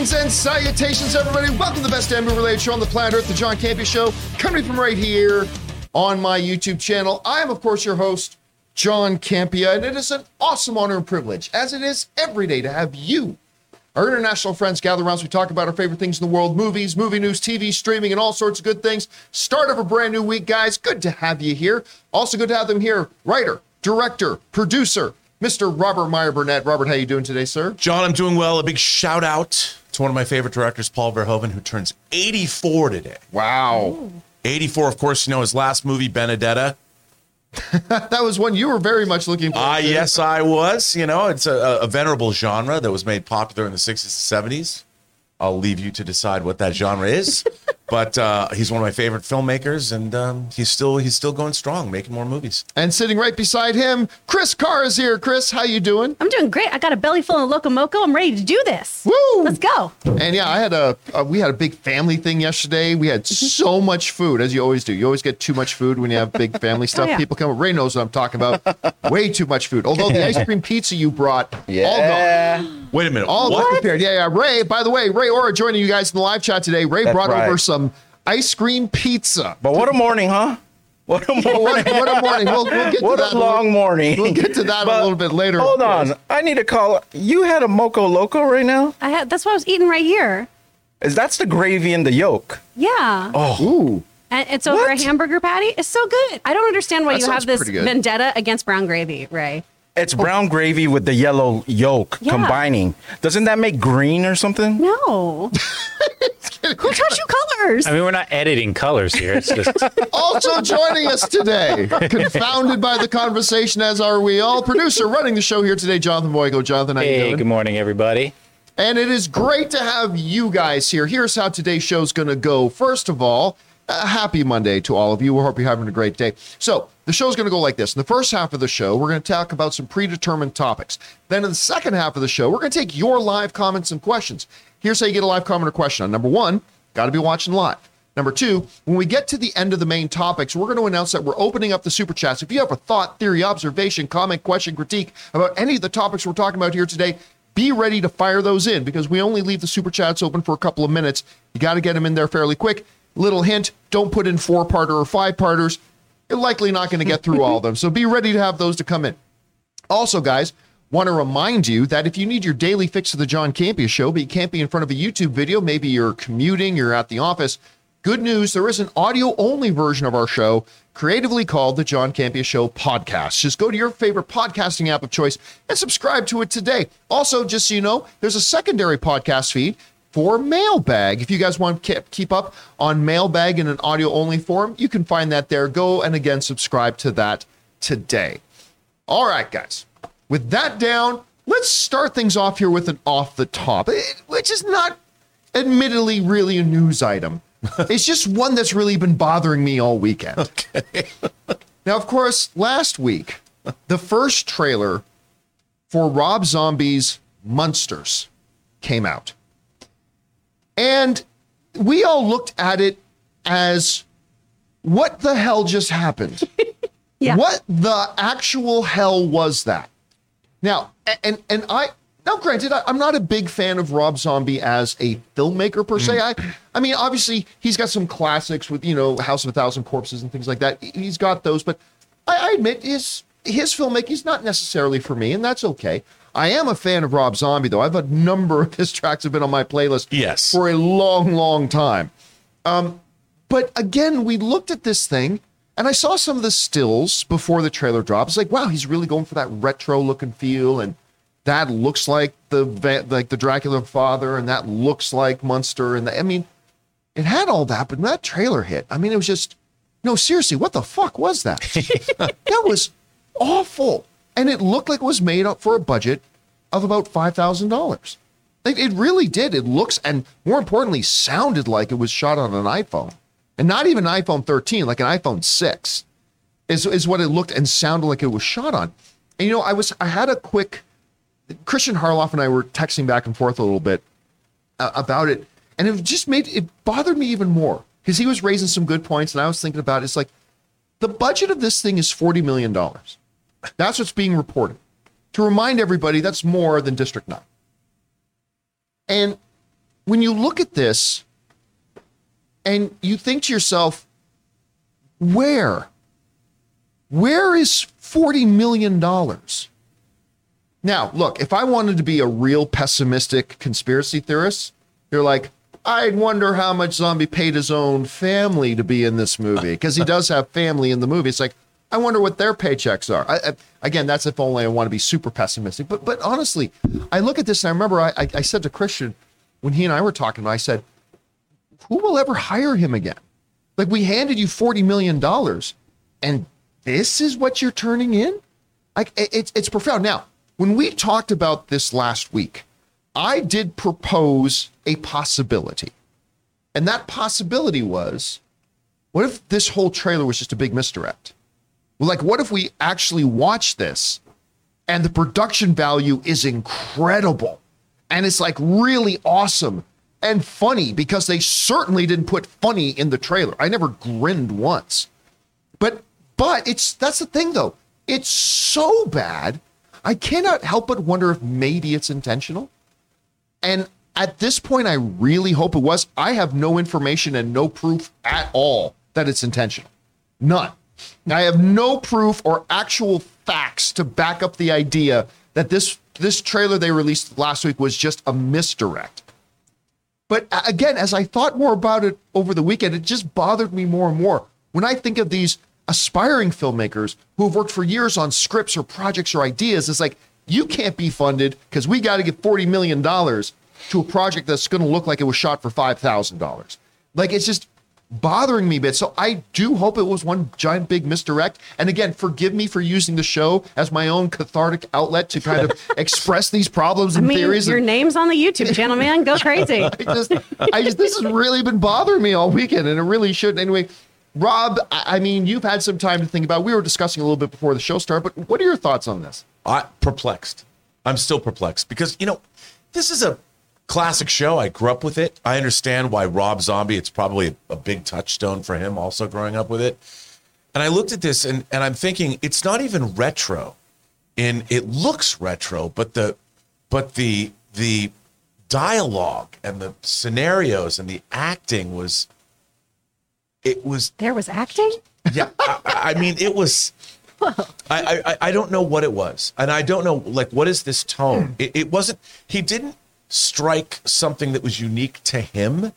Greetings and salutations, everybody. Welcome to the best damn movie-related show on the planet Earth, the John Campea Show, coming from right here on my YouTube channel. I am, of course, your host, John Campea, and it is an awesome honor and privilege, as it is every day, to have you, our international friends, gather around as we talk about our favorite things in the world: movies, movie news, TV, streaming, and all sorts of good things. Start of a brand new week, guys. Good to have you here. Also good to have them here, writer, director, producer, Mr. Robert Meyer Burnett. Robert, how you doing today, sir? John, I'm doing well. A big shout out to one of my favorite directors, Paul Verhoeven, who turns 84 today. Wow. Ooh. 84, of course, you know, his last movie, Benedetta. That was one you were very much looking for. Yes, I was. You know, it's a venerable genre that was made popular in the 60s and 70s. I'll leave you to decide what that genre is. But he's one of my favorite filmmakers, and he's still going strong, making more movies. And sitting right beside him, Chris Carr is here. Chris, how you doing? I'm doing great. I got a belly full of Locomoco. I'm ready to do this. Woo! Let's go. And yeah, I had we had a big family thing yesterday. We had so much food, as you always do. You always get too much food when you have big family stuff. Oh, yeah. People come up. Ray knows what I'm talking about. Way too much food. Although the ice cream pizza you brought, all gone. Wait a minute. All prepared. Yeah, yeah. Ray, by the way, Ray Ora joining you guys in the live chat today. Ray brought over some ice cream pizza. But what a morning, huh? What a morning. what a morning. We'll get what to that. What a long morning. We'll get to that a little bit later. Hold on. I need to call. You had a Moco Loco right now? I had. That's what I was eating right here. That's the gravy and the yolk. Yeah. Oh. Ooh. And it's over a hamburger patty. It's so good. I don't understand why you have this vendetta against brown gravy, Ray. It's brown gravy with the yellow yolk combining. Doesn't that make green or something? No. Who taught you colors? I mean, we're not editing colors here. It's just also joining us today, confounded by the conversation, as are we all, producer running the show here today, Jonathan Boygo. Jonathan, how you doing? Good morning, everybody. And it is great to have you guys here. Here's how today's show's going to go. First of all, happy Monday to all of you. We hope you're having a great day. So the show's going to go like this. In the first half of the show, we're going to talk about some predetermined topics. Then in the second half of the show, we're going to take your live comments and questions. Here's how you get a live comment or question on. Number one, got to be watching live. Number two, when we get to the end of the main topics, we're going to announce that we're opening up the Super Chats. If you have a thought, theory, observation, comment, question, critique about any of the topics we're talking about here today, be ready to fire those in, because we only leave the Super Chats open for a couple of minutes. You got to get them in there fairly quick. Little hint, don't put in four-parter or five-parters. You're likely not going to get through all of them, so be ready to have those to come in. Also, guys, want to remind you that if you need your daily fix of the John Campea Show, but you can't be in front of a YouTube video, maybe you're commuting, you're at the office, good news, there is an audio-only version of our show, creatively called the John Campea Show Podcast. Just go to your favorite podcasting app of choice and subscribe to it today. Also, just so you know, there's a secondary podcast feed for Mailbag. If you guys want to keep up on Mailbag in an audio-only form, you can find that there. Go and, again, subscribe to that today. All right, guys. With that down, let's start things off here with an off-the-top, which is not, admittedly, really a news item. It's just one that's really been bothering me all weekend. Okay. Now, of course, last week, the first trailer for Rob Zombie's Monsters came out. And we all looked at it as, what the hell just happened? Yeah. What the actual hell was that? Now, granted, I'm not a big fan of Rob Zombie as a filmmaker per se. I mean, obviously, he's got some classics with, you know, House of a Thousand Corpses and things like that. He's got those, but I admit his filmmaking is not necessarily for me, and that's okay. I am a fan of Rob Zombie, though. I have a number of his tracks have been on my playlist for a long, long time. But again, we looked at this thing, and I saw some of the stills before the trailer drops. Like, wow, he's really going for that retro look and feel, and that looks like the Dracula father, and that looks like Munster. And I mean, it had all that, but when that trailer hit, I mean, it was just, no, seriously, what the fuck was that? That was awful. And it looked like it was made up for a budget of about $5,000. It really did. It looks, and more importantly, sounded like it was shot on an iPhone. And not even an iPhone 13, like an iPhone 6 is what it looked and sounded like it was shot on. And, you know, Christian Harloff and I were texting back and forth a little bit about it. And it just it bothered me even more, because he was raising some good points. And I was thinking about it. It's like, the budget of this thing is $40 million. That's what's being reported. To remind everybody, that's more than District 9. And when you look at this and you think to yourself, where is $40 million? Now, look, if I wanted to be a real pessimistic conspiracy theorist, you're like, I'd wonder how much Zombie paid his own family to be in this movie, because he does have family in the movie. It's like, I wonder what their paychecks are. Again, that's if only I want to be super pessimistic. But honestly, I look at this and I remember I said to Christian, when he and I were talking about it, I said, who will ever hire him again? Like, we handed you $40 million and this is what you're turning in? Like, it's profound. Now, when we talked about this last week, I did propose a possibility. And that possibility was, what if this whole trailer was just a big misdirect? Like, what if we actually watch this and the production value is incredible and it's like really awesome and funny, because they certainly didn't put funny in the trailer. I never grinned once. But that's the thing, though. It's so bad, I cannot help but wonder if maybe it's intentional. And at this point, I really hope it was. I have no information and no proof at all that it's intentional. None. I have no proof or actual facts to back up the idea that this trailer they released last week was just a misdirect. But again, as I thought more about it over the weekend, it just bothered me more and more. When I think of these aspiring filmmakers who have worked for years on scripts or projects or ideas, it's like, you can't be funded because we got to get $40 million to a project that's going to look like it was shot for $5,000. Like, it's just bothering me a bit. So I do hope it was one giant big misdirect. And again, forgive me for using the show as my own cathartic outlet to kind of express these problems and theories. Your name's on the YouTube channel, man. Go crazy. This has really been bothering me all weekend, and it really shouldn't. Anyway, Rob, you've had some time to think about it. We were discussing a little bit before the show started, but what are your thoughts on this? Perplexed. I'm still perplexed because, this is a classic show. I grew up with it. I understand why Rob Zombie, it's probably a big touchstone for him also growing up with it. And I looked at this and I'm thinking, it's not even retro. And it looks retro, but the dialogue and the scenarios and the acting was. There was acting? Yeah. It was. I don't know what it was. And I don't know, like, what is this tone? It wasn't, he didn't strike something that was unique to him.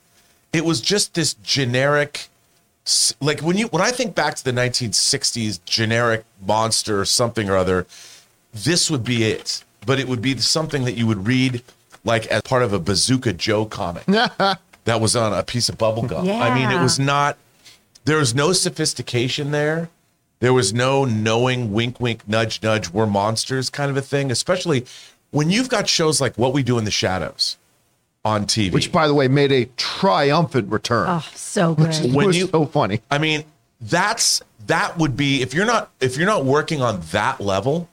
It was just this generic, like, when I think back to the 1960s, generic monster or something or other, this would be it. But it would be something that you would read, like, as part of a Bazooka Joe comic that was on a piece of bubble gum. Yeah. It was not, there was no sophistication there. There was no knowing, wink, wink, nudge, nudge, we're monsters kind of a thing, especially when you've got shows like What We Do in the Shadows on TV. Which, by the way, made a triumphant return. Oh, so good. It was so funny. That would be, if you're not working on that level,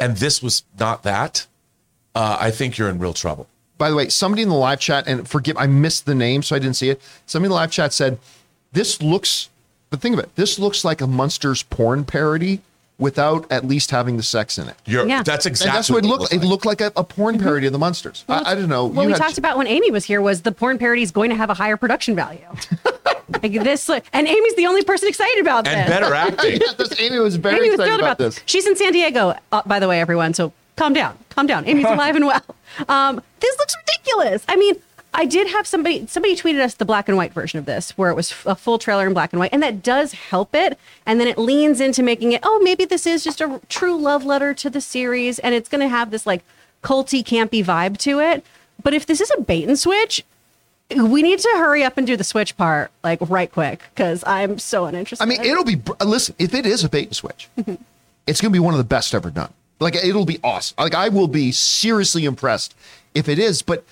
and this was not that, I think you're in real trouble. By the way, somebody in the live chat, and forgive, I missed the name, so I didn't see it. Somebody in the live chat said, this looks like a Munsters porn parody without at least having the sex in it. That's exactly, and that's what it looked like. It looked like a porn parody of the Munsters. Well, I don't know. What we talked about when Amy was here was the porn parody is going to have a higher production value. And Amy's the only person excited about this. And better acting. Amy was very excited about this. She's in San Diego, by the way, everyone. So calm down. Calm down. Amy's alive and well. This looks ridiculous. I did have somebody tweeted us the black and white version of this, where it was a full trailer in black and white, and that does help it. And then it leans into making it, maybe this is just a true love letter to the series, and it's going to have this, like, culty, campy vibe to it. But if this is a bait and switch, we need to hurry up and do the switch part, like, right quick, because I'm so uninterested. It'll be, listen, if it is a bait and switch, it's going to be one of the best ever done. Like, it'll be awesome. Like, I will be seriously impressed if it is, but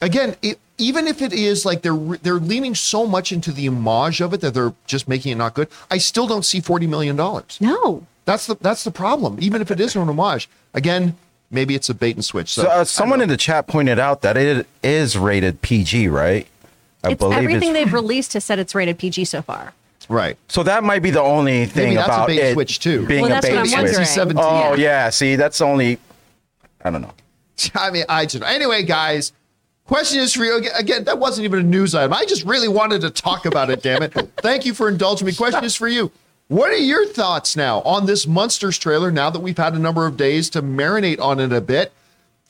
again, even if it is, like, they're leaning so much into the image of it that they're just making it not good, I still don't see $40 million. No. That's the problem, even if it is an homage. Again, maybe it's a bait and switch. So someone in the chat pointed out that it is rated PG, right? I believe everything they've released has said it's rated PG so far. Right. So that might be the only thing about it. Maybe that's a bait switch, too. That's a bait switch. Oh, yeah. See, that's only, I don't know. Anyway, guys. Question is for you. Again, that wasn't even a news item. I just really wanted to talk about it, damn it. Thank you for indulging me. Question is for you. What are your thoughts now on this Munsters trailer now that we've had a number of days to marinate on it a bit?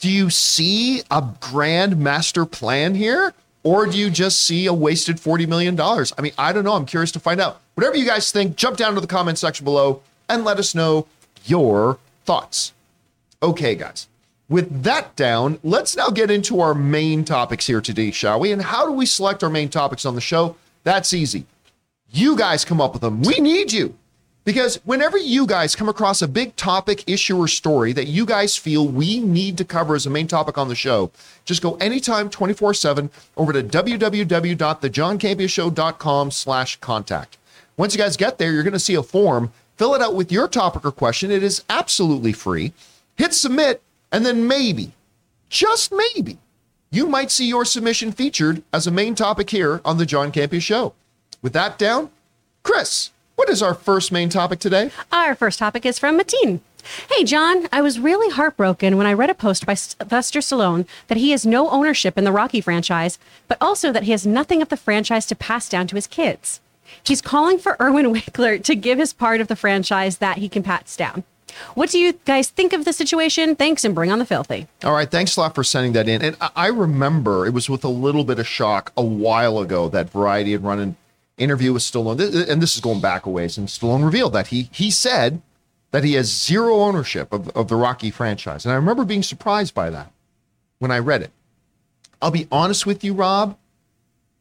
Do you see a grand master plan here, or do you just see a wasted $40 million? I mean, I don't know. I'm curious to find out. Whatever you guys think, jump down to the comment section below and let us know your thoughts. Okay, guys. With that down, let's now get into our main topics here today, shall we? And how do we select our main topics on the show? That's easy. You guys come up with them. We need you. Because whenever you guys come across a big topic, issue, or story that you guys feel we need to cover as a main topic on the show, just go anytime 24/7 over to www.thejohncampeashow.com/contact. Once you guys get there, you're going to see a form. Fill it out with your topic or question. It is absolutely free. Hit submit. And then maybe, just maybe, you might see your submission featured as a main topic here on The John Campea Show. With that down, Chris, what is our first main topic today? Our first topic is from Mateen. Hey, John, I was really heartbroken when I read a post by Sylvester Stallone that he has no ownership in the Rocky franchise, but also that he has nothing of the franchise to pass down to his kids. He's calling for Irwin Winkler to give his part of the franchise that he can pass down. What do you guys think of the situation? Thanks, and bring on the filthy. All right. Thanks a lot for sending that in. And I remember it was with a little bit of shock a while ago that Variety had run an interview with Stallone. And this is going back a ways. And Stallone revealed that he said that he has zero ownership of the Rocky franchise. And I remember being surprised by that when I read it. I'll be honest with you, Rob.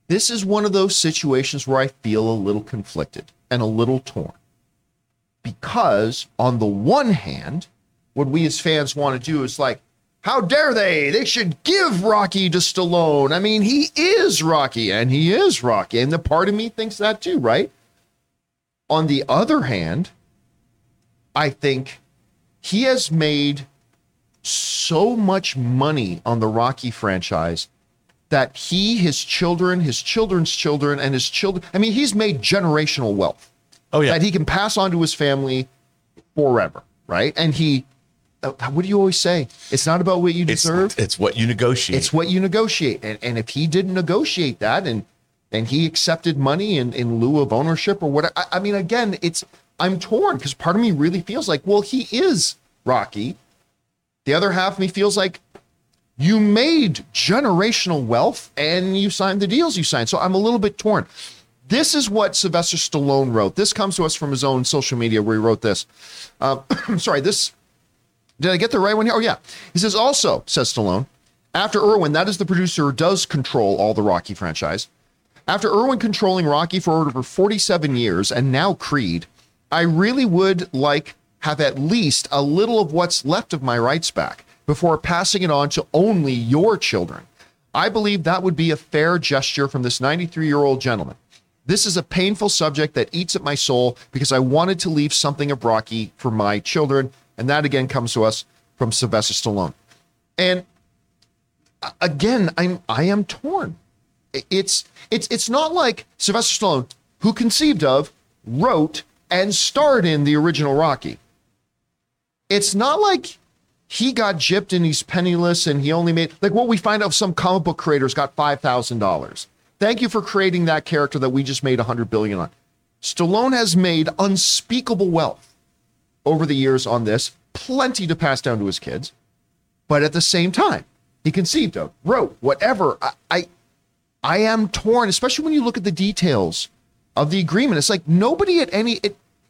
This is one of those situations where I feel a little conflicted and a little torn. Because on the one hand, what we as fans want to do is like, how dare they? They should give Rocky to Stallone. I mean, he is Rocky, and he is Rocky. And the part of me thinks that too, right? On the other hand, I think he has made so much money on the Rocky franchise that he, his children, his children's children, and his children, I mean, he's made generational wealth. Oh, yeah. That he can pass on to his family forever, right? And he, what do you always say? It's not about what you deserve. It's what you negotiate. It's what you negotiate. And if he didn't negotiate that and he accepted money in lieu of ownership or whatever, I mean, again, I'm torn because part of me really feels like, well, he is Rocky. The other half of me feels like you made generational wealth and you signed the deals you signed. So I'm a little bit torn. This is what Sylvester Stallone wrote. This comes to us from his own social media where he wrote this. I'm sorry, this, did I get the right one here? Oh, yeah. He says, also, says Stallone, after Irwin, that is the producer who does control all the Rocky franchise. After Irwin controlling Rocky for over 47 years and now Creed, I really would like have at least a little of what's left of my rights back before passing it on to only your children. I believe that would be a fair gesture from this 93-year-old gentleman. This is a painful subject that eats at my soul because I wanted to leave something of Rocky for my children. And that, again, comes to us from Sylvester Stallone. And, again, I am torn. It's not like Sylvester Stallone, who conceived of, wrote, and starred in the original Rocky. It's not like he got gypped and he's penniless and he only made... Like what we find out, some comic book creators got $5,000. Thank you for creating that character that we just made $100 billion on. Stallone has made unspeakable wealth over the years on this, plenty to pass down to his kids. But at the same time, he conceived of, wrote, whatever. I am torn, especially when you look at the details of the agreement. It's like nobody at any...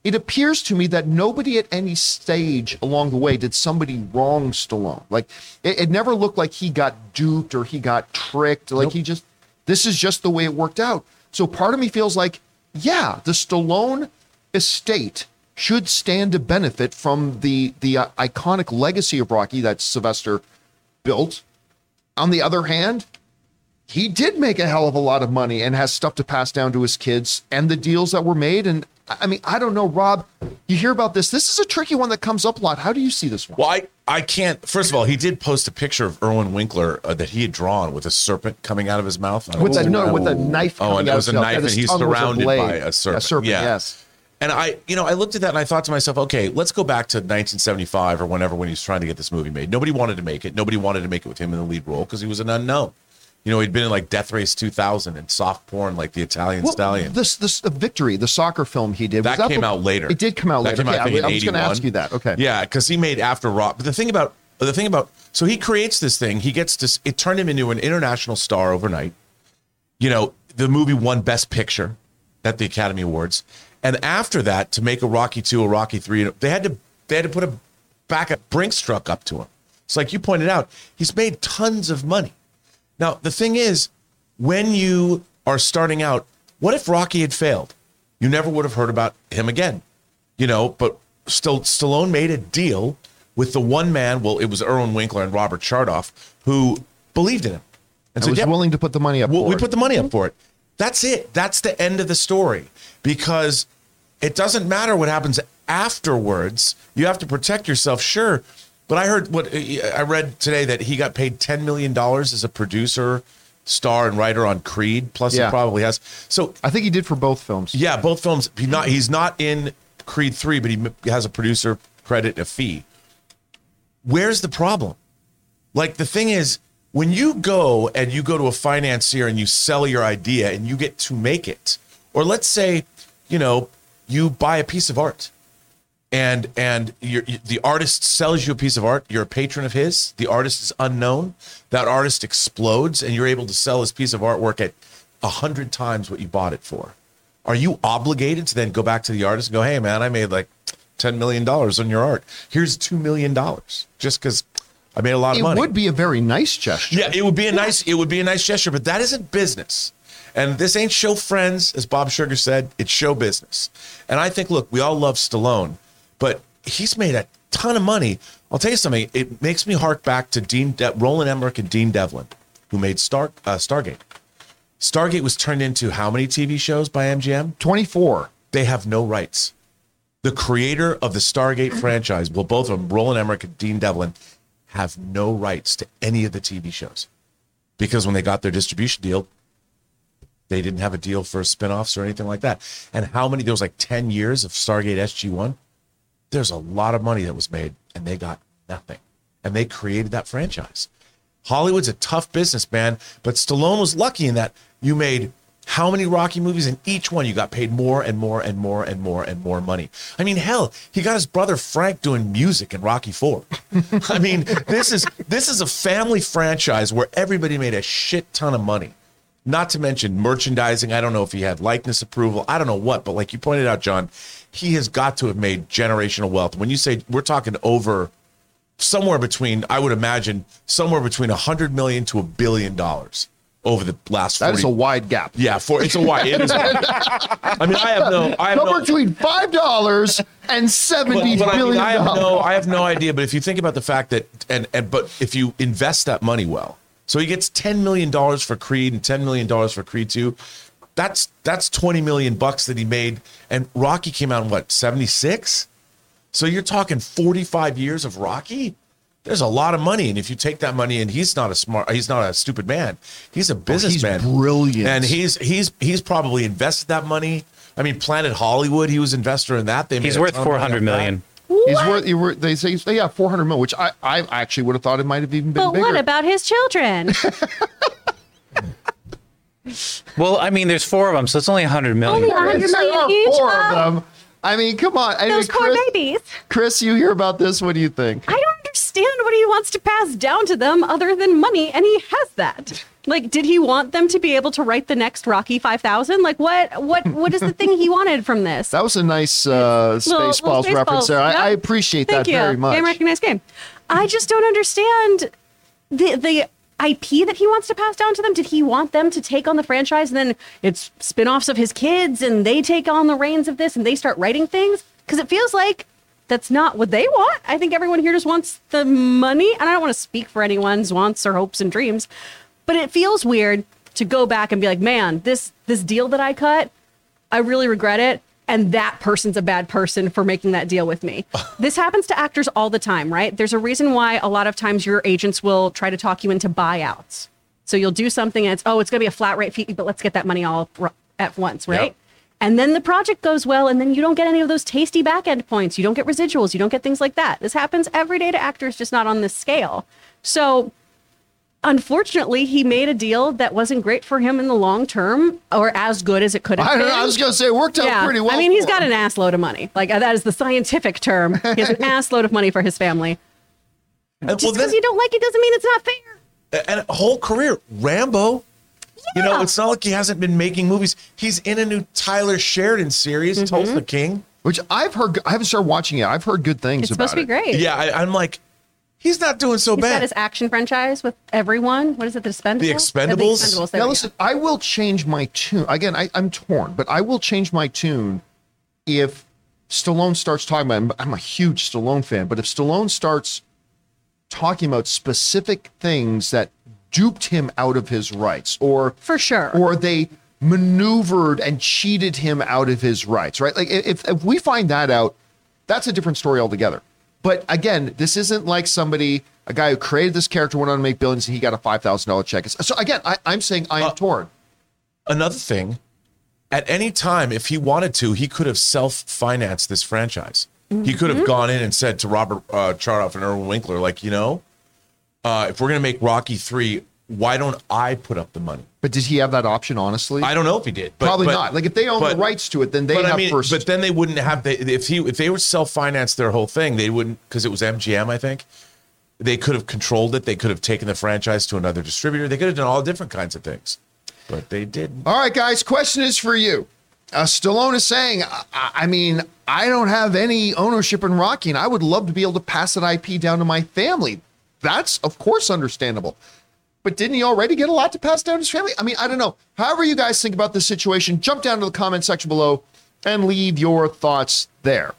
It appears to me that nobody at any stage along the way did somebody wrong Stallone. Like, it never looked like he got duped or he got tricked. Like, nope. He just... This is just the way it worked out. So part of me feels like, yeah, the Stallone estate should stand to benefit from the iconic legacy of Rocky that Sylvester built. On the other hand, he did make a hell of a lot of money and has stuff to pass down to his kids and the deals that were made. And I mean, I don't know, Rob, you hear about this. This is a tricky one that comes up a lot. How do you see this one? Well, I can't. First of all, he did post a picture of Irwin Winkler that he had drawn with a serpent coming out of his mouth. With a knife coming out of his mouth. Oh, and it was a knife, and he's surrounded by a serpent. A serpent, yeah. Yes. And I looked at that and I thought to myself, okay, let's go back to 1975 or whenever when he was trying to get this movie made. Nobody wanted to make it. Nobody wanted to make it with him in the lead role because he was an unknown. You know, he'd been in like Death Race 2000 and soft porn, like The Italian Stallion. This Victory, the soccer film he did. That came out later. It did come out later. I was going to ask you that. Okay. Yeah, because he made after Rock. But the thing about, so he creates this thing. He gets this. It turned him into an international star overnight. You know, the movie won Best Picture at the Academy Awards, and after that, to make a Rocky 2, a Rocky 3, they had to put a backup Brinks truck up to him. It's like you pointed out, he's made tons of money. Now, the thing is, when you are starting out, what if Rocky had failed? You never would have heard about him again, you know, but still Stallone made a deal with the one man. Well, it was Irwin Winkler and Robert Chardoff who believed in him. And so, was willing to put the money up for it. We put the money up for it. That's it. That's the end of the story, because it doesn't matter what happens afterwards. You have to protect yourself. Sure. But I read today that he got paid $10 million as a producer, star, and writer on Creed. Plus, he probably has. So I think he did for both films. Yeah, both films. He's not in Creed 3, but he has a producer credit and a fee. Where's the problem? Like, the thing is, when you go to a financier and you sell your idea and you get to make it, or let's say, you know, you buy a piece of art. And the artist sells you a piece of art. You're a patron of his. The artist is unknown. That artist explodes, and you're able to sell his piece of artwork at 100 times what you bought it for. Are you obligated to then go back to the artist and go, hey, man, I made like $10 million on your art. Here's $2 million just because I made a lot of money. It would be a very nice gesture. Yeah, it would be a nice gesture, but that isn't business. And this ain't show friends, as Bob Sugar said. It's show business. And I think, look, we all love Stallone, but he's made a ton of money. I'll tell you something. It makes me hark back to Roland Emmerich and Dean Devlin, who made Stargate. Stargate was turned into how many TV shows by MGM? 24. They have no rights. The creator of the Stargate franchise, well, both of them, Roland Emmerich and Dean Devlin, have no rights to any of the TV shows, because when they got their distribution deal, they didn't have a deal for spinoffs or anything like that. And there was like 10 years of Stargate SG-1. There's a lot of money that was made, and they got nothing. And they created that franchise. Hollywood's a tough business, man, but Stallone was lucky in that you made how many Rocky movies, and each one you got paid more and more and more and more and more money. I mean, hell, he got his brother Frank doing music in Rocky IV. I mean, this is a family franchise where everybody made a shit ton of money, not to mention merchandising. I don't know if he had likeness approval. I don't know what, but like you pointed out, John, he has got to have made generational wealth. When you say, we're talking over somewhere between, I would imagine, somewhere between $100 million to $1 billion over the last 40. That is a wide gap. Yeah, it is a wide. I mean, I have no between $5 and $70 billion. I have no idea, but if you think about the fact that but if you invest that money well. So he gets $10 million for Creed and $10 million for Creed 2. That's $20 million that he made. And Rocky came out in what, 76? So you're talking 45 years of Rocky? There's a lot of money. And if you take that money, and he's not a stupid man. He's a businessman. He's brilliant. And he's probably invested that money. I mean, Planet Hollywood, he was an investor in that. He's worth $400 million. They say, yeah, $400 million, which I actually would have thought it might have even been bigger. But what about his children? Well, I mean, there's four of them, so it's only $100 million. Only $100 million each. Four of them. I mean, come on. Those poor babies. Chris, you hear about this. What do you think? I don't understand what he wants to pass down to them other than money, and he has that. Like, did he want them to be able to write the next Rocky 5000? Like, what is the thing he wanted from this? That was a nice Spaceballs reference there. Yep. I appreciate that very much. Game recognized game. I just don't understand the IP that he wants to pass down to them. Did he want them to take on the franchise, and then it's spinoffs of his kids, and they take on the reins of this, and they start writing things? Because it feels like that's not what they want. I think everyone here just wants the money, and I don't want to speak for anyone's wants or hopes and dreams, but it feels weird to go back and be like, man, this deal that I cut, I really regret it. And that person's a bad person for making that deal with me. This happens to actors all the time, right? There's a reason why a lot of times your agents will try to talk you into buyouts. So you'll do something and it's going to be a flat rate fee, but let's get that money all at once, right? Yep. And then the project goes well, and then you don't get any of those tasty back end points. You don't get residuals. You don't get things like that. This happens every day to actors, just not on this scale. So Unfortunately, he made a deal that wasn't great for him in the long term, or as good as it could have been. I was going to say, it worked out pretty well. I mean, he's got an ass load of money. Like, that is the scientific term. He has an ass load of money for his family. Just because you don't like it doesn't mean it's not fair. And a whole career. Rambo. Yeah. You know, it's not like he hasn't been making movies. He's in a new Tyler Sheridan series, Tulsa King. Which I've heard. I haven't started watching it. I've heard good things about it. It's supposed to be great. Yeah, I'm like, he's not doing so bad. He's got his action franchise with everyone. What is it, The Expendables? The Expendables. The Expendables. Now, listen, I will change my tune. Again, I'm torn, but I will change my tune if Stallone starts talking about him. I'm a huge Stallone fan, but if Stallone starts talking about specific things that duped him out of his rights, or for sure, or they maneuvered and cheated him out of his rights, right? Like if we find that out, that's a different story altogether. But again, this isn't like a guy who created this character went on to make billions and he got a $5,000 check. So again, I'm saying I am torn. Another thing, at any time, if he wanted to, he could have self-financed this franchise. Mm-hmm. He could have gone in and said to Robert Chartoff and Irwin Winkler, like, you know, if we're going to make Rocky 3, why don't I put up the money? But did he have that option, honestly? I don't know if he did. Probably not. Like, if they own the rights to it, then they have first. But then they wouldn't have... If they were self-financed their whole thing, they wouldn't... Because it was MGM, I think. They could have controlled it. They could have taken the franchise to another distributor. They could have done all different kinds of things. But they didn't. All right, guys. Question is for you. Stallone is saying, I don't have any ownership in Rocky, and I would love to be able to pass that IP down to my family. That's, of course, understandable. But didn't he already get a lot to pass down to his family? I mean, I don't know. However you guys think about this situation, jump down to the comment section below and leave your thoughts there.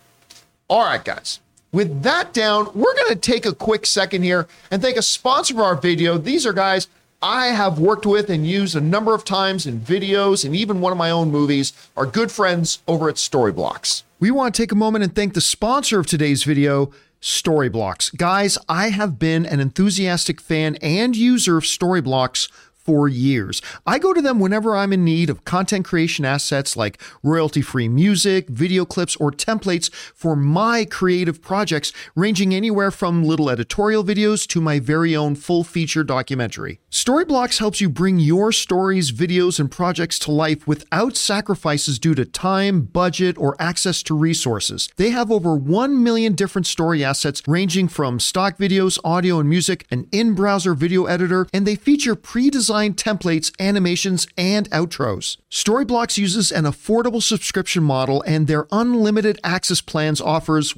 All right, guys. With that down, we're going to take a quick second here and thank a sponsor of our video. These are guys I have worked with and used a number of times in videos and even one of my own movies, our good friends over at Storyblocks. We want to take a moment and thank the sponsor of today's video, Storyblocks. Guys, I have been an enthusiastic fan and user of Storyblocks for years. I go to them whenever I'm in need of content creation assets like royalty-free music, video clips, or templates for my creative projects, ranging anywhere from little editorial videos to my very own full-feature documentary. Storyblocks helps you bring your stories, videos, and projects to life without sacrifices due to time, budget, or access to resources. They have over 1 million different story assets ranging from stock videos, audio and music, an in-browser video editor, and they feature pre-designed templates, animations, and outros. Storyblocks uses an affordable subscription model, and their unlimited access plans offers,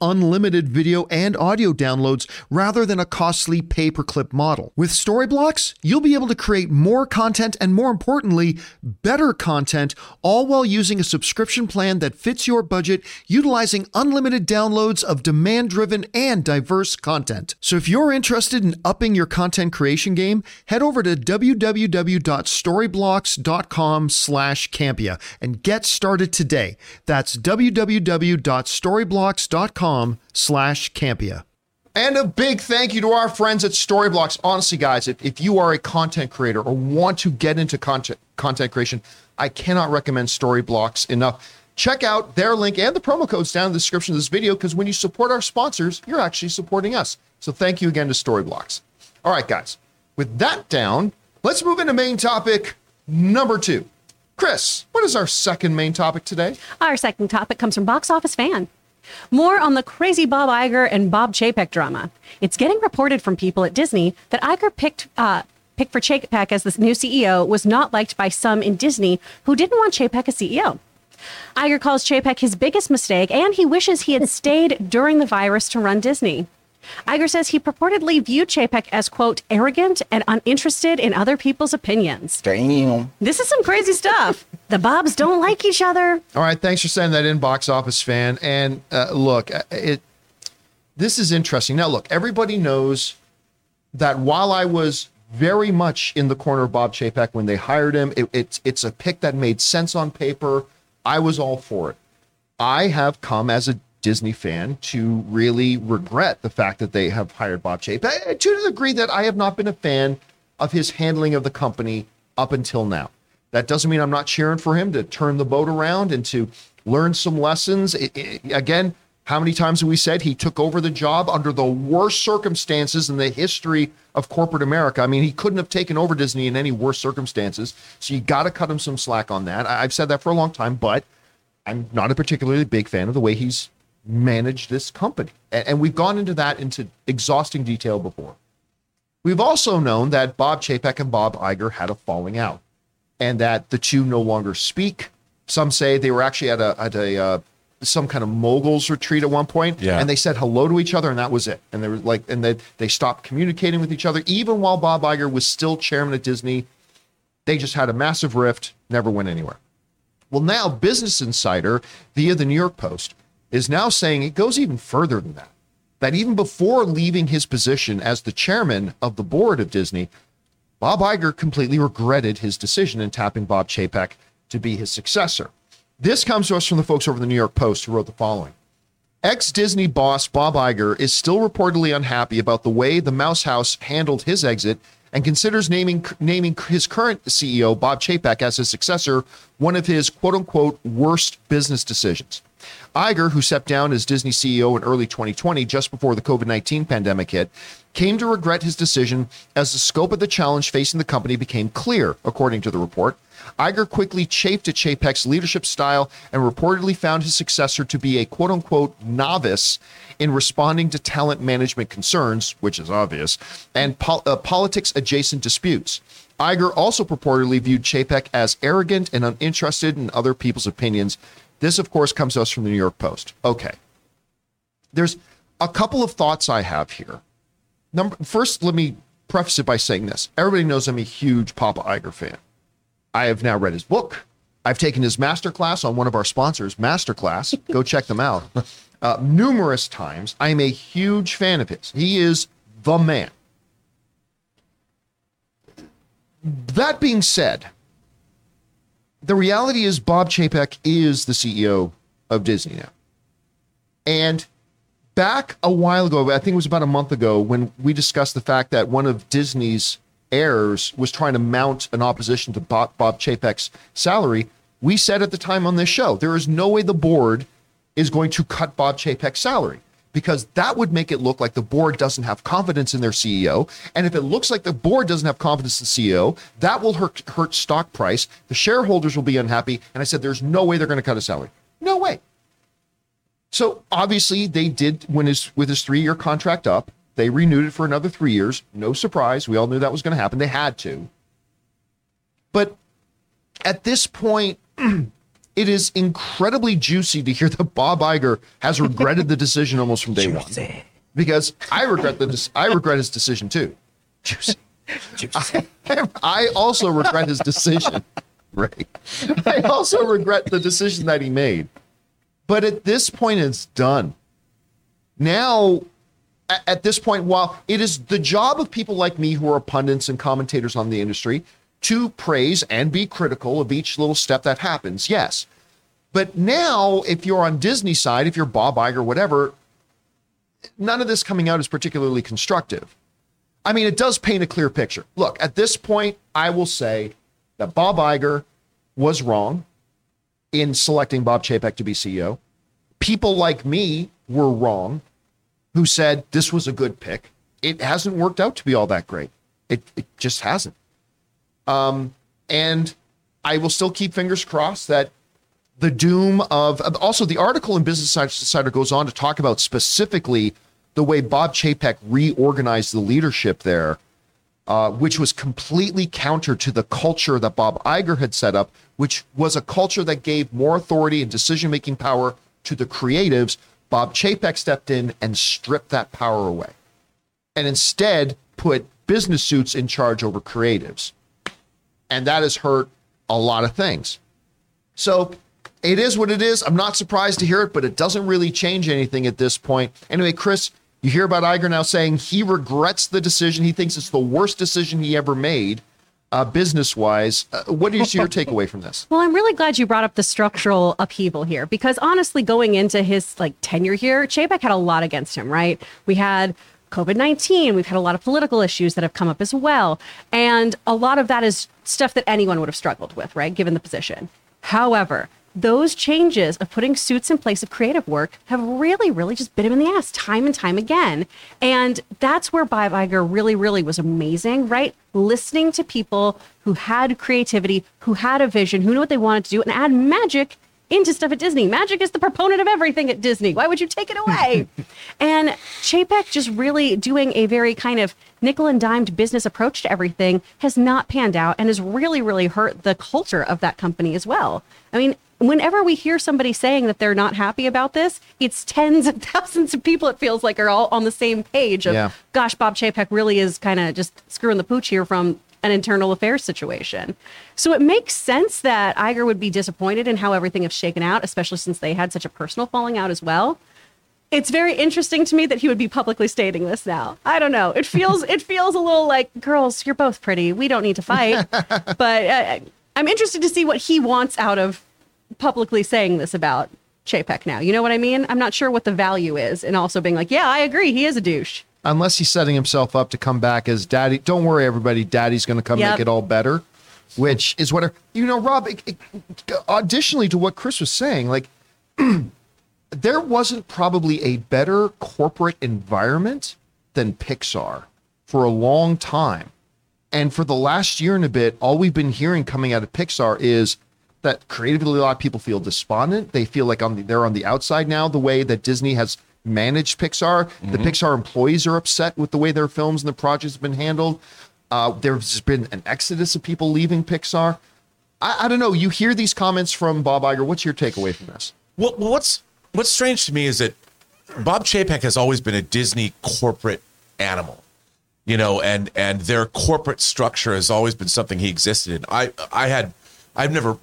unlimited video and audio downloads rather than a costly pay-per-clip model. With Storyblocks, you'll be able to create more content and, more importantly, better content, all while using a subscription plan that fits your budget, utilizing unlimited downloads of demand-driven and diverse content. So if you're interested in upping your content creation game, head over to www.storyblocks.com/Campea and get started today. That's www.storyblocks.com/Campea. And a big thank you to our friends at Storyblocks. Honestly, guys, if you are a content creator or want to get into content creation, I cannot recommend Storyblocks enough. Check out their link and the promo codes down in the description of this video, because when you support our sponsors, you're actually supporting us. So thank you again to Storyblocks. All right, guys. With that down, let's move into main topic number 2. Chris, what is our second main topic today? Our second topic comes from Box Office Fan. More on the crazy Bob Iger and Bob Chapek drama. It's getting reported from people at Disney that Iger picked for Chapek as the new CEO was not liked by some in Disney who didn't want Chapek as CEO. Iger calls Chapek his biggest mistake, and he wishes he had stayed during the virus to run Disney. Iger says he purportedly viewed Chapek as, quote, arrogant and uninterested in other people's opinions. Damn. This is some crazy stuff. The Bobs don't like each other. All right. Thanks for sending that in, Box Office Fan. And look, this is interesting. Now, look, everybody knows that while I was very much in the corner of Bob Chapek when they hired him, it's a pick that made sense on paper. I was all for it. I have come as a Disney fan to really regret the fact that they have hired Bob Chapek, to the degree that I have not been a fan of his handling of the company up until now. That doesn't mean I'm not cheering for him to turn the boat around and to learn some lessons. Again, How many times have we said he took over the job under the worst circumstances in the history of corporate America? I mean, he couldn't have taken over Disney in any worse circumstances. So you got to cut him some slack on that. I've said that for a long time, but I'm not a particularly big fan of the way he's managed this company. And we've gone into that into exhausting detail before. We've also known that Bob Chapek and Bob Iger had a falling out and that the two no longer speak. Some say they were actually at a some kind of moguls retreat at one point, and they said hello to each other, and that was it. And they were like, and they stopped communicating with each other, even while Bob Iger was still chairman at Disney. They just had a massive rift, never went anywhere. Well, now Business Insider, via the New York Post, is now saying it goes even further than that. That even before leaving his position as the chairman of the board of Disney, Bob Iger completely regretted his decision in tapping Bob Chapek to be his successor. This comes to us from the folks over at the New York Post, who wrote the following. Ex-Disney boss Bob Iger is still reportedly unhappy about the way the Mouse House handled his exit and considers naming his current CEO, Bob Chapek, as his successor, one of his quote-unquote worst business decisions. Iger, who stepped down as Disney CEO in early 2020, just before the COVID-19 pandemic hit, came to regret his decision as the scope of the challenge facing the company became clear, according to the report. Iger quickly chafed at Chapek's leadership style and reportedly found his successor to be a quote-unquote novice in responding to talent management concerns, which is obvious, and politics-adjacent disputes. Iger also purportedly viewed Chapek as arrogant and uninterested in other people's opinions. This, of course, comes to us from the New York Post. Okay. There's a couple of thoughts I have here. First, let me preface it by saying this. Everybody knows I'm a huge Papa Iger fan. I have now read his book. I've taken his masterclass on one of our sponsors, Masterclass. Go check them out. Numerous times. I'm a huge fan of his. He is the man. That being said, the reality is Bob Chapek is the CEO of Disney now. And back a while ago, I think it was about a month ago, when we discussed the fact that one of Disney's heirs was trying to mount an opposition to Bob Chapek's salary, we said at the time on this show, there is no way the board is going to cut Bob Chapek's salary, because that would make it look like the board doesn't have confidence in their CEO. And if it looks like the board doesn't have confidence in the CEO, that will hurt stock price. The shareholders will be unhappy. And I said, there's no way they're going to cut his salary. No way. So obviously they did with his 3-year contract up. They renewed it for another 3 years. No surprise. We all knew that was going to happen. They had to. But at this point, it is incredibly juicy to hear that Bob Iger has regretted the decision almost from day one. Because I regret his decision too. Juicy. Juicy. I also regret his decision, Ray. I also regret the decision that he made. But at this point, it's done. Now, at this point, while it is the job of people like me who are pundits and commentators on the industry to praise and be critical of each little step that happens, yes. But now, if you're on Disney's side, if you're Bob Iger, whatever, none of this coming out is particularly constructive. I mean, it does paint a clear picture. Look, at this point, I will say that Bob Iger was wrong in selecting Bob Chapek to be CEO. People like me were wrong who said this was a good pick. It hasn't worked out to be all that great. It just hasn't. And I will still keep fingers crossed that the doom of, also the article in Business Insider goes on to talk about specifically the way Bob Chapek reorganized the leadership there, which was completely counter to the culture that Bob Iger had set up, which was a culture that gave more authority and decision-making power to the creatives. Bob Chapek stepped in and stripped that power away and instead put business suits in charge over creatives. And that has hurt a lot of things. So it is what it is. I'm not surprised to hear it, but it doesn't really change anything at this point. Anyway, Chris, you hear about Iger now saying he regrets the decision. He thinks it's the worst decision he ever made business-wise. What is your takeaway from this? Well, I'm really glad you brought up the structural upheaval here, because honestly, going into his tenure here, Chapek had a lot against him, right? We had COVID-19. We've had a lot of political issues that have come up as well. And a lot of that is stuff that anyone would have struggled with, right, given the position. However, those changes of putting suits in place of creative work have really, really just bit him in the ass time and time again. And that's where Bob Iger really, really was amazing, right? Listening to people who had creativity, who had a vision, who knew what they wanted to do, and add magic into stuff at Disney. Magic is the proponent of everything at Disney. Why would you take it away? And Chapek just really doing a very kind of nickel and dimed business approach to everything has not panned out and has really, really hurt the culture of that company as well. I mean, whenever we hear somebody saying that they're not happy about this, it's tens of thousands of people, it feels like, are all on the same page of, gosh, Bob Chapek really is kind of just screwing the pooch here from an internal affairs situation. So it makes sense that Iger would be disappointed in how everything has shaken out, especially since they had such a personal falling out as well. It's very interesting to me that he would be publicly stating this now. I don't know. It feels a little like, girls, you're both pretty. We don't need to fight. But I'm interested to see what he wants out of publicly saying this about Chapek now. You know what I mean? I'm not sure what the value is. And also being like, yeah, I agree. He is a douche. Unless he's setting himself up to come back as daddy. Don't worry, everybody. Daddy's going to come make it all better, which is what, you know, Rob, additionally to what Chris was saying, like there wasn't probably a better corporate environment than Pixar for a long time. And for the last year and a bit, all we've been hearing coming out of Pixar is that creatively a lot of people feel despondent. They feel like they're on the outside now, the way that Disney has managed Pixar. Mm-hmm. The Pixar employees are upset with the way their films and the projects have been handled. There's been an exodus of people leaving Pixar. I don't know. You hear these comments from Bob Iger. What's your takeaway from this? Well, what's strange to me is that Bob Chapek has always been a Disney corporate animal, you know, and their corporate structure has always been something he existed in. I've never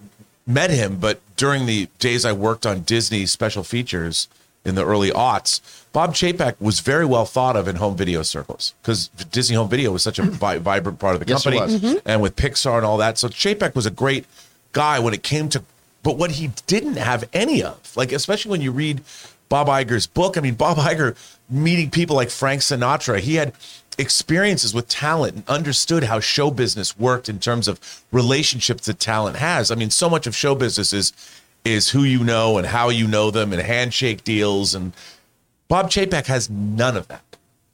met him, but during the days I worked on Disney special features in the early aughts, Bob Chapek was very well thought of in home video circles because Disney home video was such a vibrant part of the company, and with Pixar and all that. So Chapek was a great guy when it came to, but what he didn't have any of, like, especially when you read Bob Iger's book, I mean, Bob Iger meeting people like Frank Sinatra, he had experiences with talent and understood how show business worked in terms of relationships that talent has. I mean, so much of show business is who you know and how you know them and handshake deals. And Bob Chapek has none of that.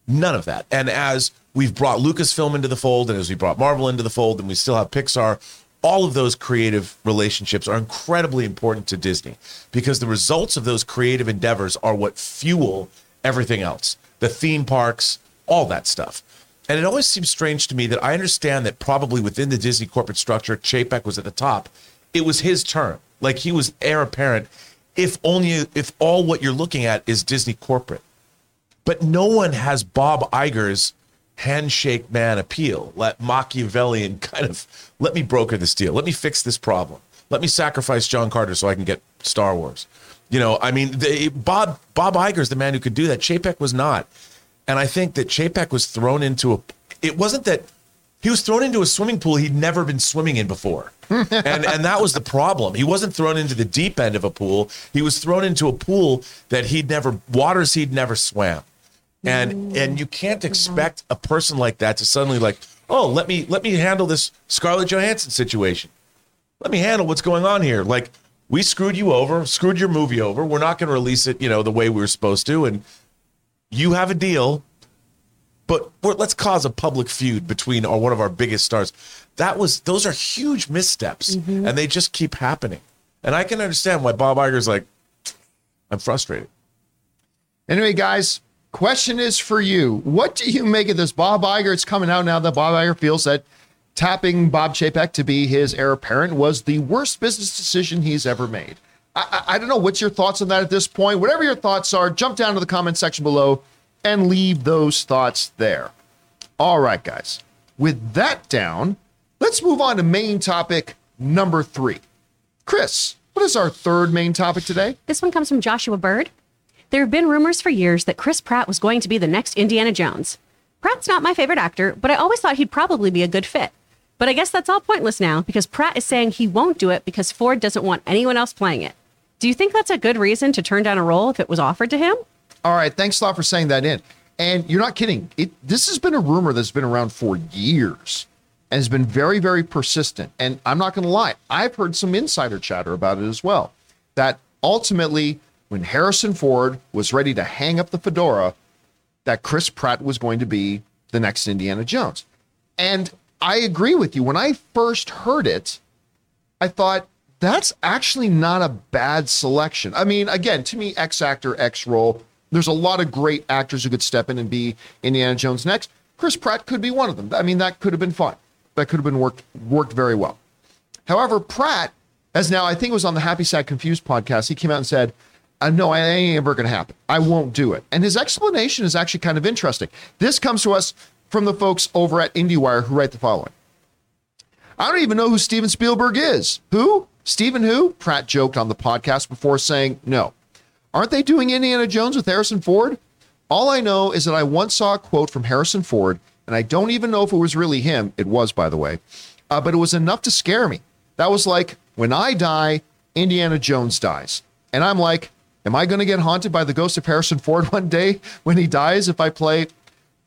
None of that. And as we've brought Lucasfilm into the fold and as we brought Marvel into the fold and we still have Pixar, all of those creative relationships are incredibly important to Disney because the results of those creative endeavors are what fuel everything else. The theme parks, all that stuff. And it always seems strange to me that I understand that probably within the Disney corporate structure, Chapek was at the top. It was his turn. Like he was heir apparent, if all what you're looking at is Disney corporate. But no one has Bob Iger's handshake man appeal, that Machiavellian kind of, let me broker this deal. Let me fix this problem. Let me sacrifice John Carter so I can get Star Wars. You know, I mean, Bob Iger's the man who could do that. Chapek was not. And I think that Chapek was thrown into he was thrown into a swimming pool he'd never been swimming in before. And that was the problem. He wasn't thrown into the deep end of a pool. He was thrown into a pool that waters he'd never swam. And you can't expect a person like that to suddenly like, oh, let me handle this Scarlett Johansson situation. Let me handle what's going on here. Like, we screwed you over, screwed your movie over. We're not going to release it, you know, the way we were supposed to. And you have a deal, but let's cause a public feud between one of our biggest stars. Those are huge missteps, and they just keep happening. And I can understand why Bob Iger's like, I'm frustrated. Anyway, guys, question is for you. What do you make of this? Bob Iger, it's coming out now that Bob Iger feels that tapping Bob Chapek to be his heir apparent was the worst business decision he's ever made. I don't know. What's your thoughts on that at this point? Whatever your thoughts are, jump down to the comment section below and leave those thoughts there. All right, guys. With that down, let's move on to main topic number 3. Chris, what is our third main topic today? This one comes from Joshua Bird. There have been rumors for years that Chris Pratt was going to be the next Indiana Jones. Pratt's not my favorite actor, but I always thought he'd probably be a good fit. But I guess that's all pointless now because Pratt is saying he won't do it because Ford doesn't want anyone else playing it. Do you think that's a good reason to turn down a role if it was offered to him? All right, thanks a lot for saying that in. And you're not kidding. This has been a rumor that's been around for years and has been very, very persistent. And I'm not going to lie, I've heard some insider chatter about it as well. that ultimately, when Harrison Ford was ready to hang up the fedora, that Chris Pratt was going to be the next Indiana Jones. And I agree with you. When I first heard it, I thought, that's actually not a bad selection. I mean, again, to me, X actor, X role, there's a lot of great actors who could step in and be Indiana Jones next. Chris Pratt could be one of them. I mean, that could have been fun. That could have been worked very well. However, Pratt, as now, I think it was on the Happy, Sad, Confused podcast, he came out and said, no, it ain't ever going to happen. I won't do it. And his explanation is actually kind of interesting. This comes to us from the folks over at IndieWire who write the following. I don't even know who Steven Spielberg is. Who? Steven who? Pratt joked on the podcast before saying no. Aren't they doing Indiana Jones with Harrison Ford? All I know is that I once saw a quote from Harrison Ford, and I don't even know if it was really him. It was, by the way. But it was enough to scare me. That was like, when I die, Indiana Jones dies. And I'm like, am I going to get haunted by the ghost of Harrison Ford one day when he dies if I play?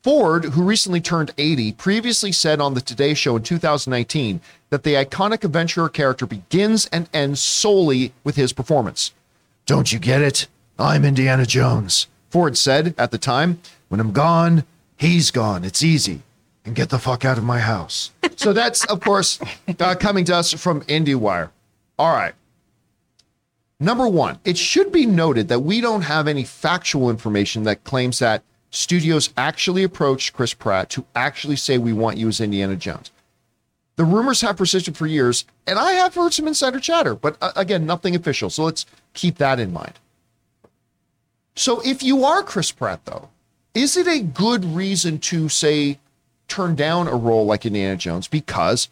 Ford, who recently turned 80, previously said on the Today Show in 2019 that the iconic adventurer character begins and ends solely with his performance. Don't you get it? I'm Indiana Jones, Ford said at the time. When I'm gone, he's gone. It's easy. And get the fuck out of my house. So that's, of course, coming to us from IndieWire. All right. Number one, it should be noted that we don't have any factual information that claims that studios actually approached Chris Pratt to actually say, we want you as Indiana Jones. The rumors have persisted for years, and I have heard some insider chatter, but again, nothing official. So let's keep that in mind. So if you are Chris Pratt, though, is it a good reason to, say, turn down a role like Indiana Jones? Because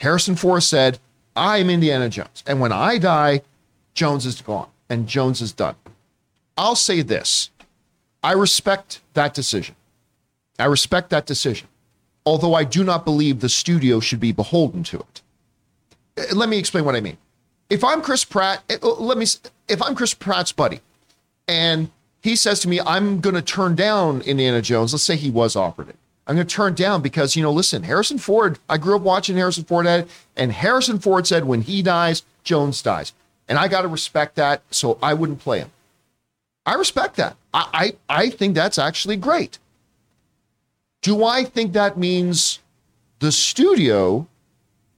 Harrison Ford said, I'm Indiana Jones, and when I die, Jones is gone and Jones is done. I'll say this. I respect that decision. Although I do not believe the studio should be beholden to it. Let me explain what I mean. If I'm Chris Pratt, if I'm Chris Pratt's buddy and he says to me, I'm going to turn down Indiana Jones. Let's say he was offered it. I'm going to turn down because, you know, listen, Harrison Ford, I grew up watching Harrison Ford at it, and Harrison Ford said, when he dies, Jones dies. And I got to respect that, so I wouldn't play him. I respect that. I think that's actually great. Do I think that means the studio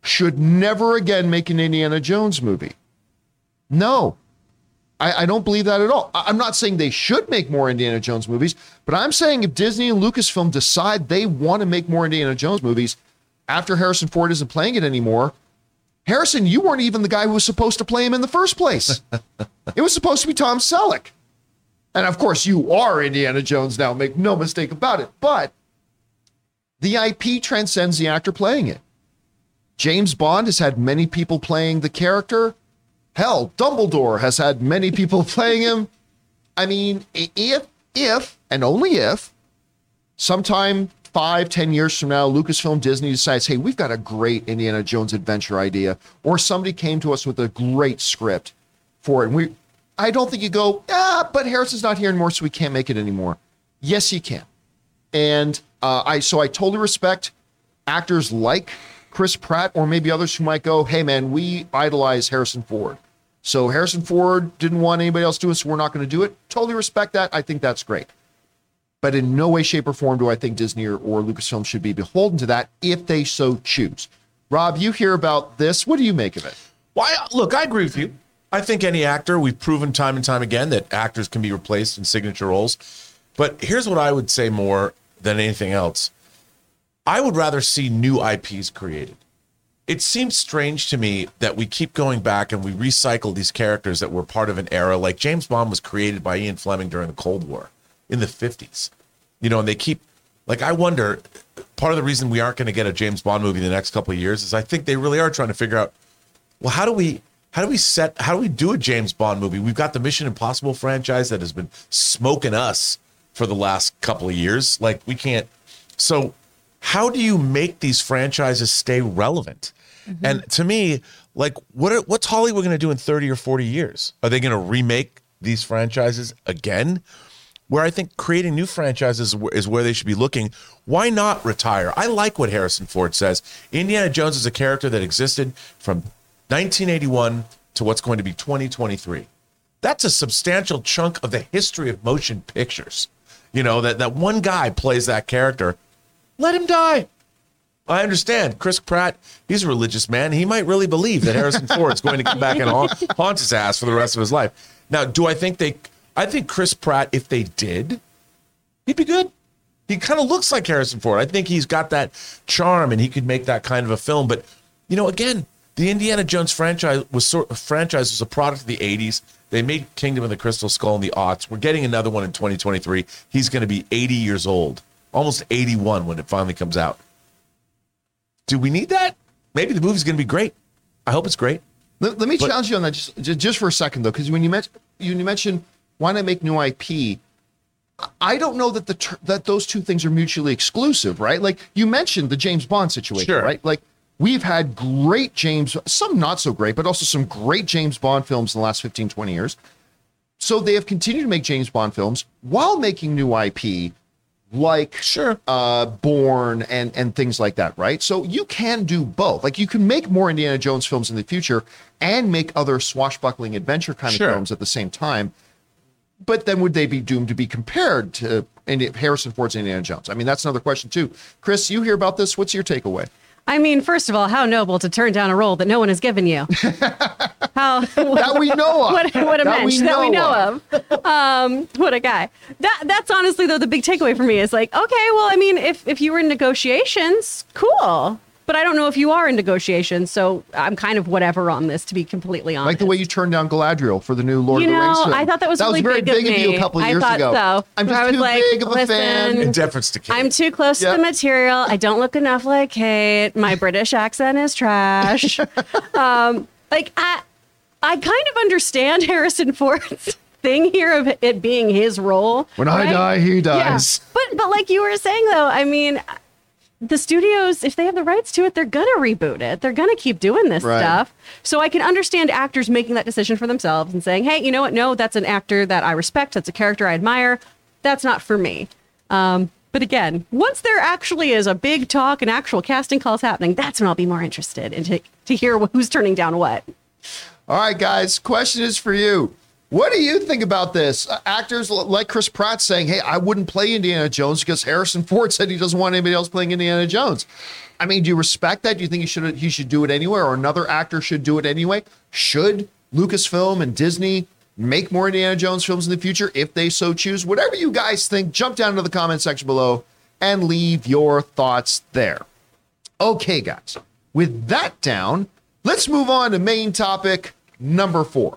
should never again make an Indiana Jones movie? No, I don't believe that at all. I'm not saying they should make more Indiana Jones movies, but I'm saying if Disney and Lucasfilm decide they want to make more Indiana Jones movies after Harrison Ford isn't playing it anymore, Harrison, you weren't even the guy who was supposed to play him in the first place. It was supposed to be Tom Selleck. And of course, you are Indiana Jones now, make no mistake about it. But the IP transcends the actor playing it. James Bond has had many people playing the character. Hell, Dumbledore has had many people playing him. I mean, if, and only if, sometime 5-10 years from now, Lucasfilm, Disney decides, hey, we've got a great Indiana Jones adventure idea, or somebody came to us with a great script for it. And I don't think you go, but Harrison's not here anymore, so we can't make it anymore. Yes, you can. And I totally respect actors like Chris Pratt or maybe others who might go, hey, man, we idolize Harrison Ford. So Harrison Ford didn't want anybody else to do it, so we're not going to do it. Totally respect that. I think that's great. But in no way, shape, or form do I think Disney or Lucasfilm should be beholden to that if they so choose. Rob, you hear about this. What do you make of it? Well, look, I agree with you. I think any actor, we've proven time and time again that actors can be replaced in signature roles. But here's what I would say more than anything else. I would rather see new IPs created. It seems strange to me that we keep going back and we recycle these characters that were part of an era. Like James Bond was created by Ian Fleming during the Cold War. In the 50s, you know, and they keep, like, I wonder, part of the reason we aren't going to get a James Bond movie in the next couple of years is I think they really are trying to figure out, well, how do we do a James Bond movie? We've got the Mission Impossible franchise that has been smoking us for the last couple of years. Like, we can't. So how do you make these franchises stay relevant? Mm-hmm. And to me, like, what's Hollywood going to do in 30 or 40 years? Are they going to remake these franchises again? Where I think creating new franchises is where they should be looking. Why not retire? I like what Harrison Ford says. Indiana Jones is a character that existed from 1981 to what's going to be 2023. that's a substantial chunk of the history of motion pictures. You know, that one guy plays that character. Let him die. I understand. Chris Pratt, he's a religious man. He might really believe that Harrison Ford's going to come back and haunt his ass for the rest of his life. Now, I think Chris Pratt, if they did, he'd be good. He kind of looks like Harrison Ford. I think he's got that charm and he could make that kind of a film. But, you know, again, the Indiana Jones franchise was a product of the 80s. They made Kingdom of the Crystal Skull in the aughts. We're getting another one in 2023. He's going to be 80 years old, almost 81 when it finally comes out. Do we need that? Maybe the movie's going to be great. I hope it's great. Let me challenge you on that just for a second, though, because when you mentioned why not make new IP, I don't know that that those two things are mutually exclusive, right? Like you mentioned the James Bond situation, sure, right? Like we've had great some not so great, but also some great James Bond films in the last 15, 20 years. So they have continued to make James Bond films while making new IP, like sure, Bourne and things like that, right? So you can do both. Like you can make more Indiana Jones films in the future and make other swashbuckling adventure kind sure of films at the same time. But then would they be doomed to be compared to Harrison Ford's Indiana Jones? I mean, that's another question too. Chris, you hear about this? What's your takeaway? I mean, first of all, how noble to turn down a role that no one has given you. That we know of. What a mensch that we know of. What a guy. That's honestly, though, the big takeaway for me is like, okay, well, I mean, if you were in negotiations, cool. But I don't know if you are in negotiations, so I'm kind of whatever on this, to be completely honest. Like the way you turned down Galadriel for the new Lord of the Rings film. I thought that was really big of you a couple of years ago. So. I'm just too big of a fan. In deference to Kate. I'm too close to the material. I don't look enough like Kate. My British accent is trash. I kind of understand Harrison Ford's thing here of it being his role. When right? I die, he dies. Yeah. But like you were saying, though, I mean, the studios, if they have the rights to it, they're going to reboot it. They're going to keep doing this right stuff. So I can understand actors making that decision for themselves and saying, hey, you know what? No, that's an actor that I respect. That's a character I admire. That's not for me. But again, once there actually is a big talk and actual casting calls happening, that's when I'll be more interested in to hear who's turning down what. All right, guys, question is for you. What do you think about this? Actors like Chris Pratt saying, hey, I wouldn't play Indiana Jones because Harrison Ford said he doesn't want anybody else playing Indiana Jones. I mean, do you respect that? Do you think he should do it anyway, or another actor should do it anyway? Should Lucasfilm and Disney make more Indiana Jones films in the future if they so choose? Whatever you guys think, jump down into the comment section below and leave your thoughts there. Okay, guys, with that down, let's move on to main topic number 4.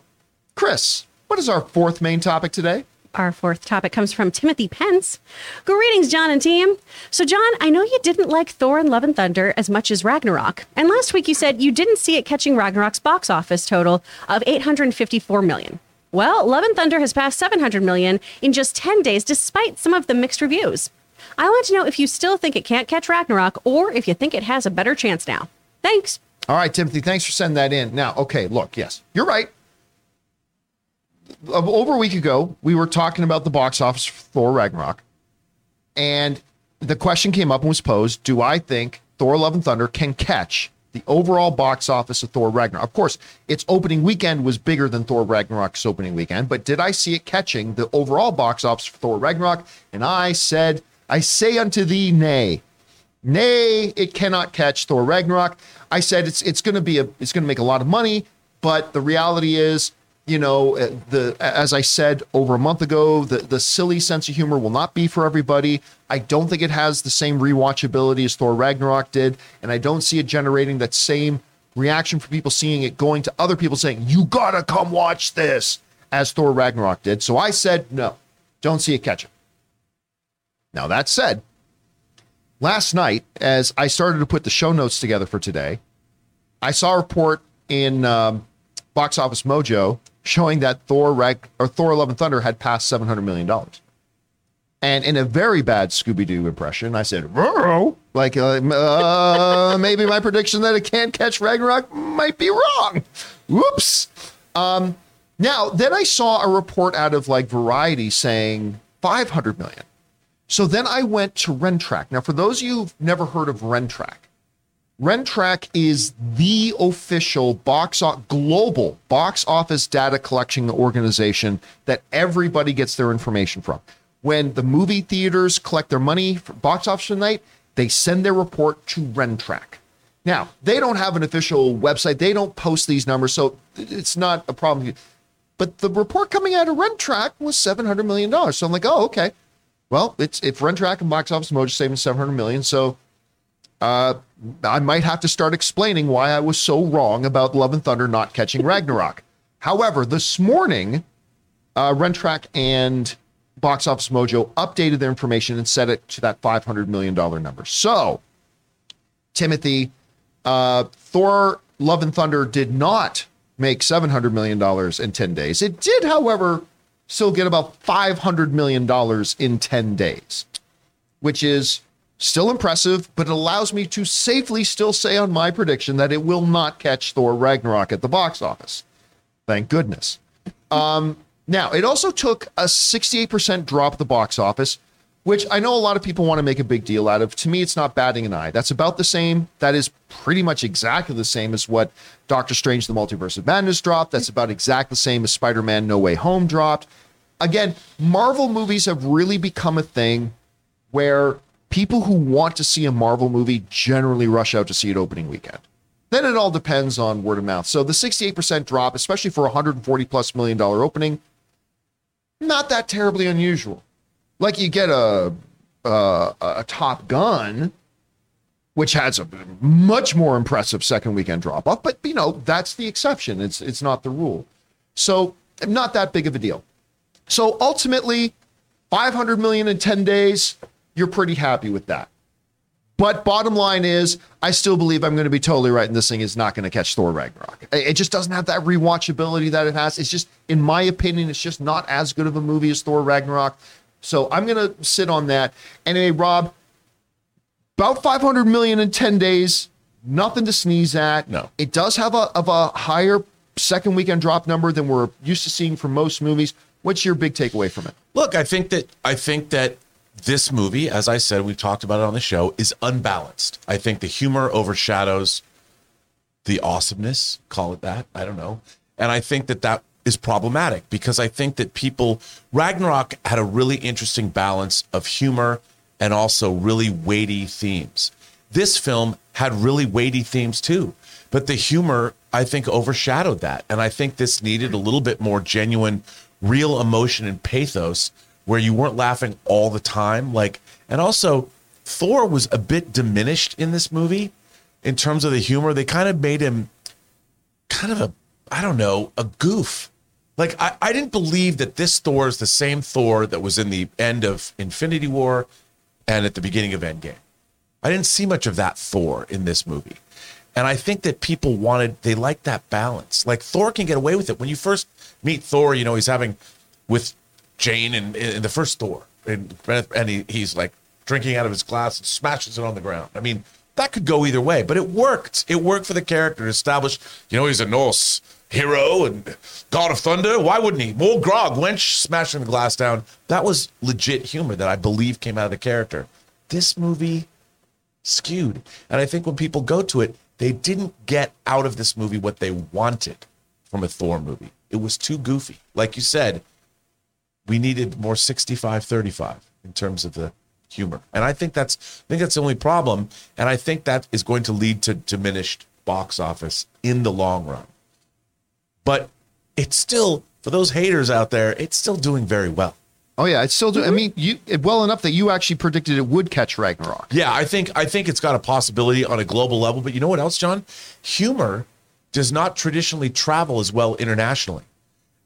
Chris, what is our 4th main topic today? Our 4th topic comes from Timothy Pence. Greetings, John and team. So, John, I know you didn't like Thor and Love and Thunder as much as Ragnarok. And last week you said you didn't see it catching Ragnarok's box office total of $854 million. Well, Love and Thunder has passed $700 million in just 10 days, despite some of the mixed reviews. I want to know if you still think it can't catch Ragnarok or if you think it has a better chance now. Thanks. All right, Timothy, thanks for sending that in. Now, okay, look, yes, you're right. Over a week ago, we were talking about the box office for Thor Ragnarok, and the question came up and was posed, do I think Thor Love and Thunder can catch the overall box office of Thor Ragnarok? Of course, its opening weekend was bigger than Thor Ragnarok's opening weekend, but did I see it catching the overall box office for Thor Ragnarok? And I said, I say unto thee, nay. Nay, it cannot catch Thor Ragnarok. I said it's going to make a lot of money, but the reality is, you know, as I said over a month ago, the silly sense of humor will not be for everybody. I don't think it has the same rewatchability as Thor Ragnarok did, and I don't see it generating that same reaction for people seeing it going to other people saying, you gotta come watch this, as Thor Ragnarok did. So I said, no, don't see it catch it. Now, that said, last night, as I started to put the show notes together for today, I saw a report in Box Office Mojo showing that Thor Love and Thunder had passed $700 million. And in a very bad Scooby-Doo impression, I said, like, maybe my prediction that it can't catch Ragnarok might be wrong. Whoops. Now, then I saw a report out of like Variety saying $500 million. So then I went to Rentrack. Now, for those of you who've never heard of Rentrack, Rentrack is the official global box office data collection organization that everybody gets their information from. When the movie theaters collect their money for box office tonight, they send their report to Rentrack. Now, they don't have an official website. They don't post these numbers, so it's not a problem. But the report coming out of Rentrack was $700 million. So I'm like, oh, okay. Well, if Rentrack and Box Office Mojo saving $700 million, so... I might have to start explaining why I was so wrong about Love and Thunder not catching Ragnarok. However, this morning, Rentrack and Box Office Mojo updated their information and set it to that $500 million number. So, Timothy, Thor: Love and Thunder did not make $700 million in 10 days. It did, however, still get about $500 million in 10 days, which is... still impressive, but it allows me to safely still say on my prediction that it will not catch Thor Ragnarok at the box office. Thank goodness. Now, it also took a 68% drop at the box office, which I know a lot of people want to make a big deal out of. To me, it's not batting an eye. That's about the same. That is pretty much exactly the same as what Doctor Strange, The Multiverse of Madness dropped. That's about exactly the same as Spider-Man No Way Home dropped. Again, Marvel movies have really become a thing where... people who want to see a Marvel movie generally rush out to see it opening weekend. Then it all depends on word of mouth. So the 68% drop, especially for a $140+ million opening, not that terribly unusual. Like you get a Top Gun, which has a much more impressive second weekend drop off, but you know, that's the exception. It's not the rule. So not that big of a deal. So ultimately, $500 million in 10 days, you're pretty happy with that. But bottom line is, I still believe I'm going to be totally right, and this thing is not going to catch Thor Ragnarok. It just doesn't have that rewatchability that it has. It's just, in my opinion, it's just not as good of a movie as Thor Ragnarok. So I'm going to sit on that. Anyway, Rob, about $500 million in 10 days, nothing to sneeze at. No. It does have a higher second weekend drop number than we're used to seeing from most movies. What's your big takeaway from it? Look, I think that this movie, as I said, we've talked about it on the show, is unbalanced. I think the humor overshadows the awesomeness, call it that, I don't know. And I think that is problematic because I think that Ragnarok had a really interesting balance of humor and also really weighty themes. This film had really weighty themes too, but the humor, I think, overshadowed that. And I think this needed a little bit more genuine, real emotion and pathos where you weren't laughing all the time. And also, Thor was a bit diminished in this movie in terms of the humor. They kind of made him kind of a goof. I didn't believe that this Thor is the same Thor that was in the end of Infinity War and at the beginning of Endgame. I didn't see much of that Thor in this movie. And I think that people like that balance. Like, Thor can get away with it. When you first meet Thor, you know, he's having with... Jane in the first Thor, and he's like drinking out of his glass and smashes it on the ground. I mean, that could go either way, but it worked. It worked for the character to establish, you know, he's a Norse hero and god of thunder. Why wouldn't he? More grog, wench, smashing the glass down. That was legit humor that I believe came out of the character. This movie skewed. And I think when people go to it, they didn't get out of this movie what they wanted from a Thor movie. It was too goofy. Like you said, we needed more 65-35 in terms of the humor. And I think that's the only problem. And I think that is going to lead to diminished box office in the long run. But it's still, for those haters out there, it's still doing very well. Oh yeah, it's still doing. I mean, well enough that you actually predicted it would catch Ragnarok. Yeah, I think it's got a possibility on a global level. But you know what else, John? Humor does not traditionally travel as well internationally.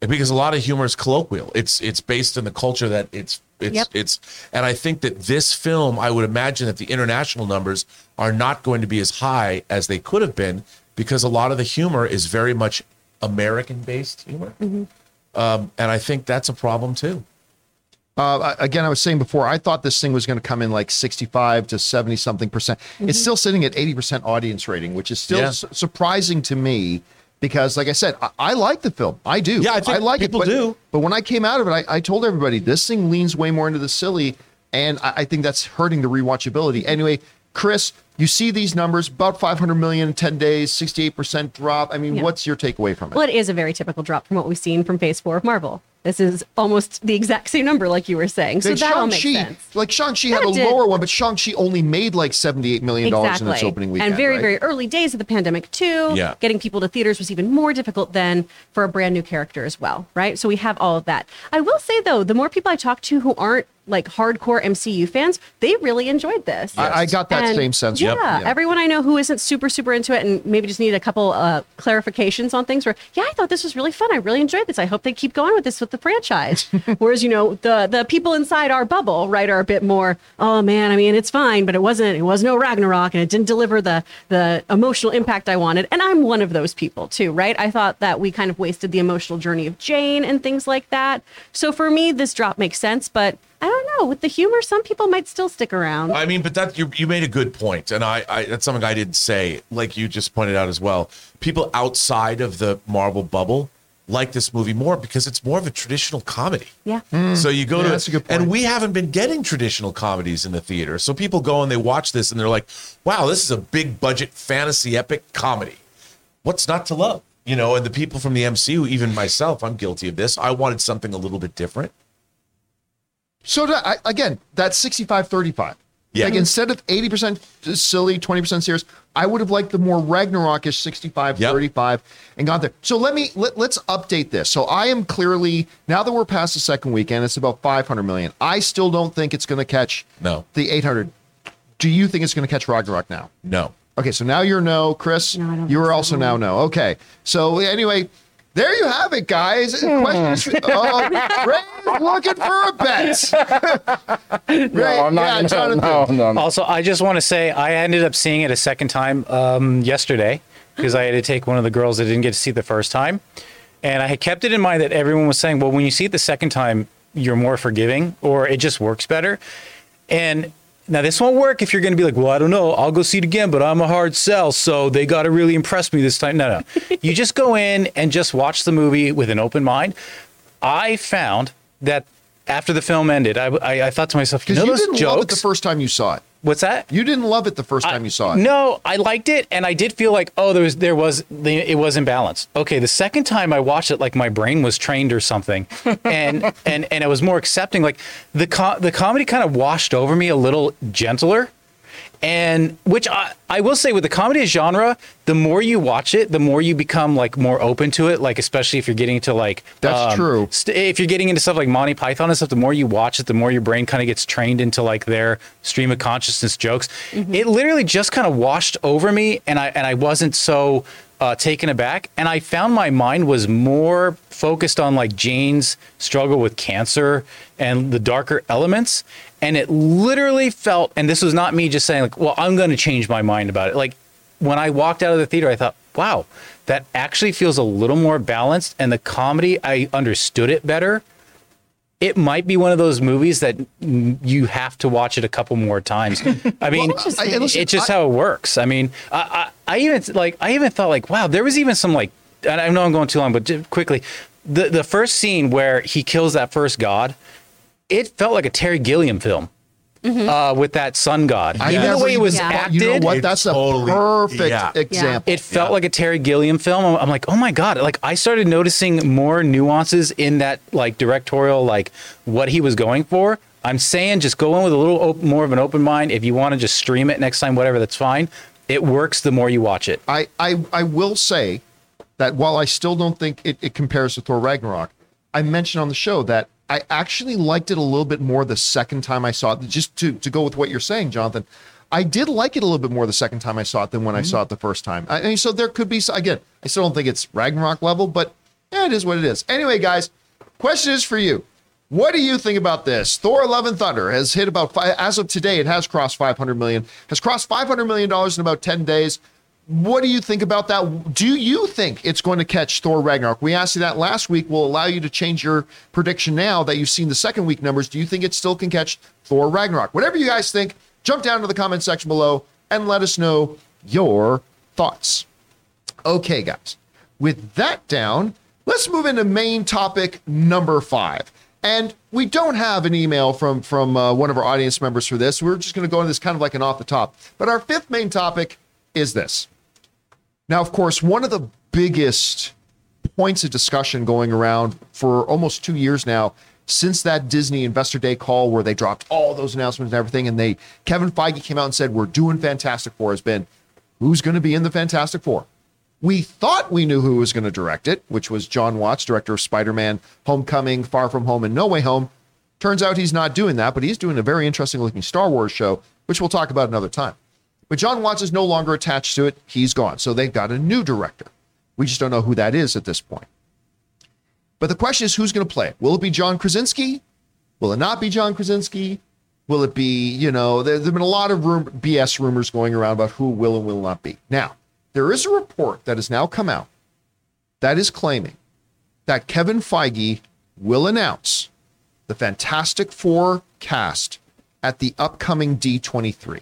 Because a lot of humor is colloquial. It's based in the culture that it's yep. And I think that this film, I would imagine that the international numbers are not going to be as high as they could have been because a lot of the humor is very much American-based humor. Mm-hmm. And I think that's a problem too. Again, I was saying before, I thought this thing was going to come in like 65 to 70 something percent. Mm-hmm. It's still sitting at 80% audience rating, which is still surprising to me. Because, like I said, I like the film. I do. Yeah, I think I like people it, but, do. But when I came out of it, I told everybody, this thing leans way more into the silly, and I think that's hurting the rewatchability. Anyway, Chris, You see these numbers, about 500 million in 10 days, 68% drop. I mean, what's your takeaway from it? Well, it is a very typical drop from what we've seen from Phase 4 of Marvel. This is almost the exact same number, like you were saying. So that all makes sense. Like Shang-Chi had a lower one, but Shang-Chi only made like $78 million in its opening weekend. And very early days of the pandemic, too. Yeah. Getting people to theaters was even more difficult then for a brand new character as well, right? So we have all of that. I will say, though, the more people I talk to who aren't like hardcore MCU fans, they really enjoyed this. I got that same sense. Yeah, everyone I know who isn't super into it and maybe just need a couple clarifications on things were, I thought this was really fun. I really enjoyed this. I hope they keep going with this with the franchise. Whereas, you know, the people inside our bubble, right, are a bit more, oh man, I mean, it's fine, but it was no Ragnarok and it didn't deliver the emotional impact I wanted. And I'm one of those people too, right? I thought that we kind of wasted the emotional journey of Jane and things like that. So for me, this drop makes sense, but I don't know. With the humor, some people might still stick around. I mean, but that you made a good point, and I that's something I didn't say. Like you just pointed out as well, people outside of the Marvel bubble like this movie more because it's more of a traditional comedy. Yeah. So you go to, that's a good point. And we haven't been getting traditional comedies in the theater. So people go and they watch this and they're like, "Wow, this is a big budget fantasy epic comedy. What's not to love?" You know. And the people from the MCU, even myself, I'm guilty of this. I wanted something a little bit different. So, again, that's 65-35. Yeah. Like, instead of 80% silly, 20% serious, I would have liked the more Ragnarok-ish 65-35 and got there. So, let's update this. So, I am clearly, now that we're past the second weekend, it's about $500 million. I still don't think it's going to catch the 800. Do you think it's going to catch Ragnarok now? No. Okay, so now you're no. Chris, no, you're also now no. Okay. So, anyway... There you have it, guys. Questions? Ray's looking for a bet. Ray, I'm not. Yeah, no. Also, I just want to say I ended up seeing it a second time yesterday because I had to take one of the girls that didn't get to see it the first time, and I had kept it in mind that everyone was saying, "Well, when you see it the second time, you're more forgiving, or it just works better." And now, this won't work if you're going to be like, well, I don't know. I'll go see it again, but I'm a hard sell, so they got to really impress me this time. No. You just go in and just watch the movie with an open mind. I found that after the film ended, I thought to myself, you didn't love it the first time you saw it. What's that? You didn't love it the first time you saw it. No, I liked it, and I did feel like, it wasn't balanced. Okay, the second time I watched it, like my brain was trained or something, and I was more accepting. Like the comedy kind of washed over me a little gentler, and which I will say with the comedy genre, the more you watch it, the more you become like more open to it. Like especially if you're getting to like that's true. If you're getting into stuff like Monty Python and stuff, the more you watch it, the more your brain kind of gets trained into like their stream of consciousness jokes. Mm-hmm. It literally just kind of washed over me, and I wasn't so taken aback. And I found my mind was more focused on like Jane's struggle with cancer and the darker elements. And it literally felt, and this was not me just saying like, well, I'm going to change my mind about it. Like when I walked out of the theater, I thought, wow, that actually feels a little more balanced. And the comedy, I understood it better. It might be one of those movies that you have to watch it a couple more times. I mean, well, it's just how it works. I mean, I even thought like, wow, there was even some like, and I know I'm going too long, but quickly, the first scene where he kills that first god, it felt like a Terry Gilliam film. Mm-hmm. With that sun god. The way it was acted. You know what? That's a totally, perfect example. It felt like a Terry Gilliam film. I'm like, oh my God. Like I started noticing more nuances in that like directorial, like what he was going for. I'm saying just go in with a little more of an open mind. If you want to just stream it next time, whatever, that's fine. It works the more you watch it. I will say that while I still don't think it compares to Thor Ragnarok, I mentioned on the show that I actually liked it a little bit more the second time I saw it. Just to go with what you're saying, Jonathan, I did like it a little bit more the second time I saw it than when I saw it the first time. I mean, so there could be, again, I still don't think it's Ragnarok level, but it is what it is. Anyway, guys, question is for you. What do you think about this? Thor: Love and Thunder has hit about, as of today, it has crossed $500 million, has crossed $500 million in about 10 days. What do you think about that? Do you think it's going to catch Thor Ragnarok? We asked you that last week. We'll allow you to change your prediction now that you've seen the second week numbers. Do you think it still can catch Thor Ragnarok? Whatever you guys think, jump down to the comment section below and let us know your thoughts. Okay, guys. With that down, let's move into main topic number 5. And we don't have an email from one of our audience members for this. We're just going to go into this kind of like an off the top. But our fifth main topic is this. Now, of course, one of the biggest points of discussion going around for almost 2 years now, since that Disney Investor Day call where they dropped all those announcements and everything, and Kevin Feige came out and said, we're doing Fantastic Four, has been, who's going to be in the Fantastic Four? We thought we knew who was going to direct it, which was John Watts, director of Spider-Man, Homecoming, Far From Home, and No Way Home. Turns out he's not doing that, but he's doing a very interesting looking Star Wars show, which we'll talk about another time. But John Watts is no longer attached to it. He's gone. So they've got a new director. We just don't know who that is at this point. But the question is, who's going to play it? Will it be John Krasinski? Will it not be John Krasinski? Will it be, there have been a lot of BS rumors going around about who will and will not be. Now, there is a report that has now come out that is claiming that Kevin Feige will announce the Fantastic Four cast at the upcoming D23.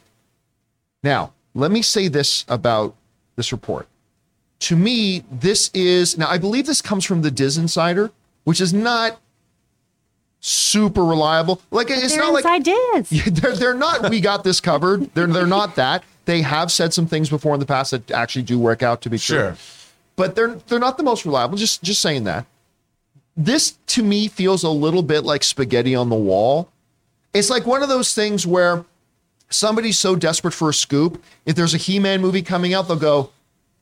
Now, let me say this about this report. To me, I believe this comes from the Diz Insider, which is not super reliable. Like, it's not like they're not, we got this covered. They're not that. They have said some things before in the past that actually do work out to be true. Sure. But they're not the most reliable. Just saying that. This to me feels a little bit like spaghetti on the wall. It's like one of those things where somebody's so desperate for a scoop, if there's a He-Man movie coming out, they'll go,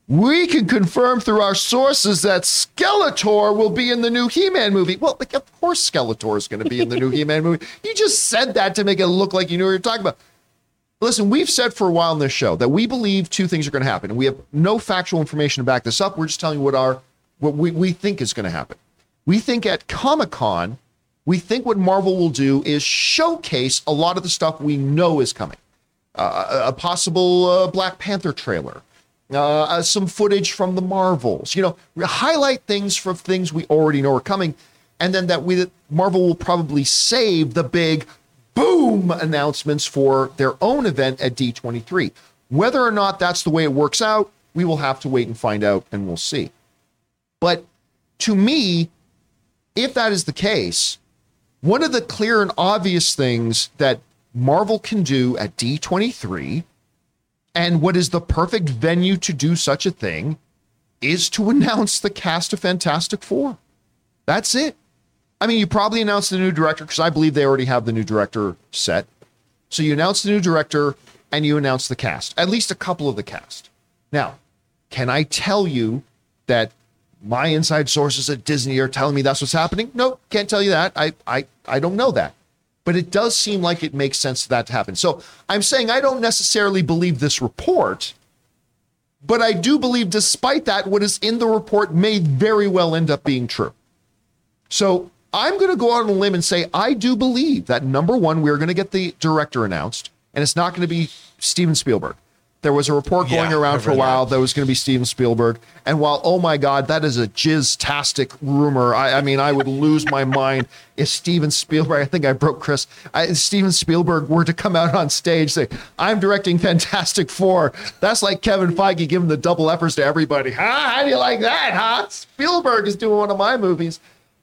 we can confirm through our sources that Skeletor will be in the new He-Man movie. Well, like, of course Skeletor is going to be in the new He-Man movie. You just said that to make it look like you knew what you're talking about. Listen, we've said for a while in this show that we believe two things are going to happen, and we have no factual information to back this up. We're just telling you what we think is going to happen. We think at Comic-Con, we think what Marvel will do is showcase a lot of the stuff we know is coming. A possible Black Panther trailer. Some footage from the Marvels, highlight things from things we already know are coming. And then Marvel will probably save the big boom announcements for their own event at D23. Whether or not that's the way it works out, we will have to wait and find out, and we'll see. But to me, if that is the case, one of the clear and obvious things that Marvel can do at D23, and what is the perfect venue to do such a thing, is to announce the cast of Fantastic Four. That's it. I mean, you probably announced the new director, because I believe they already have the new director set. So you announce the new director and you announce the cast, at least a couple of the cast. Now, can I tell you that my inside sources at Disney are telling me that's what's happening? Nope, can't tell you that. I don't know that. But it does seem like it makes sense for that to happen. So I'm saying I don't necessarily believe this report, but I do believe, despite that, what is in the report may very well end up being true. So I'm going to go out on a limb and say I do believe that, number one, we're going to get the director announced, and it's not going to be Steven Spielberg. There was a report going around for a while that was going to be Steven Spielberg. And while, oh my God, that is a jizz-tastic rumor. I mean, I would lose my mind if Steven Spielberg, I think I broke Chris, if Steven Spielberg were to come out on stage and say, I'm directing Fantastic Four. That's like Kevin Feige giving the double effers to everybody. Huh? How do you like that, huh? Spielberg is doing one of my movies.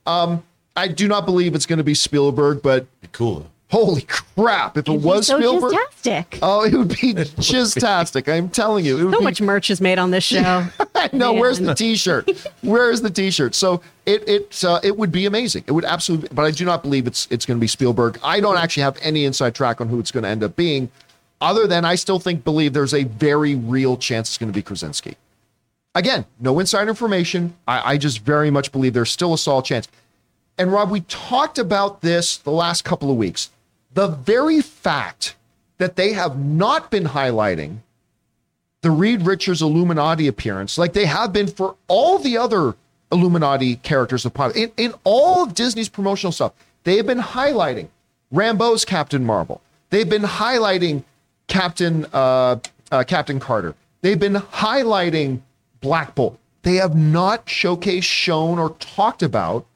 I do not believe it's going to be Spielberg, but... Cool. Holy crap. If it was so Spielberg. Jizz-tastic. Oh, it would be jizz-tastic. I'm telling you. So much merch is made on this show. I know. Where's the t-shirt? Where's the t-shirt? So it would be amazing. It would absolutely, but I do not believe it's going to be Spielberg. I don't actually have any inside track on who it's going to end up being, other than I still believe there's a very real chance it's going to be Krasinski. Again, no inside information. I just very much believe there's still a solid chance. And Rob, we talked about this the last couple of weeks. The very fact that they have not been highlighting the Reed Richards Illuminati appearance, like they have been for all the other Illuminati characters in all of Disney's promotional stuff, they've been highlighting Rambeau's Captain Marvel. They've been highlighting Captain Carter. They've been highlighting Black Bolt. They have not showcased, shown, or talked about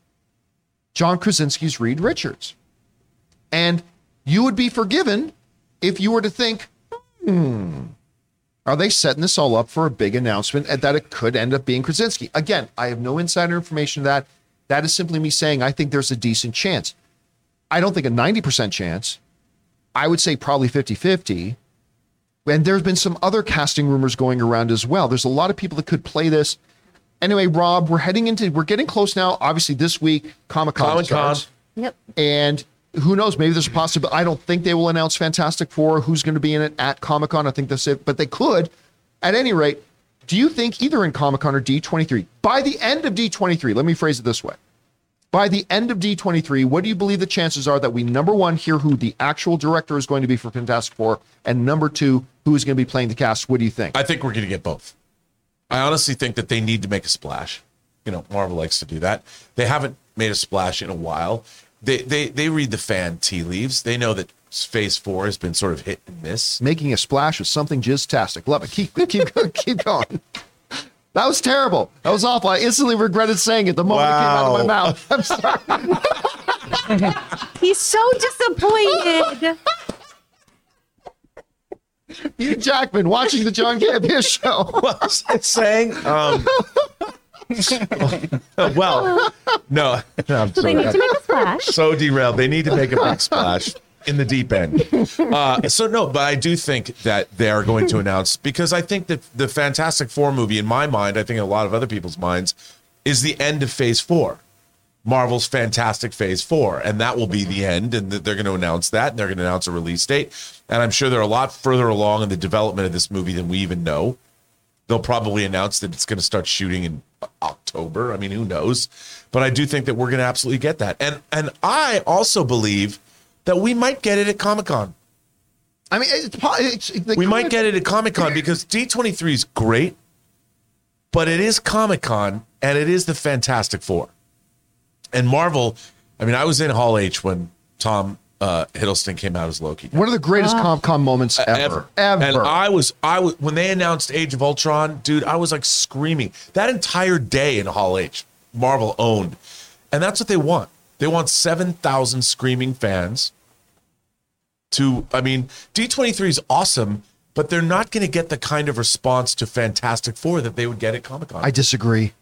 John Krasinski's Reed Richards. And you would be forgiven if you were to think, are they setting this all up for a big announcement and that it could end up being Krasinski? Again, I have no insider information to that. That is simply me saying I think there's a decent chance. I don't think a 90% chance. I would say probably 50-50. And there's been some other casting rumors going around as well. There's a lot of people that could play this. Anyway, Rob, we're getting close now. Obviously, this week, Comic-Con. Yep. And who knows? Maybe there's a possibility. I don't think they will announce Fantastic Four, who's going to be in it at Comic-Con. I think that's it. But they could. At any rate, do you think either in Comic-Con or D23, by the end of D23, let me phrase it this way. By the end of D23, what do you believe the chances are that we, number one, hear who the actual director is going to be for Fantastic Four, and number two, who is going to be playing the cast? What do you think? I think we're going to get both. I honestly think that they need to make a splash. You know, Marvel likes to do that. They haven't made a splash in a while. They read the fan tea leaves. They know that Phase 4 has been sort of hit and miss. Making a splash is something jizz-tastic. Love it. Keep going. That was terrible. That was awful. I instantly regretted saying it the moment it came out of my mouth. I'm sorry. He's so disappointed. Hugh Jackman watching the John Campea show. What was I saying? No, so they need to make a splash. So derailed. They need to make a big splash in the deep end. But I do think that they are going to announce, because I think that the Fantastic Four movie, in my mind, I think in a lot of other people's minds, is the end of Phase 4. Marvel's Fantastic Phase 4, and that will be the end, and they're going to announce that, and they're going to announce a release date, and I'm sure they're a lot further along in the development of this movie than we even know. They'll probably announce that it's going to start shooting in October. I mean, who knows? But I do think that we're going to absolutely get that. And I also believe that we might get it at Comic-Con. I mean, we might get it at Comic-Con, because D23 is great, but it is Comic-Con, and it is the Fantastic Four. And Marvel, I mean, I was in Hall H when Tom Hiddleston came out as Loki. One of the greatest Comic-Con moments ever. And I was when they announced Age of Ultron, dude, I was like screaming. That entire day in Hall H, Marvel owned. And that's what they want. They want 7,000 screaming fans to, I mean, D23 is awesome, but they're not going to get the kind of response to Fantastic Four that they would get at Comic-Con. I disagree.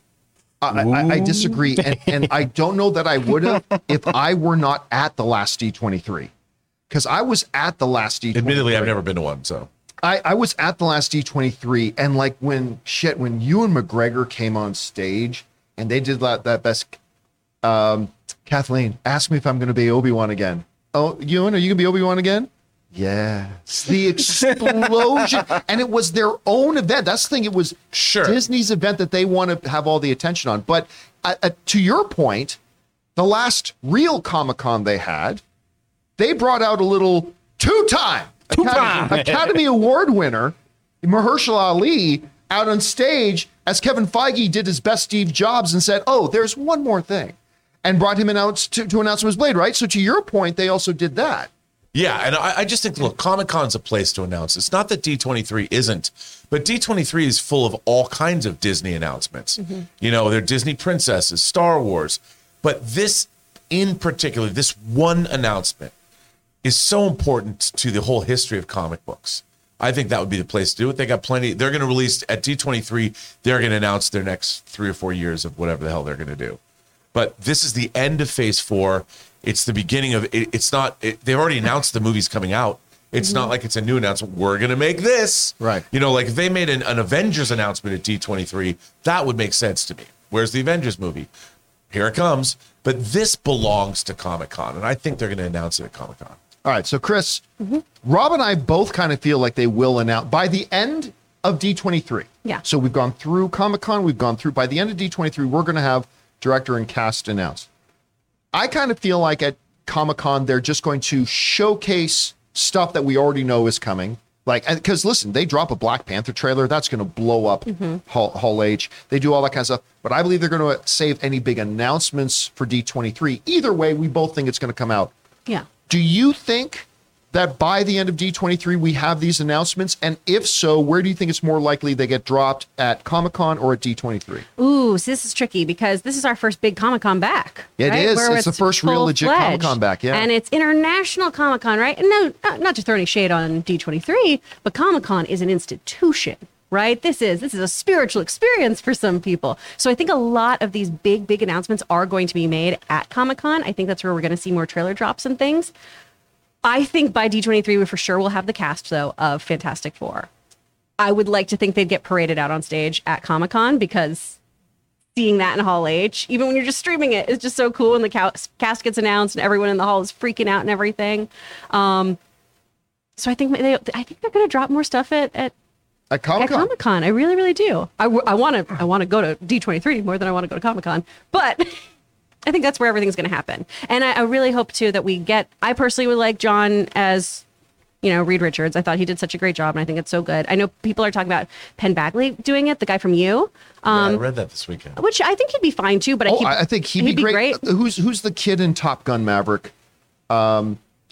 I disagree, and I don't know that I would have if I were not at the last D23, because I was at the last D23. Admittedly, I've never been to one, so. I was at the last D23, and like when Ewan McGregor came on stage, and they did that best, Kathleen, ask me if I'm going to be Obi-Wan again. Oh, Ewan, are you going to be Obi-Wan again? Yes, the explosion. And it was their own event. That's the thing. It was Disney's event that they want to have all the attention on. But to your point, the last real Comic-Con they had, they brought out a little Academy Award winner, Mahershala Ali, out on stage as Kevin Feige did his best Steve Jobs and said, oh, there's one more thing, and brought him to announce his blade, right? So to your point, they also did that. Yeah, and I just think, look, Comic-Con's a place to announce. It's not that D23 isn't, but D23 is full of all kinds of Disney announcements. Mm-hmm. You know, they're Disney princesses, Star Wars. But this in particular, this one announcement is so important to the whole history of comic books. I think that would be the place to do it. They got plenty. They're going to release at D23, they're going to announce their next 3 or 4 years of whatever the hell they're going to do. But this is the end of Phase 4. It's the beginning of it. It's not. They've already announced the movie's coming out. It's not like it's a new announcement. We're going to make this. Right. You know, like if they made an Avengers announcement at D23, that would make sense to me. Where's the Avengers movie? Here it comes. But this belongs to Comic-Con, and I think they're going to announce it at Comic-Con. All right. So, Chris, Rob and I both kind of feel like they will announce by the end of D23. Yeah. So we've gone through Comic-Con. We've gone through by the end of D23, we're going to have director and cast announced. I kind of feel like at Comic-Con, they're just going to showcase stuff that we already know is coming. Like, because listen, they drop a Black Panther trailer. That's going to blow up Hall H. They do all that kind of stuff. But I believe they're going to save any big announcements for D23. Either way, we both think it's going to come out. Yeah. Do you think that by the end of D23, we have these announcements? And if so, where do you think it's more likely they get dropped, at Comic-Con or at D23? Ooh, so this is tricky, because this is our first big Comic-Con back. Yeah, right? It is. It's the first real legit Comic-Con back, yeah. And it's international Comic-Con, right? And no, not to throw any shade on D23, but Comic-Con is an institution. right? This is a spiritual experience for some people. So I think a lot of these big, big announcements are going to be made at Comic-Con. I think that's where we're going to see more trailer drops and things. I think by D23, we for sure will have the cast, though, of Fantastic Four. I would like to think they'd get paraded out on stage at Comic-Con, because seeing that in Hall H, even when you're just streaming it, is just so cool when the cast gets announced and everyone in the hall is freaking out and everything. So I think they're going to drop more stuff at Comic-Con. I really, really do. I want to go to D23 more than I want to go to Comic-Con, but I think that's where everything's going to happen. And I really hope, too, that we get... I personally would like John as... You know, Reed Richards. I thought he did such a great job, and I think it's so good. I know people are talking about Penn Bagley doing it, the guy from You. Yeah, I read that this weekend. Which I think he'd be fine too. But I think he'd be great. Who's the kid in Top Gun Maverick?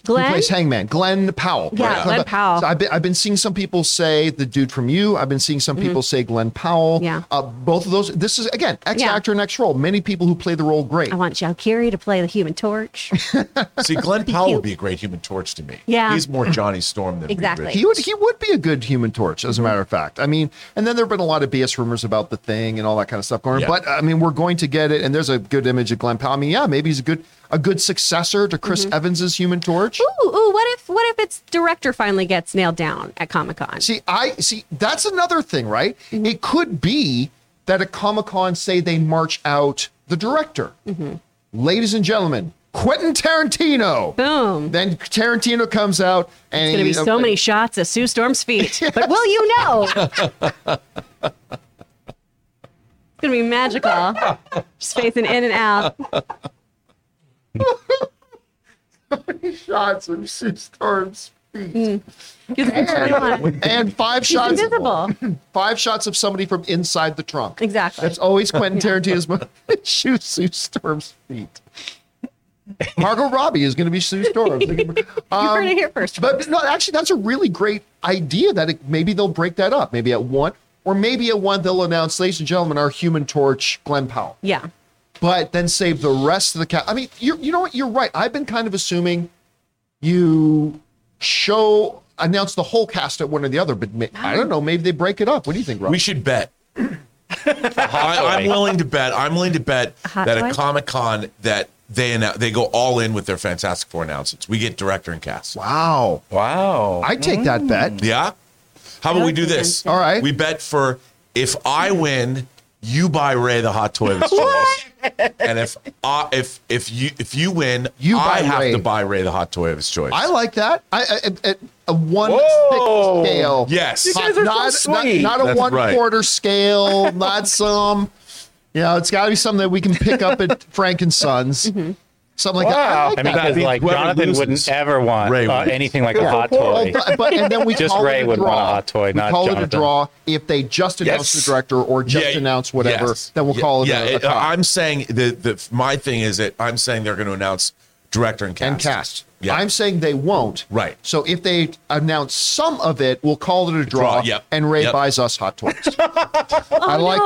Who plays Hangman? Glenn Powell. Yeah, right? Glenn Powell. So I've been seeing some people say the dude from You. I've been seeing some people say Glenn Powell. Yeah. Both of those. This is again X actor and X role. Many people who play the role great. I want Valkyrie to play the Human Torch. See, Glenn Powell would be a great Human Torch to me. Yeah. He's more Johnny Storm than exactly. Reed Richards. He would be a good Human Torch, as a matter of fact. I mean, and then there've been a lot of BS rumors about the Thing and all that kind of stuff going on. Yeah. But I mean, we're going to get it, and there's a good image of Glenn Powell. I mean, yeah, maybe he's a good successor to Chris Evans's Human Torch. Ooh, what if its director finally gets nailed down at Comic-Con? See, that's another thing, right? It could be that at Comic-Con, say they march out the director. Ladies and gentlemen, Quentin Tarantino. Boom. Then Tarantino comes out and... It's going to be so many shots of Sue Storm's feet. Yes. But will you know? It's going to be magical. Just facing in and out. So many shots of Sue Storm's feet. And five shots. Five shots of somebody from inside the trunk. Exactly. That's always Quentin Tarantino's moment. Shoot Sue Storm's feet. Margot Robbie is going to be Sue Storm. You heard it here first. But no, actually, that's a really great idea. That maybe they'll break that up. Maybe at one, or maybe at one they'll announce, ladies and gentlemen, our Human Torch, Glenn Powell. Yeah. But then save the rest of the cast. I mean, you know what? You're right. I've been kind of assuming you announce the whole cast at one or the other, but I don't know. Maybe they break it up. What do you think, Rob? We should bet. I'm willing to bet that at Comic-Con that they go all in with their Fantastic Four announcements. We get director and cast. Wow. I take that bet. Yeah. How about we do this? All right. We bet for if I win, you buy Ray the hot toy that's choice, and if you win, I have to buy Ray the hot toy of his choice. I like that. I a one-sixth scale. Yes, you guys are not a one-quarter scale. Not some. It's got to be something that we can pick up at Frank and Sons. Something like that. I mean, that is like Jonathan wouldn't ever want anything like a hot toy. And then we just Ray would want a hot toy, not Jonathan. We call it a draw if they just announce the director or just announce whatever. Yes. Then we'll call it. Yeah, I'm saying my thing is that I'm saying they're going to announce director and cast. Yeah. I'm saying they won't. Right. So if they announce some of it, we'll call it a draw. And Ray buys us hot toys. I like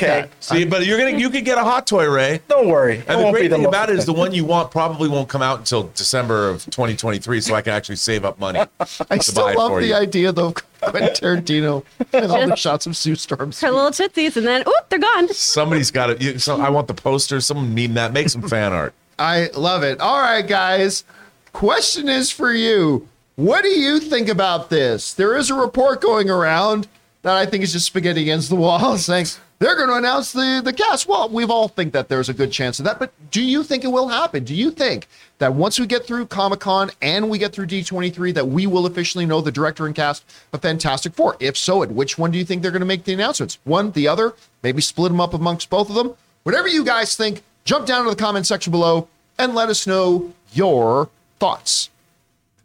that. See, but you could get a hot toy, Ray. Don't worry. And the great thing about it is the one you want probably won't come out until December of 2023, so I can actually save up money. I still love the idea, though, Quentin Tarantino and all the shots of Sue Storm's her little tootsies, and then, oop, they're gone. Somebody's got it. I want the poster. Someone needing that. Make some fan art. I love it. All right, guys. Question is for you. What do you think about this? There is a report going around that I think is just spaghetti against the wall saying they're going to announce the cast. Well, we've all think that there's a good chance of that, but do you think it will happen? Do you think that once we get through Comic-Con and we get through D23 that we will officially know the director and cast of Fantastic Four? If so, at which one do you think they're going to make the announcements? One, the other, maybe split them up amongst both of them. Whatever you guys think, jump down to the comment section below and let us know your thoughts.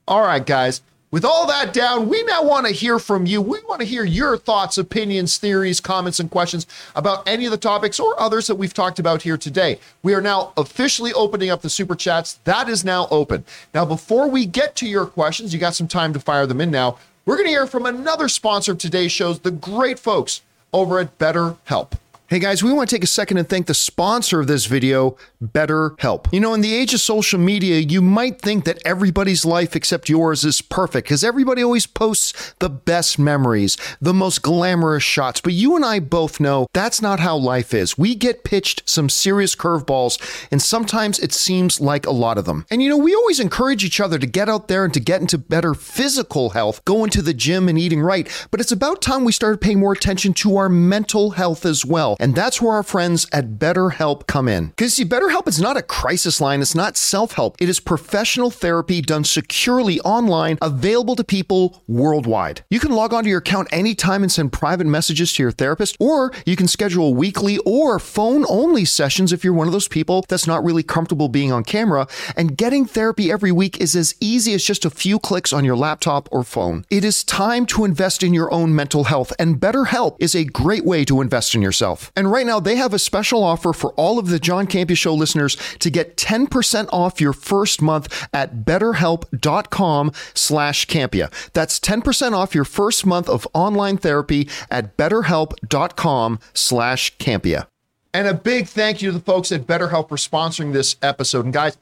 All right, guys. With all that down, we now want to hear from you. We want to hear your thoughts, opinions, theories, comments, and questions about any of the topics or others that we've talked about here today. We are now officially opening up the Super Chats. That is now open. Now, before we get to your questions, you got some time to fire them in now. We're going to hear from another sponsor of today's shows, the great folks over at BetterHelp. Hey guys, we want to take a second and thank the sponsor of this video, BetterHelp. You know, in the age of social media, you might think that everybody's life except yours is perfect because everybody always posts the best memories, the most glamorous shots. But you and I both know that's not how life is. We get pitched some serious curveballs, and sometimes it seems like a lot of them. And you know, we always encourage each other to get out there and to get into better physical health, going to the gym and eating right. But it's about time we started paying more attention to our mental health as well. And that's where our friends at BetterHelp come in. Because see, BetterHelp is not a crisis line. It's not self-help. It is professional therapy done securely online, available to people worldwide. You can log onto your account anytime and send private messages to your therapist, or you can schedule weekly or phone-only sessions if you're one of those people that's not really comfortable being on camera. And getting therapy every week is as easy as just a few clicks on your laptop or phone. It is time to invest in your own mental health, and BetterHelp is a great way to invest in yourself. And right now, they have a special offer for all of the John Campea Show listeners to get 10% off your first month at BetterHelp.com/Campea. That's 10% off your first month of online therapy at BetterHelp.com/Campea. And a big thank you to the folks at BetterHelp for sponsoring this episode. And guys,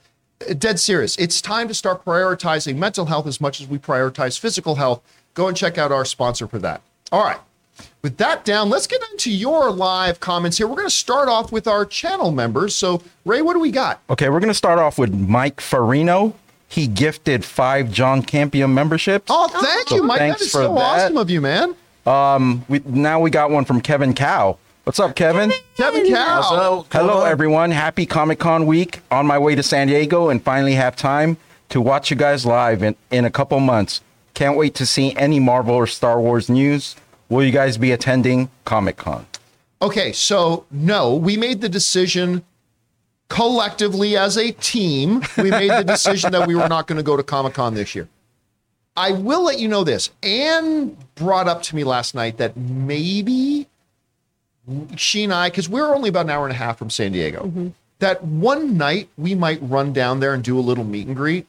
dead serious, it's time to start prioritizing mental health as much as we prioritize physical health. Go and check out our sponsor for that. All right. With that down, let's get into your live comments here. We're going to start off with our channel members. So, Ray, what do we got? Okay, we're going to start off with Mike Farino. He gifted 5 John Campea memberships. Oh, thank you, Mike. That is so awesome of you, man. We got one from Kevin Cow. What's up, Kevin? Kevin Cow. Hello, everyone. Happy Comic-Con week. On my way to San Diego and finally have time to watch you guys live in a couple months. Can't wait to see any Marvel or Star Wars news. Will you guys be attending Comic-Con? Okay, so no, we made the decision collectively as a team. We made the decision that we were not going to go to Comic-Con this year. I will let you know this. Anne brought up to me last night that maybe she and I, because we're only about an hour and a half from San Diego, that one night we might run down there and do a little meet and greet.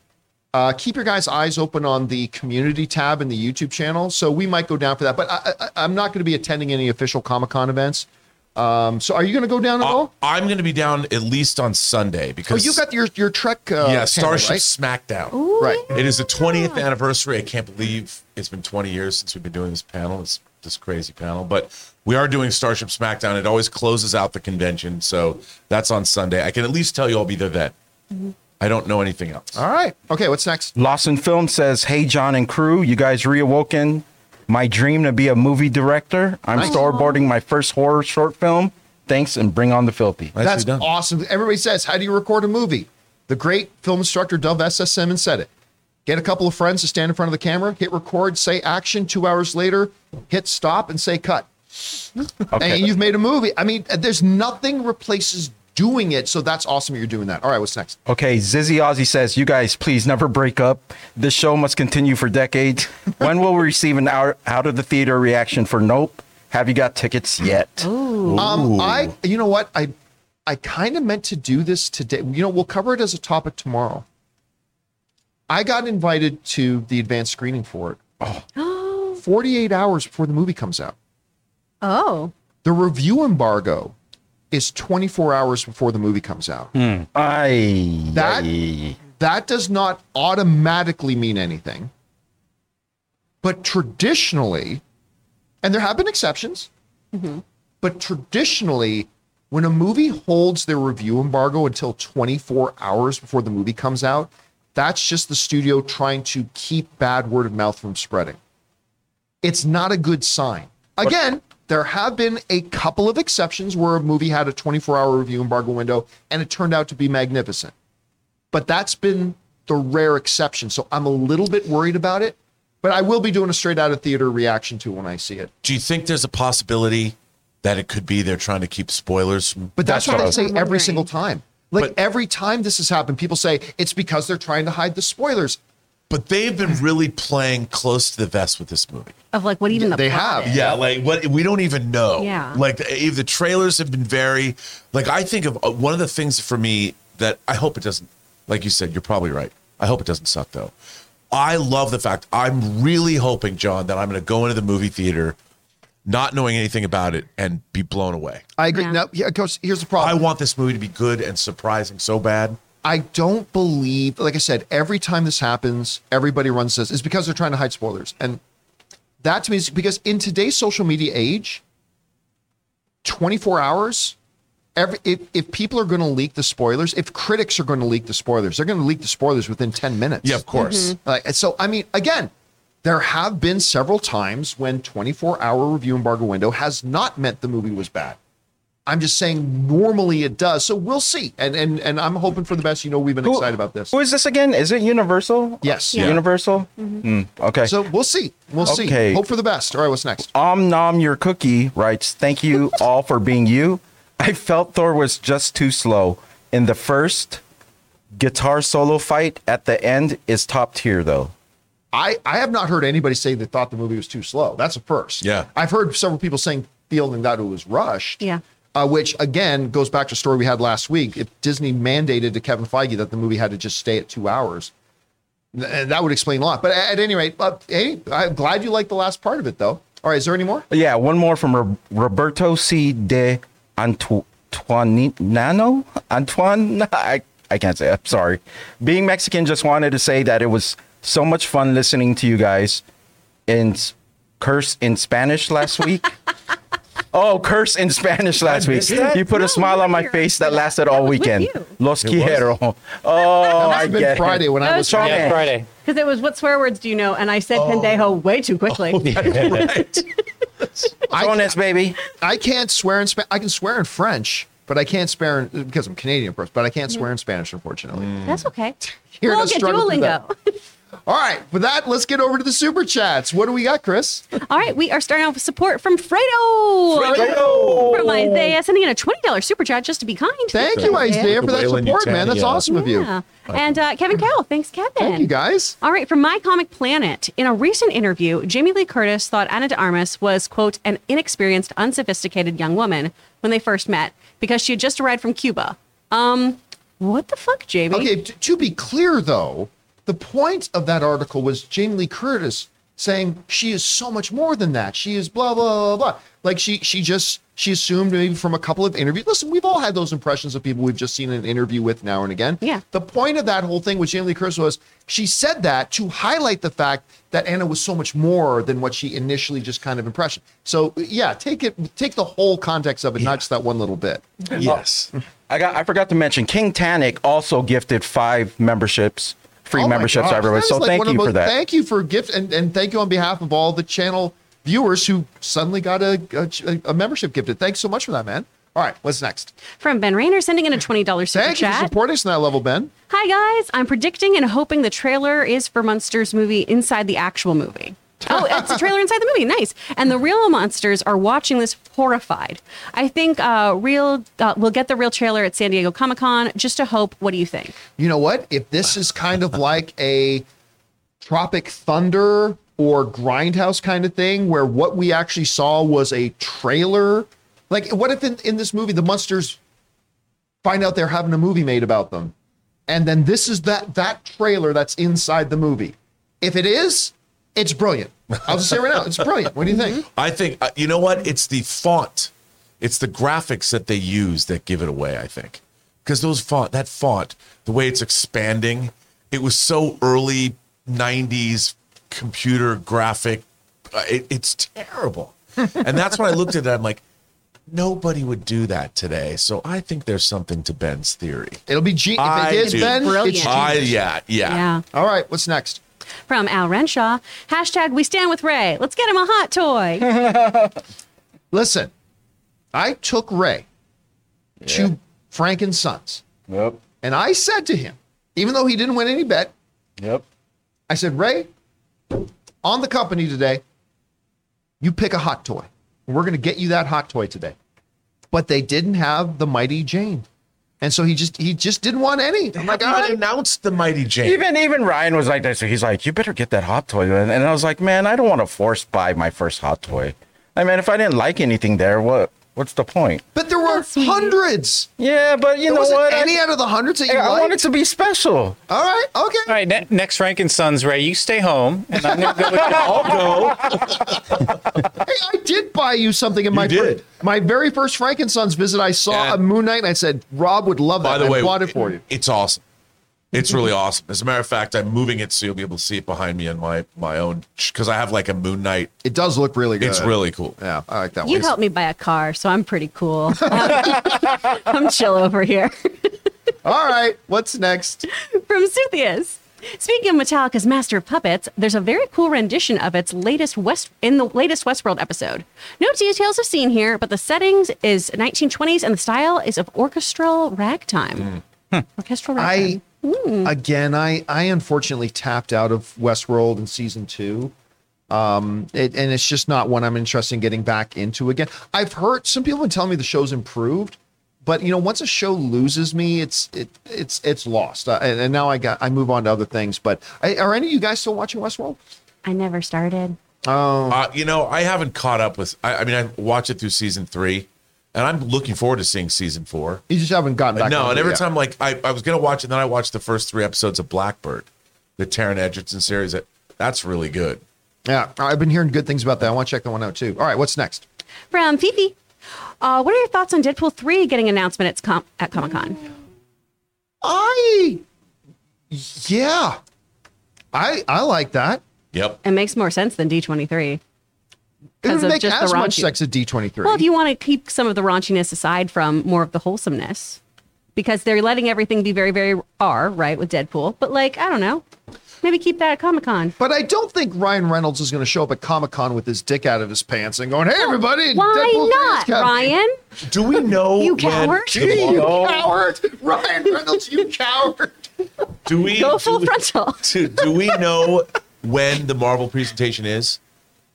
Keep your guys' eyes open on the community tab in the YouTube channel. So we might go down for that, but I'm not going to be attending any official Comic-Con events. So are you going to go down at all? I'm going to be down at least on Sunday because you got your Trek. Starship Smackdown. Ooh, right. Yeah. It is the 20th anniversary. I can't believe it's been 20 years since we've been doing this panel. It's this crazy panel, but we are doing Starship Smackdown. It always closes out the convention. So that's on Sunday. I can at least tell you I'll be there then. Mm-hmm. I don't know anything else. All right. Okay, what's next? Lawson Film says, hey, John and crew, you guys reawoken my dream to be a movie director. I'm storyboarding my first horror short film. Thanks, and bring on the filthy. That's awesome. Everybody says, how do you record a movie? The great film instructor, Dove S.S. Simmons, said it. Get a couple of friends to stand in front of the camera, hit record, say action. 2 hours later, hit stop and say cut. Okay. And you've made a movie. I mean, there's nothing replaces doing it, so that's awesome you're doing that. All right, what's next? Okay, Zizzy Ozzy says, you guys, please never break up. This show must continue for decades. When will we receive an out of the theater reaction for Nope? Have you got tickets yet? Ooh. You know what? I kind of meant to do this today. You know, we'll cover it as a topic tomorrow. I got invited to the advanced screening for it. Oh, 48 hours before the movie comes out. Oh. The review embargo is 24 hours before the movie comes out. That does not automatically mean anything. But traditionally, and there have been exceptions, but traditionally, when a movie holds their review embargo until 24 hours before the movie comes out, that's just the studio trying to keep bad word of mouth from spreading. It's not a good sign. Again, there have been a couple of exceptions where a movie had a 24-hour review embargo window, and it turned out to be magnificent. But that's been the rare exception, so I'm a little bit worried about it. But I will be doing a straight-out-of-theater reaction to it when I see it. Do you think there's a possibility that it could be they're trying to keep spoilers? But that's what I say every single time. Like, every time this has happened, people say it's because they're trying to hide the spoilers. But they've been really playing close to the vest with this movie. Of like what even the plot have. Is. Yeah, like what we don't even know. Yeah. Like if the trailers have been very, like I think of one of the things for me that I hope it doesn't, like you said, you're probably right. I hope it doesn't suck though. I love the fact, I'm really hoping, John, that I'm going to go into the movie theater not knowing anything about it and be blown away. I agree. Yeah. No, yeah, Coach, here's the problem. I want this movie to be good and surprising so bad. I don't believe, like I said, every time this happens, everybody runs this. It's because they're trying to hide spoilers. And that to me is because in today's social media age, 24 hours, if people are going to leak the spoilers, if critics are going to leak the spoilers, they're going to leak the spoilers within 10 minutes. Yeah, of course. Mm-hmm. So, I mean, again, there have been several times when 24-hour review embargo window has not meant the movie was bad. I'm just saying normally it does. So we'll see. And I'm hoping for the best. You know, we've been excited about this. Who is this again? Is it Universal? Yes. Yeah. Universal? Mm-hmm. Okay. So we'll see. We'll see. Hope for the best. All right, what's next? Nom Your Cookie writes, thank you all for being you. I felt Thor was just too slow. In the first guitar solo fight at the end is top tier, though. I have not heard anybody say they thought the movie was too slow. That's a first. Yeah. I've heard several people feeling that it was rushed. Yeah. Which, again, goes back to a story we had last week. If Disney mandated to Kevin Feige that the movie had to just stay at 2 hours, that would explain a lot. But at any rate, hey, I'm glad you liked the last part of it, though. All right, is there any more? Yeah, one more from Roberto C. de Antuanano? Antoine? I can't say it. I'm sorry. Being Mexican, just wanted to say that it was so much fun listening to you guys curse in Spanish last week. Oh, curse in Spanish last week. You put a smile on my face that lasted all weekend. Los quiero. Oh, I get it. It been Friday when I was talking. Yeah, Friday. Because it was, what swear words do you know? And I said pendejo way too quickly. Oh, yeah. Right. Bonus, baby. I can't swear in Spanish. I can swear in French, but I can't swear because I'm Canadian, of course, but I can't swear in Spanish, unfortunately. That's okay. We'll get Duolingo. All right, with that, let's get over to the Super Chats. What do we got, Chris? All right, we are starting off with support from Fredo! From Isaiah, sending in a $20 Super Chat just to be kind. Thank you, Isaiah, for that support, man. That's awesome of you. And Kevin Cowell, thanks, Kevin. Thank you, guys. All right, from My Comic Planet, in a recent interview, Jamie Lee Curtis thought Ana de Armas was, quote, an inexperienced, unsophisticated young woman when they first met because she had just arrived from Cuba. What the fuck, Jamie? Okay, to be clear, though, the point of that article was Jamie Lee Curtis saying she is so much more than that. She is blah, blah, blah, blah. Like she assumed maybe from a couple of interviews. Listen, we've all had those impressions of people we've just seen an interview with now and again. Yeah. The point of that whole thing with Jamie Lee Curtis was she said that to highlight the fact that Anna was so much more than what she initially just kind of impression. So yeah, take the whole context of it, not just that one little bit. Yes. I forgot to mention King Tannic also gifted 5 memberships. Free memberships everywhere. So thank you for that. Thank you for gift and thank you on behalf of all the channel viewers who suddenly got a membership gifted. Thanks so much for that, man. All right, what's next? From Ben Rayner, sending in a $20 super chat. Thank you for supporting us on that level, Ben. Hi, guys. I'm predicting and hoping the trailer is for Munster's movie inside the actual movie. Oh, it's a trailer inside the movie. Nice. And the real monsters are watching this horrified. I think we'll get the real trailer at San Diego Comic-Con just to hope. What do you think? You know what? If this is kind of like a Tropic Thunder or Grindhouse kind of thing where what we actually saw was a trailer. Like what if in this movie, the monsters find out they're having a movie made about them. And then this is that trailer that's inside the movie. If it is, it's brilliant. I'll just say right now, it's brilliant. What do you think? I think, you know what? It's the font. It's the graphics that they use that give it away, I think. Because that font, the way it's expanding, it was so early 90s computer graphic. It's terrible. And that's when I looked at it, I'm like, nobody would do that today. So I think there's something to Ben's theory. It'll be genius. If it is, Ben, brilliant. It's genius. Yeah. All right, what's next? From Al Renshaw, hashtag we stand with Ray. Let's get him a hot toy. Listen, I took Ray to Frank and Sons. Yep. And I said to him, even though he didn't win any bet, I said, Ray, on the company today, you pick a hot toy. We're going to get you that hot toy today. But they didn't have the Mighty Jane. And so he just didn't want any. They haven't announced the Mighty Jane. Even Ryan was like that. So he's like, you better get that hot toy. And I was like, man, I don't want to force buy my first hot toy. I mean, if I didn't like anything there, what? What's the point? But there were hundreds. Yeah, but you know what? Any out of the hundreds that you liked? I want it to be special. All right. Okay. All right. Next Rankin Sons, Ray, you stay home, and I'm gonna go with you. I'll go. Hey, I did buy you something in my my very first Rankin Sons visit. I saw a Moon Knight, and I said Rob would love that. By the way, I bought it for you. It's awesome. It's really awesome. As a matter of fact, I'm moving it so you'll be able to see it behind me on my own, because I have like a Moon Knight. It does look really good. It's really cool. Yeah, I like that one. You helped me buy a car, so I'm pretty cool. I'm chill over here. All right, what's next? From Suthius. Speaking of Metallica's Master of Puppets, there's a very cool rendition of its latest Westworld episode. No details of scene here, but the settings is 1920s and the style is of orchestral ragtime. Orchestral ragtime. Again, I unfortunately tapped out of Westworld in season 2. And it's just not one I'm interested in getting back into again. I've heard some people tell me the show's improved, but you know, once a show loses me, it's lost. And now I move on to other things. But are any of you guys still watching Westworld? I never started. Oh, I haven't caught up with. I watched it through season 3. And I'm looking forward to seeing season 4. You just haven't gotten back. No, and every time, like, I was going to watch it, and then I watched the first 3 episodes of Blackbird, the Taron Egerton series. That's really good. Yeah, I've been hearing good things about that. I want to check that one out, too. All right, what's next? From Fifi. What are your thoughts on Deadpool 3 getting an announcement at Comic-Con? I like that. Yep. It makes more sense than D23. It doesn't make as much sex as D23. Well, if you want to keep some of the raunchiness aside from more of the wholesomeness, because they're letting everything be very, very R, right, with Deadpool. But, like, I don't know. Maybe keep that at Comic-Con. But I don't think Ryan Reynolds is going to show up at Comic-Con with his dick out of his pants and going, hey, everybody. Why not, Ryan? Do we know? You coward. You coward. Ryan Reynolds, you coward. Go full frontal. Do we know when the Marvel presentation is?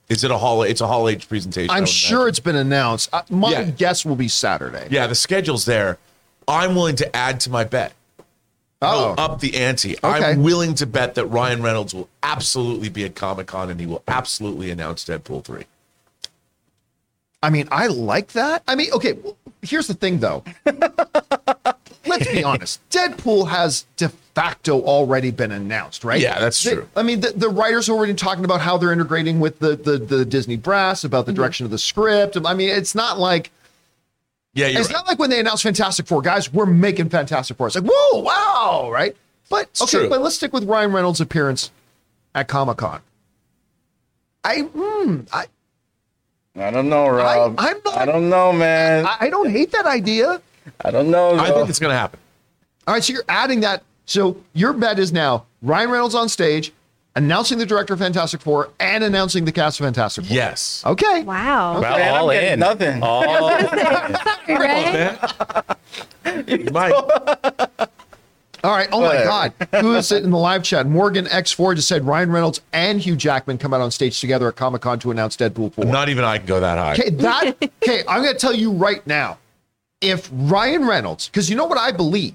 Is it it's a Hall H presentation? I'm sure it's been announced. My guess will be Saturday. Yeah, the schedule's there. I'm willing to add to my bet. Oh. Up the ante. Okay. I'm willing to bet that Ryan Reynolds will absolutely be at Comic-Con and he will absolutely announce Deadpool 3. I mean, I like that. I mean, okay, well, here's the thing, though. Let's be honest. Deadpool has de facto already been announced, right? Yeah, that's true. I mean, the writers are already talking about how they're integrating with the Disney brass, about the direction of the script. I mean, it's not like... Yeah, It's not like when they announced Fantastic Four. Guys, we're making Fantastic Four. It's like, whoa, wow, right? But, but let's stick with Ryan Reynolds' appearance at Comic-Con. I don't know, Rob. I don't know, man. I don't hate that idea. I don't know, though. I think it's going to happen. All right, so you're adding that. So your bet is now Ryan Reynolds on stage, announcing the director of Fantastic Four, and announcing the cast of Fantastic Four. Yes. Okay. Wow. Well, okay. All in. Nothing. All in. You might. All right. Oh, my God. Who is it in the live chat? Morgan X4 just said Ryan Reynolds and Hugh Jackman come out on stage together at Comic-Con to announce Deadpool 4. Not even I can go that high. Okay, I'm going to tell you right now. If Ryan Reynolds, because you know what I believe?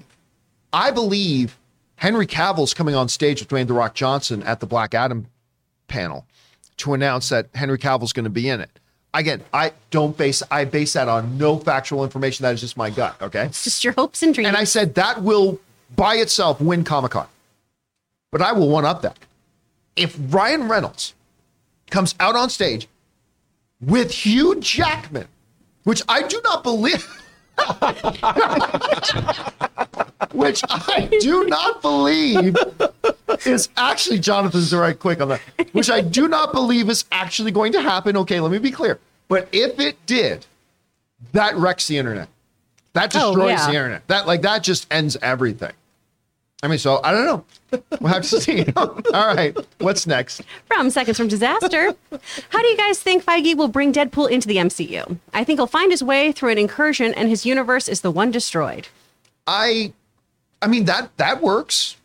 I believe Henry Cavill's coming on stage with Dwayne The Rock Johnson at the Black Adam panel to announce that Henry Cavill's going to be in it. Again, I base that on no factual information. That is just my gut, okay? It's just your hopes and dreams. And I said that will by itself win Comic-Con. But I will one-up that. If Ryan Reynolds comes out on stage with Hugh Jackman, which I do not believe... which I do not believe is actually Jonathan's right quick on that. Which I do not believe is actually going to happen. Okay, let me be clear. But if it did, that wrecks the internet. That destroys the internet. That just ends everything. I mean, so I don't know. We'll have to see. All right. What's next? From Seconds from Disaster. How do you guys think Feige will bring Deadpool into the MCU? I think he'll find his way through an incursion and his universe is the one destroyed. I mean, that works.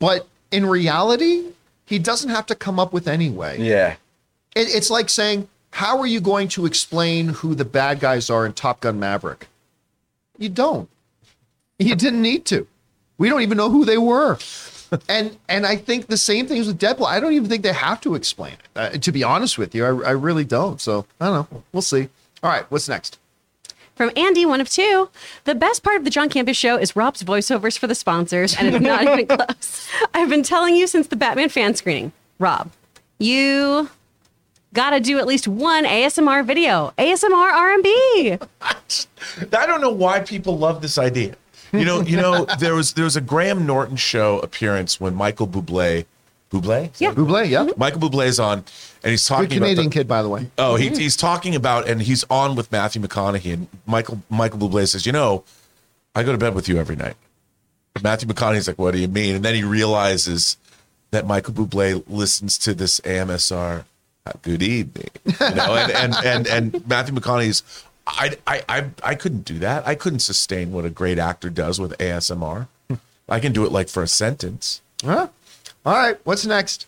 But in reality, he doesn't have to come up with anyway. Yeah. It's like saying, how are you going to explain who the bad guys are in Top Gun Maverick? You don't. You didn't need to. We don't even know who they were. And I think the same thing is with Deadpool. I don't even think they have to explain it, to be honest with you. I really don't. So, I don't know. We'll see. All right, what's next? From Andy, one of two. The best part of the John Campea show is Rob's voiceovers for the sponsors, and it's not even close. I've been telling you since the Batman fan screening. Rob, you gotta do at least one ASMR video. ASMR R&B. I don't know why people love this idea. You know, there was a Graham Norton show appearance when Michael Bublé. Bublé? Yeah. Bublé, yeah. Mm-hmm. Michael Bublé's on, and he's talking about... Good Canadian kid, by the way. Oh, mm-hmm. he's talking about, and he's on with Matthew McConaughey, and Michael Bublé says, you know, I go to bed with you every night. Matthew McConaughey's like, what do you mean? And then he realizes that Michael Bublé listens to this AMSR, good evening. You know, and Matthew McConaughey's, I couldn't do that. I couldn't sustain what a great actor does with ASMR. I can do it like for a sentence. Huh? All right, what's next?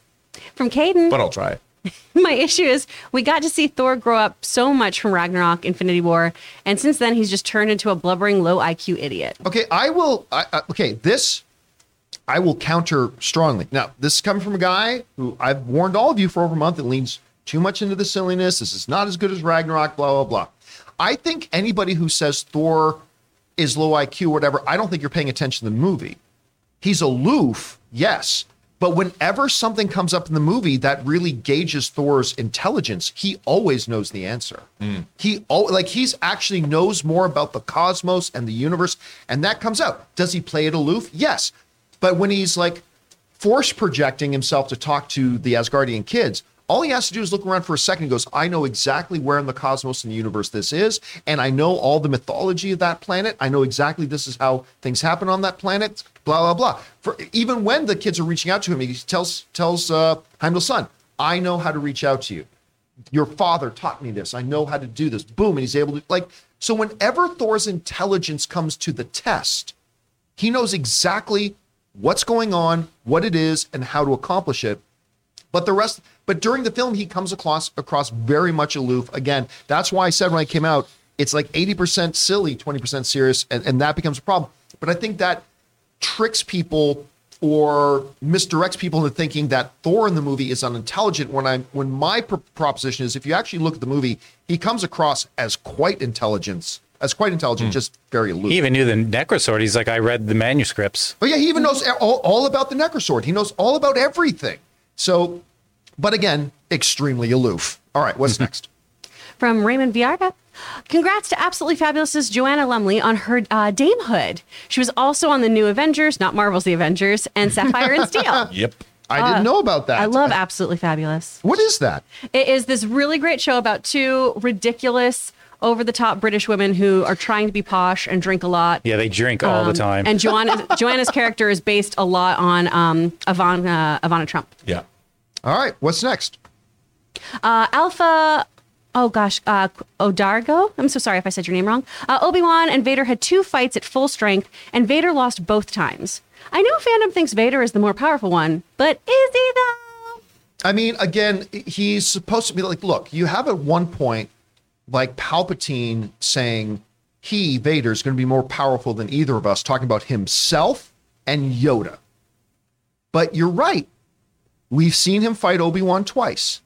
From Caden. But I'll try it. My issue is we got to see Thor grow up so much from Ragnarok, Infinity War, and since then he's just turned into a blubbering, low IQ idiot. Okay, I will counter strongly. Now, this is coming from a guy who I've warned all of you for over a month that leans too much into the silliness. This is not as good as Ragnarok, blah, blah, blah. I think anybody who says Thor is low IQ, whatever, I don't think you're paying attention to the movie. He's aloof, yes. But whenever something comes up in the movie that really gauges Thor's intelligence, he always knows the answer. Mm. He's actually knows more about the cosmos and the universe, and that comes out. Does he play it aloof? Yes. But when he's like force projecting himself to talk to the Asgardian kids, all he has to do is look around for a second and goes, I know exactly where in the cosmos and the universe this is, and I know all the mythology of that planet. I know exactly this is how things happen on that planet. Blah, blah, blah. Even when the kids are reaching out to him, he tells Heimdall's son, I know how to reach out to you. Your father taught me this. I know how to do this. Boom. And he's able to, like, so whenever Thor's intelligence comes to the test, he knows exactly what's going on, what it is, and how to accomplish it. But during the film, he comes across very much aloof. Again, that's why I said when I came out, it's like 80% silly, 20% serious, and that becomes a problem. But I think that tricks people or misdirects people into thinking that Thor in the movie is unintelligent when my proposition is, if you actually look at the movie, he comes across as quite intelligent, just very aloof. He even knew the Necrosword. He's like, I read the manuscripts. Oh yeah, he even knows all about the Necrosword. He knows all about everything. So, but again, extremely aloof. All right, what's next? From Raymond Villarga. Congrats to Absolutely Fabulous's Joanna Lumley on her damehood. She was also on the New Avengers, not Marvel's The Avengers, and Sapphire and Steel. Yep. I didn't know about that. I love Absolutely Fabulous. What is that? It is this really great show about two ridiculous, over-the-top British women who are trying to be posh and drink a lot. Yeah, they drink all the time. And Joanna's character is based a lot on Ivana Trump. Yeah. All right, what's next? Alpha... Oh, gosh. Odargo. I'm so sorry if I said your name wrong. Obi-Wan and Vader had two fights at full strength, and Vader lost both times. I know fandom thinks Vader is the more powerful one, but is he, though? I mean, again, he's supposed to be like, look, you have at one point, like Palpatine saying Vader is going to be more powerful than either of us, talking about himself and Yoda. But you're right. We've seen him fight Obi-Wan twice.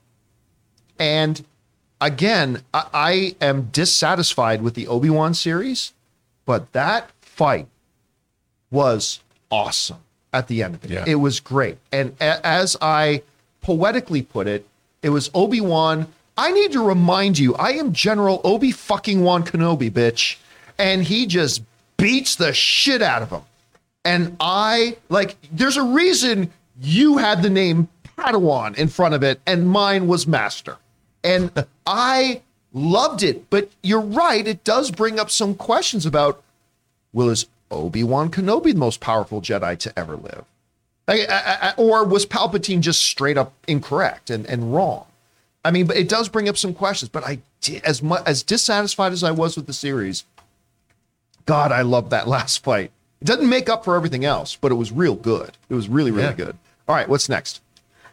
And... Again, I am dissatisfied with the Obi-Wan series, but that fight was awesome at the end of it. Yeah. It was great. And as I poetically put it, it was Obi-Wan. I need to remind you, I am General Obi-fucking-Wan Kenobi, bitch. And he just beats the shit out of him. And there's a reason you had the name Padawan in front of it, and mine was Master. And I loved it, but you're right. It does bring up some questions about, is Obi-Wan Kenobi the most powerful Jedi to ever live? Or was Palpatine just straight up incorrect and wrong? I mean, but it does bring up some questions, but as dissatisfied as I was with the series, God, I loved that last fight. It doesn't make up for everything else, but it was real good. It was really, really good. All right, what's next?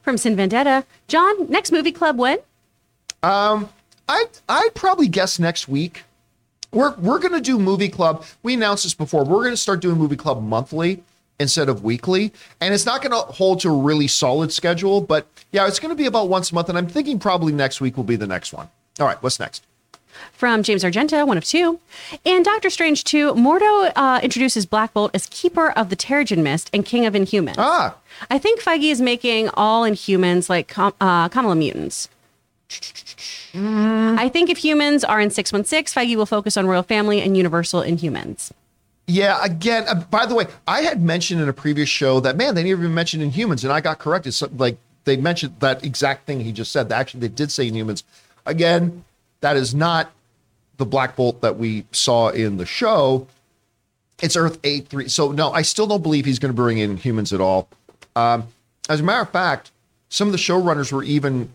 From Sin Vendetta. John, next movie club when? I'd probably guess next week. We're going to do movie club. We announced this before. We're going to start doing movie club monthly instead of weekly. And it's not going to hold to a really solid schedule, but yeah, it's going to be about once a month. And I'm thinking probably next week will be the next one. All right, what's next? from James Argento, one of two. In Doctor Strange 2, Mordo introduces Black Bolt as Keeper of the Terrigen Mist and King of Inhumans. Ah! I think Feige is making all Inhumans like Kamala mutants. I think if humans are in 616, Feige will focus on Royal Family and Universal Inhumans. Yeah, again, by the way, I had mentioned in a previous show that, man, they never even mentioned Inhumans, and I got corrected. So, like, they mentioned that exact thing he just said. Actually, they did say Inhumans. Again, that is not the Black Bolt that we saw in the show. It's Earth 83. So, no, I still don't believe he's going to bring in humans at all. As a matter of fact, some of the showrunners were even,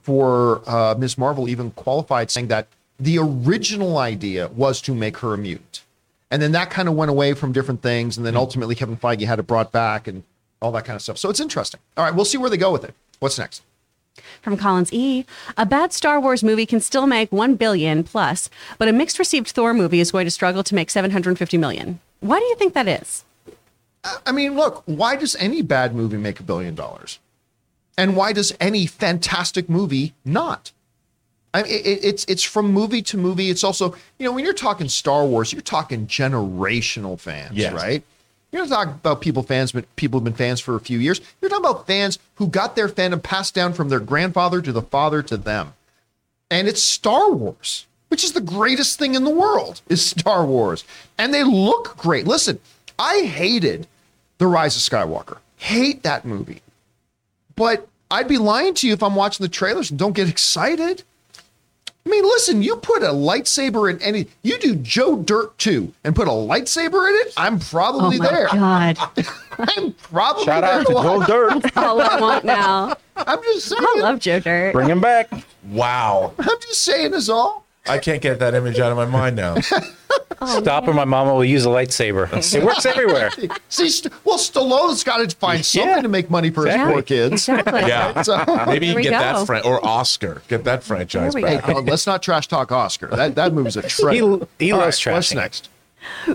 for Ms. Marvel, even qualified, saying that the original idea was to make her a mutant. And then that kind of went away from different things. And then ultimately, Kevin Feige had it brought back and all that kind of stuff. So it's interesting. All right, we'll see where they go with it. What's next? From Collins E. A bad Star Wars movie can still make $1 billion plus, but a mixed received Thor movie is going to struggle to make $750 million. Why do you think that is? I mean, look, why does any bad movie make $1 billion? And why does any fantastic movie not? I mean, it's from movie to movie. It's also, you know, when you're talking Star Wars, you're talking generational fans, yes, right? You're not talking about people who've been fans for a few years. You're talking about fans who got their fandom passed down from their grandfather to the father to them. And it's Star Wars, which is the greatest thing in the world, is Star Wars. And they look great. Listen, I hated The Rise of Skywalker. Hate that movie. But I'd be lying to you if I'm watching the trailers and don't get excited. I mean, listen, you put a lightsaber in any... You do Joe Dirt 2 and put a lightsaber in it, I'm probably there. Oh, my God. I'm probably Shout there. Shout out to Joe Dirt. That's all I want now. I'm just saying. I love Joe Dirt. Bring him back. Wow. I'm just saying is all. I can't get that image out of my mind now. Stop or my mama will use a lightsaber. It works everywhere. See, well, Stallone's got to find something to make money for his poor kids. Exactly. Yeah. So, maybe you can get that or Oscar. Get that franchise back. Hey, let's not trash talk Oscar. That movie's a treat. He loves trash. What's next?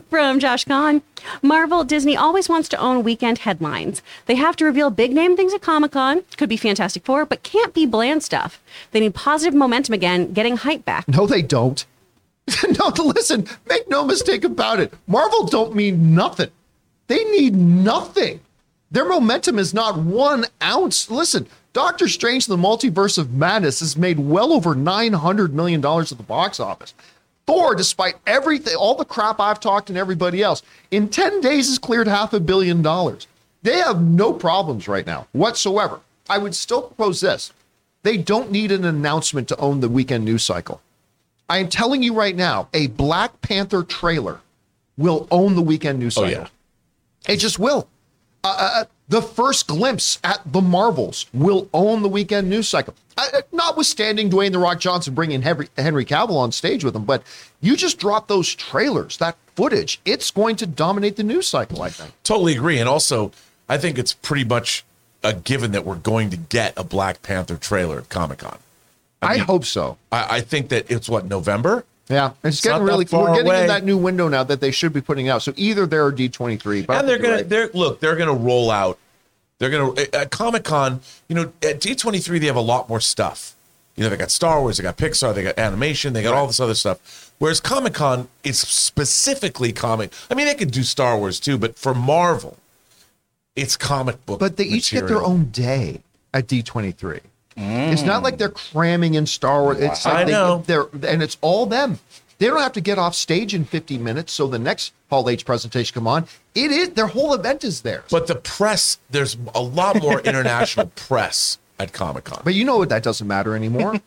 From Josh Kahn. Marvel, Disney always wants to own weekend headlines. They have to reveal big name things at Comic-Con. Could be Fantastic Four, but can't be bland stuff. They need positive momentum again, getting hype back. No, they don't. No, listen, make no mistake about it. Marvel don't mean nothing. They need nothing. Their momentum is not 1 ounce. Listen, Doctor Strange and the Multiverse of Madness has made well over $900 million at the box office. Thor, despite everything, all the crap I've talked and everybody else, in 10 days has cleared $500 million. They have no problems right now whatsoever. I would still propose this. They don't need an announcement to own the weekend news cycle. I am telling you right now, a Black Panther trailer will own the weekend news cycle. Oh, yeah. It just will. The first glimpse at the Marvels will own the weekend news cycle. Notwithstanding Dwayne The Rock Johnson bringing Henry Cavill on stage with him, but you just drop those trailers, that footage, it's going to dominate the news cycle, I think. Totally agree. And also, I think it's pretty much a given that we're going to get a Black Panther trailer at Comic-Con. I mean, hope so. I think that it's, November? Yeah, it's getting really far We're getting away in that new window now that they should be putting out. So either there or D23. And they're going they're going to roll out. They're going to, at Comic-Con, you know, at D23, they have a lot more stuff. You know, they got Star Wars, they got Pixar, they got animation, they got all this other stuff. Whereas Comic-Con is specifically comic. I mean, they could do Star Wars too, but for Marvel, it's comic book But they each get their own day at D23. It's not like they're cramming in Star Wars. It's like and it's all them. They don't have to get off stage in 50 minutes. So the next Hall H presentation, come on, it is their whole event is theirs. But the press, there's a lot more international press at Comic-Con. But you know what? That doesn't matter anymore.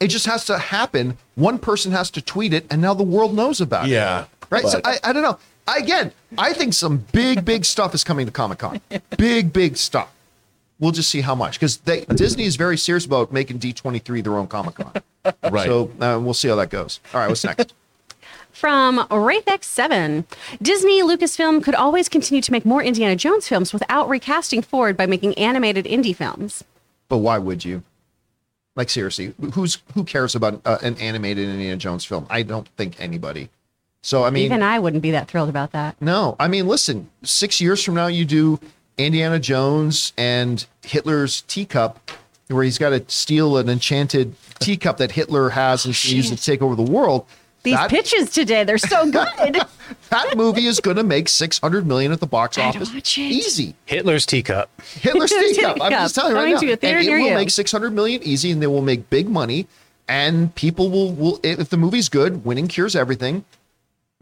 It just has to happen. One person has to tweet it, and now the world knows about it. Yeah, right. But... So I don't know. Again, I think some big stuff is coming to Comic-Con. Big stuff. We'll just see how much, because Disney is very serious about making D23 their own Comic-Con. Right. So we'll see how that goes. All right, what's next? From WraithX7, Disney, Lucasfilm could always continue to make more Indiana Jones films without recasting Ford by making animated indie films. But why would you? Like, seriously, who cares about an animated Indiana Jones film? I don't think anybody. So, I mean... Even I wouldn't be that thrilled about that. No. I mean, listen, 6 years from now, you do... Indiana Jones and Hitler's Teacup, where he's got to steal an enchanted teacup that Hitler has and she used to take over the world. These pitches today, they're so good. That movie is going to make $600 million at the box office. Easy. Hitler's teacup. Hitler's teacup. I'm just telling you right now. And it will make $600 million easy, and they will make big money. And people will if the movie's good, winning cures everything.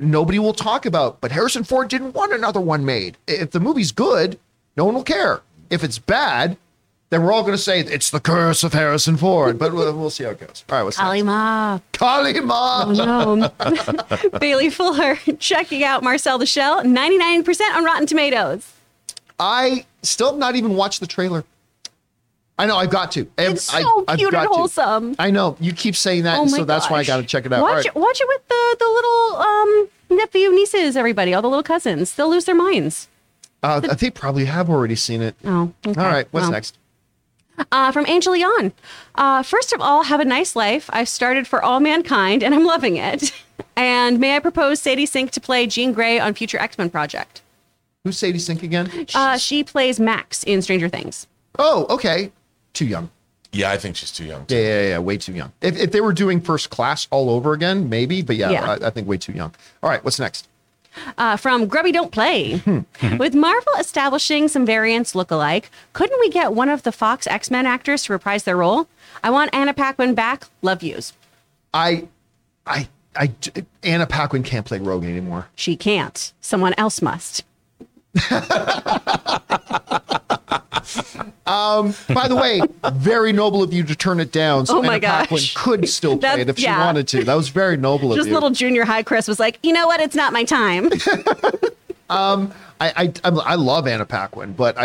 Nobody will talk about, but Harrison Ford didn't want another one made. If the movie's good, no one will care. If it's bad, then we're all going to say it's the curse of Harrison Ford. But we'll see how it goes. All right, what's Kalima. Next? Kalima. Oh, no. Bailey Fuller checking out Marcel the Shell, 99% on Rotten Tomatoes. I still have not even watched the trailer. I know, I've got to. It's so cute and wholesome. I know. You keep saying that, and so that's why I got to check it out. Watch it with the little nephew, nieces, everybody, all the little cousins. They'll lose their minds. They probably have already seen it. Oh, okay. All right, what's next? From Angel Yon. First of all, have a nice life. I've started For All Mankind, and I'm loving it. And may I propose Sadie Sink to play Jean Grey on future X-Men project? Who's Sadie Sink again? She plays Max in Stranger Things. Oh, okay. Too young. Yeah, I think she's too young. Yeah, way too young. If they were doing First Class all over again, maybe. But I think way too young. All right, what's next? From Grubby Don't Play. With Marvel establishing some variants look-alike, couldn't we get one of the Fox X-Men actors to reprise their role? I want Anna Paquin back. Love yous. Anna Paquin can't play Rogue anymore. She can't. Someone else must. By the way, very noble of you to turn it down. So Anna Paquin could still play it if she wanted to. That was very noble of you. Just little junior high Chris was like, you know what? It's not my time. I love Anna Paquin, but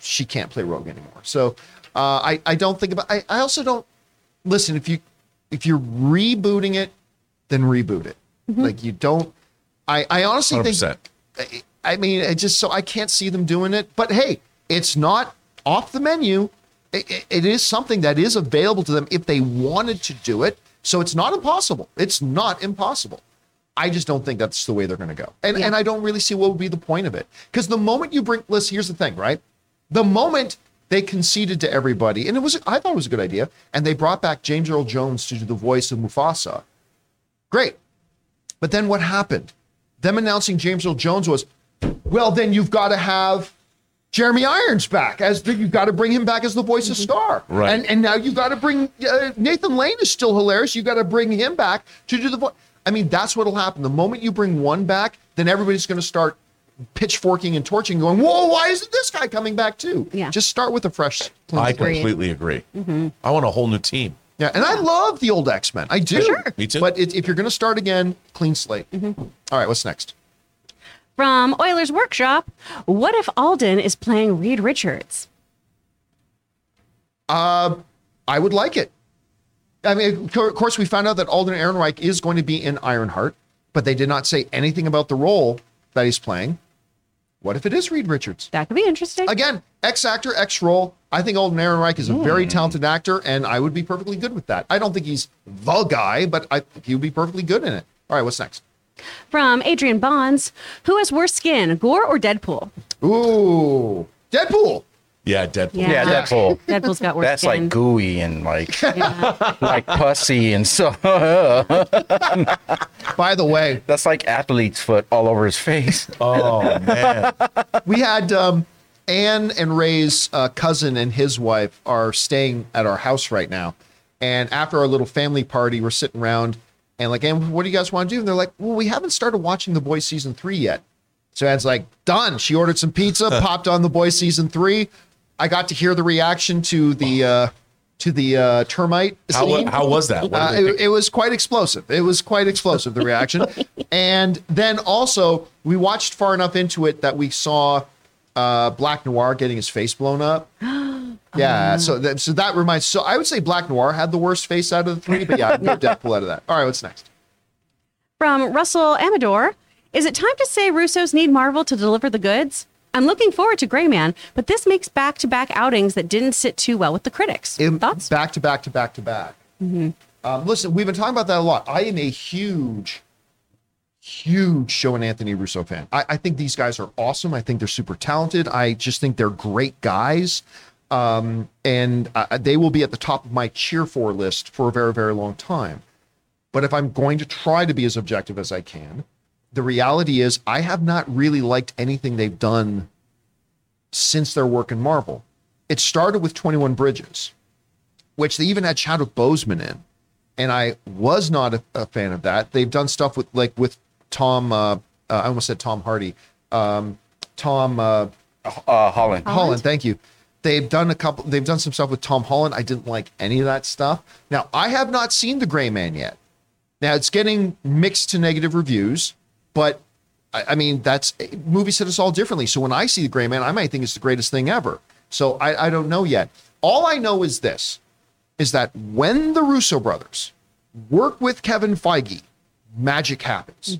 she can't play Rogue anymore. So I don't think about. I also don't listen. If you're rebooting it, then reboot it. Mm-hmm. Like you don't. I honestly 100%. Think. I mean, it just so I can't see them doing it. But hey, it's not off the menu. It is something that is available to them if they wanted to do it. So it's not impossible. It's not impossible. I just don't think that's the way they're going to go. And I don't really see what would be the point of it. Because the moment you bring, listen, here's the thing, right? The moment they conceded to everybody, and I thought it was a good idea, and they brought back James Earl Jones to do the voice of Mufasa. Great. But then what happened? Them announcing James Earl Jones was, well, then you've got to have Jeremy Irons back. You've got to bring him back as the voice of Scar. Right. And now you've got to bring Nathan Lane is still hilarious. You've got to bring him back to do the voice. I mean, that's what will happen. The moment you bring one back, then everybody's going to start pitchforking and torching, going, whoa, why isn't this guy coming back too? Yeah. Just start with a fresh. I completely agree. Mm-hmm. I want a whole new team. Yeah, and I love the old X-Men. I do. Sure. Me too. But if you're going to start again, clean slate. Mm-hmm. All right, what's next? From Euler's Workshop, what if Alden is playing Reed Richards? I would like it. I mean, of course, we found out that Alden Ehrenreich is going to be in Ironheart, but they did not say anything about the role that he's playing. What if it is Reed Richards? That could be interesting. Again, ex-actor, ex-role. I think Alden Ehrenreich is a very talented actor, and I would be perfectly good with that. I don't think he's the guy, but I think he would be perfectly good in it. All right, what's next? From Adrian Bonds, who has worse skin, Gore or Deadpool? Ooh, Deadpool. Yeah, Deadpool. Yeah, Deadpool. Deadpool's got worse skin. That's like gooey and like pussy and so. By the way, that's like athlete's foot all over his face. Oh man, we had Anne and Ray's cousin and his wife are staying at our house right now, and after our little family party, we're sitting around. And like, Anne, what do you guys want to do? And they're like, well, we haven't started watching The Boys Season 3 yet. So Anne's like, done. She ordered some pizza, popped on The Boys Season 3. I got to hear the reaction to the termite scene. How was that? It was quite explosive. It was quite explosive, the reaction. And then also, we watched far enough into it that we saw Black Noir getting his face blown up. Yeah, so that reminds. So I would say Black Noir had the worst face out of the three, but yeah, no Deadpool out of that. All right, what's next? From Russell Amador, is it time to say Russos need Marvel to deliver the goods? I'm looking forward to Gray Man, but this makes back-to-back outings that didn't sit too well with the critics. Thoughts? Back-to-back. Mm-hmm. Listen, we've been talking about that a lot. I am a huge Shawn Anthony Russo fan. I think these guys are awesome. I think they're super talented. I just think they're great guys. And they will be at the top of my cheer for list for a very, very long time. But if I'm going to try to be as objective as I can, the reality is I have not really liked anything they've done since their work in Marvel. It started with 21 Bridges, which they even had Chadwick Boseman in. And I was not a fan of that. They've done stuff with, like, with Tom, I almost said Tom Hardy, Holland. Holland, thank you. They've done some stuff with Tom Holland. I didn't like any of that stuff. Now, I have not seen The Gray Man yet. Now, it's getting mixed to negative reviews, but I mean, that's, movies hit us all differently. So when I see The Gray Man, I might think it's the greatest thing ever. So I don't know yet. All I know is this, is that when the Russo brothers work with Kevin Feige, magic happens,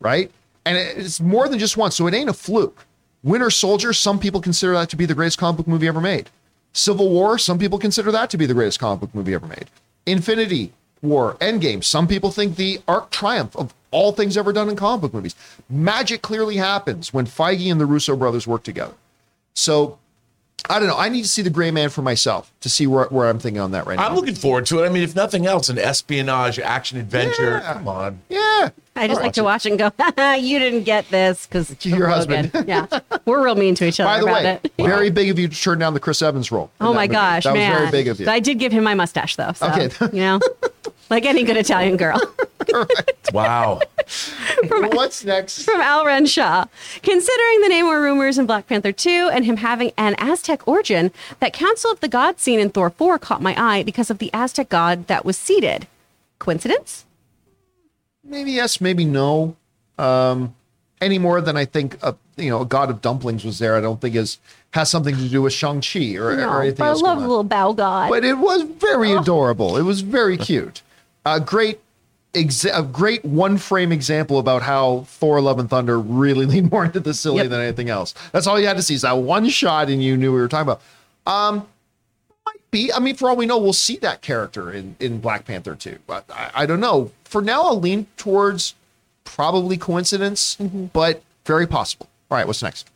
right? And it's more than just once, so it ain't a fluke. Winter Soldier, some people consider that to be the greatest comic book movie ever made. Civil War, some people consider that to be the greatest comic book movie ever made. Infinity War, Endgame, some people think the arc triumph of all things ever done in comic book movies. Magic clearly happens when Feige and the Russo brothers work together. So, I don't know. I need to see The Gray Man for myself to see where I'm thinking on that right now. I'm looking forward to it. I mean, if nothing else, an espionage, action, adventure. Yeah. Come on. Yeah. I just like to watch it and go, you didn't get this because your husband. Yeah. We're real mean to each other. By the way, it. Very big of you to turn down the Chris Evans role. Oh, my gosh, that man. That was very big of you. I did give him my mustache, though. So, okay. You know, like any good Italian girl. Right. Wow. What's next? From Al Renshaw. Considering the Namor rumors in Black Panther 2 and him having an Aztec origin, that Council of the Gods scene in Thor 4 caught my eye because of the Aztec god that was seated. Coincidence? Maybe yes, maybe no. Any more than I think a god of dumplings was there, I don't think has something to do with Shang-Chi or anything else. I love the little bow god. But it was very adorable. It was very cute. A great one-frame example about how Thor: Love and Thunder really leaned more into the silly than anything else. That's all you had to see is that one shot, and you knew we were talking about. Might be. I mean, for all we know, we'll see that character in Black Panther 2. But I don't know. For now, I'll lean towards probably coincidence, but very possible. All right, what's next?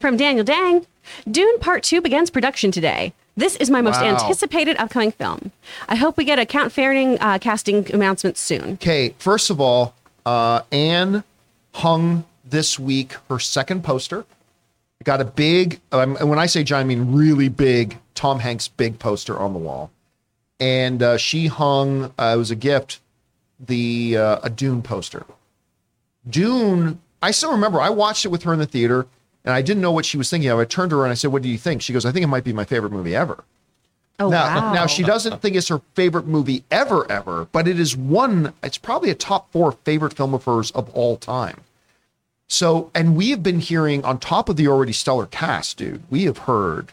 From Daniel Dang, Dune Part 2 begins production today. This is my most anticipated upcoming film. I hope we get a Count Fairing casting announcement soon. Okay, first of all, Anne hung this week her second poster. Got a big, and when I say giant, I mean really big, Tom Hanks big poster on the wall. And she hung, it was a gift, a Dune poster. Dune, I still remember, I watched it with her in the theater. And I didn't know what she was thinking of. I turned to her and I said, "What do you think?" She goes, "I think it might be my favorite movie ever." Oh, now she doesn't think it's her favorite movie ever, but it is one. It's probably a top 4 favorite film of hers of all time. So, and we have been hearing on top of the already stellar cast, dude. We have heard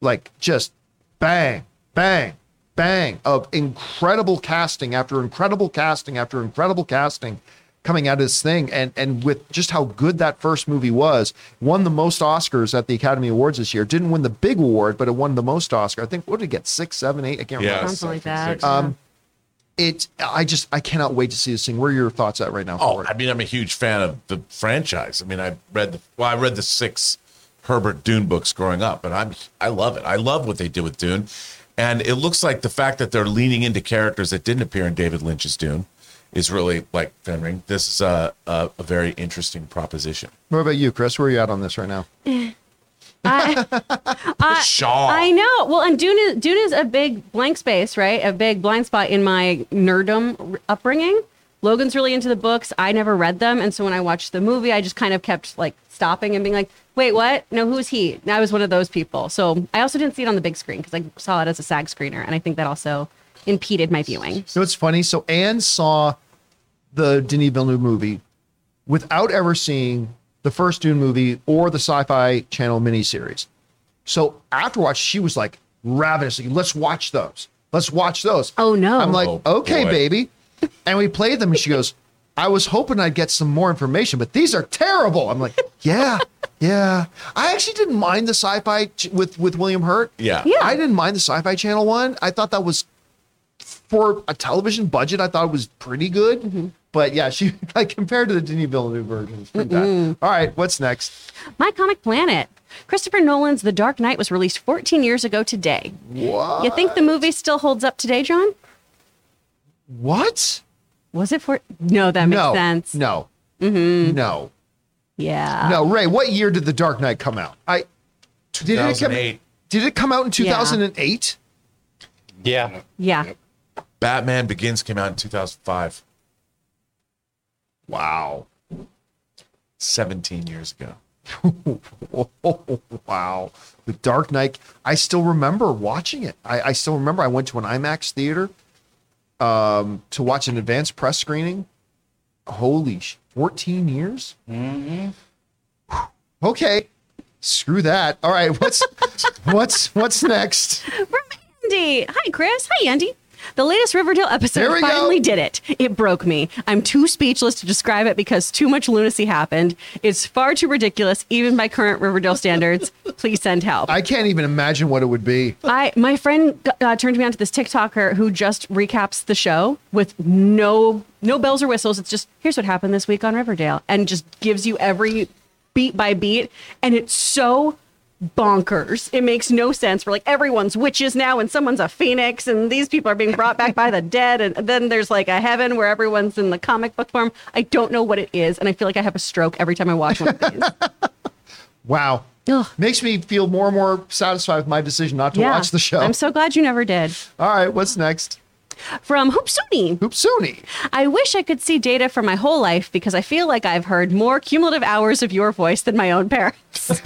like just bang, bang, bang of incredible casting after incredible casting after incredible casting coming out of this thing, and with just how good that first movie was, won the most Oscars at the Academy Awards this year. Didn't win the big award, but it won the most Oscar. I think, what did it get? 6, 7, 8? I can't remember. Something like that. I cannot wait to see this thing. Where are your thoughts at right now? Oh, I mean, I'm a huge fan of the franchise. I mean, I read the 6 Herbert Dune books growing up, and I love it. I love what they did with Dune. And it looks like the fact that they're leaning into characters that didn't appear in David Lynch's Dune is really like Fenring. This is a very interesting proposition. What about you, Chris? Where are you at on this right now? Shaw. I know. Well, and Dune is a big blank space, right? A big blind spot in my nerdom upbringing. Logan's really into the books. I never read them. And so when I watched the movie, I just kind of kept like stopping and being like, wait, what? No, who's he? And I was one of those people. So I also didn't see it on the big screen because I saw it as a SAG screener. And I think that also impeded my viewing. So it's funny. So Anne saw the Denis Villeneuve movie without ever seeing the first Dune movie or the Sci-Fi Channel miniseries. So afterwards, she was like ravenously, let's watch those. Let's watch those. Oh, no. I'm like, okay, baby. And we played them. And she goes, I was hoping I'd get some more information, but these are terrible. I'm like, yeah. I actually didn't mind the Sci-Fi with William Hurt. Yeah. I didn't mind the Sci-Fi Channel one. I thought that was, for a television budget, I thought it was pretty good. But yeah, she compared to the Denis Villeneuve version, it's pretty bad. All right, what's next? My Comic Planet. Christopher Nolan's The Dark Knight was released 14 years ago today. What? You think the movie still holds up today, John? What? Was it for? No, that makes sense. No. Mm-hmm. No. Yeah. No, Ray, what year did The Dark Knight come out? 2008. Did it come out in 2008? Yeah. Yeah. Yep. Batman Begins came out in 2005. Wow. 17 years ago. Wow. The Dark Knight. I still remember watching it. I still remember I went to an IMAX theater to watch an advanced press screening. Holy 14 years? Mm-hmm. Okay. Screw that. All right. What's next? From Andy. Hi, Chris. Hi, Andy. The latest Riverdale episode finally did it. It broke me. I'm too speechless to describe it because too much lunacy happened. It's far too ridiculous, even by current Riverdale standards. Please send help. I can't even imagine what it would be. My friend turned me onto this TikToker who just recaps the show with no bells or whistles. It's just, here's what happened this week on Riverdale, and just gives you every beat by beat, and it's so bonkers. It makes no sense. We're like, everyone's witches now, and someone's a phoenix, and these people are being brought back by the dead, and then there's like a heaven where everyone's in the comic book form. I don't know what it is, and I feel like I have a stroke every time I watch one of these. Wow. Ugh. Makes me feel more and more satisfied with my decision not to watch the show. I'm so glad you never did. All right, what's next? From Hoopsuni. I wish I could see data for my whole life because I feel like I've heard more cumulative hours of your voice than my own parents.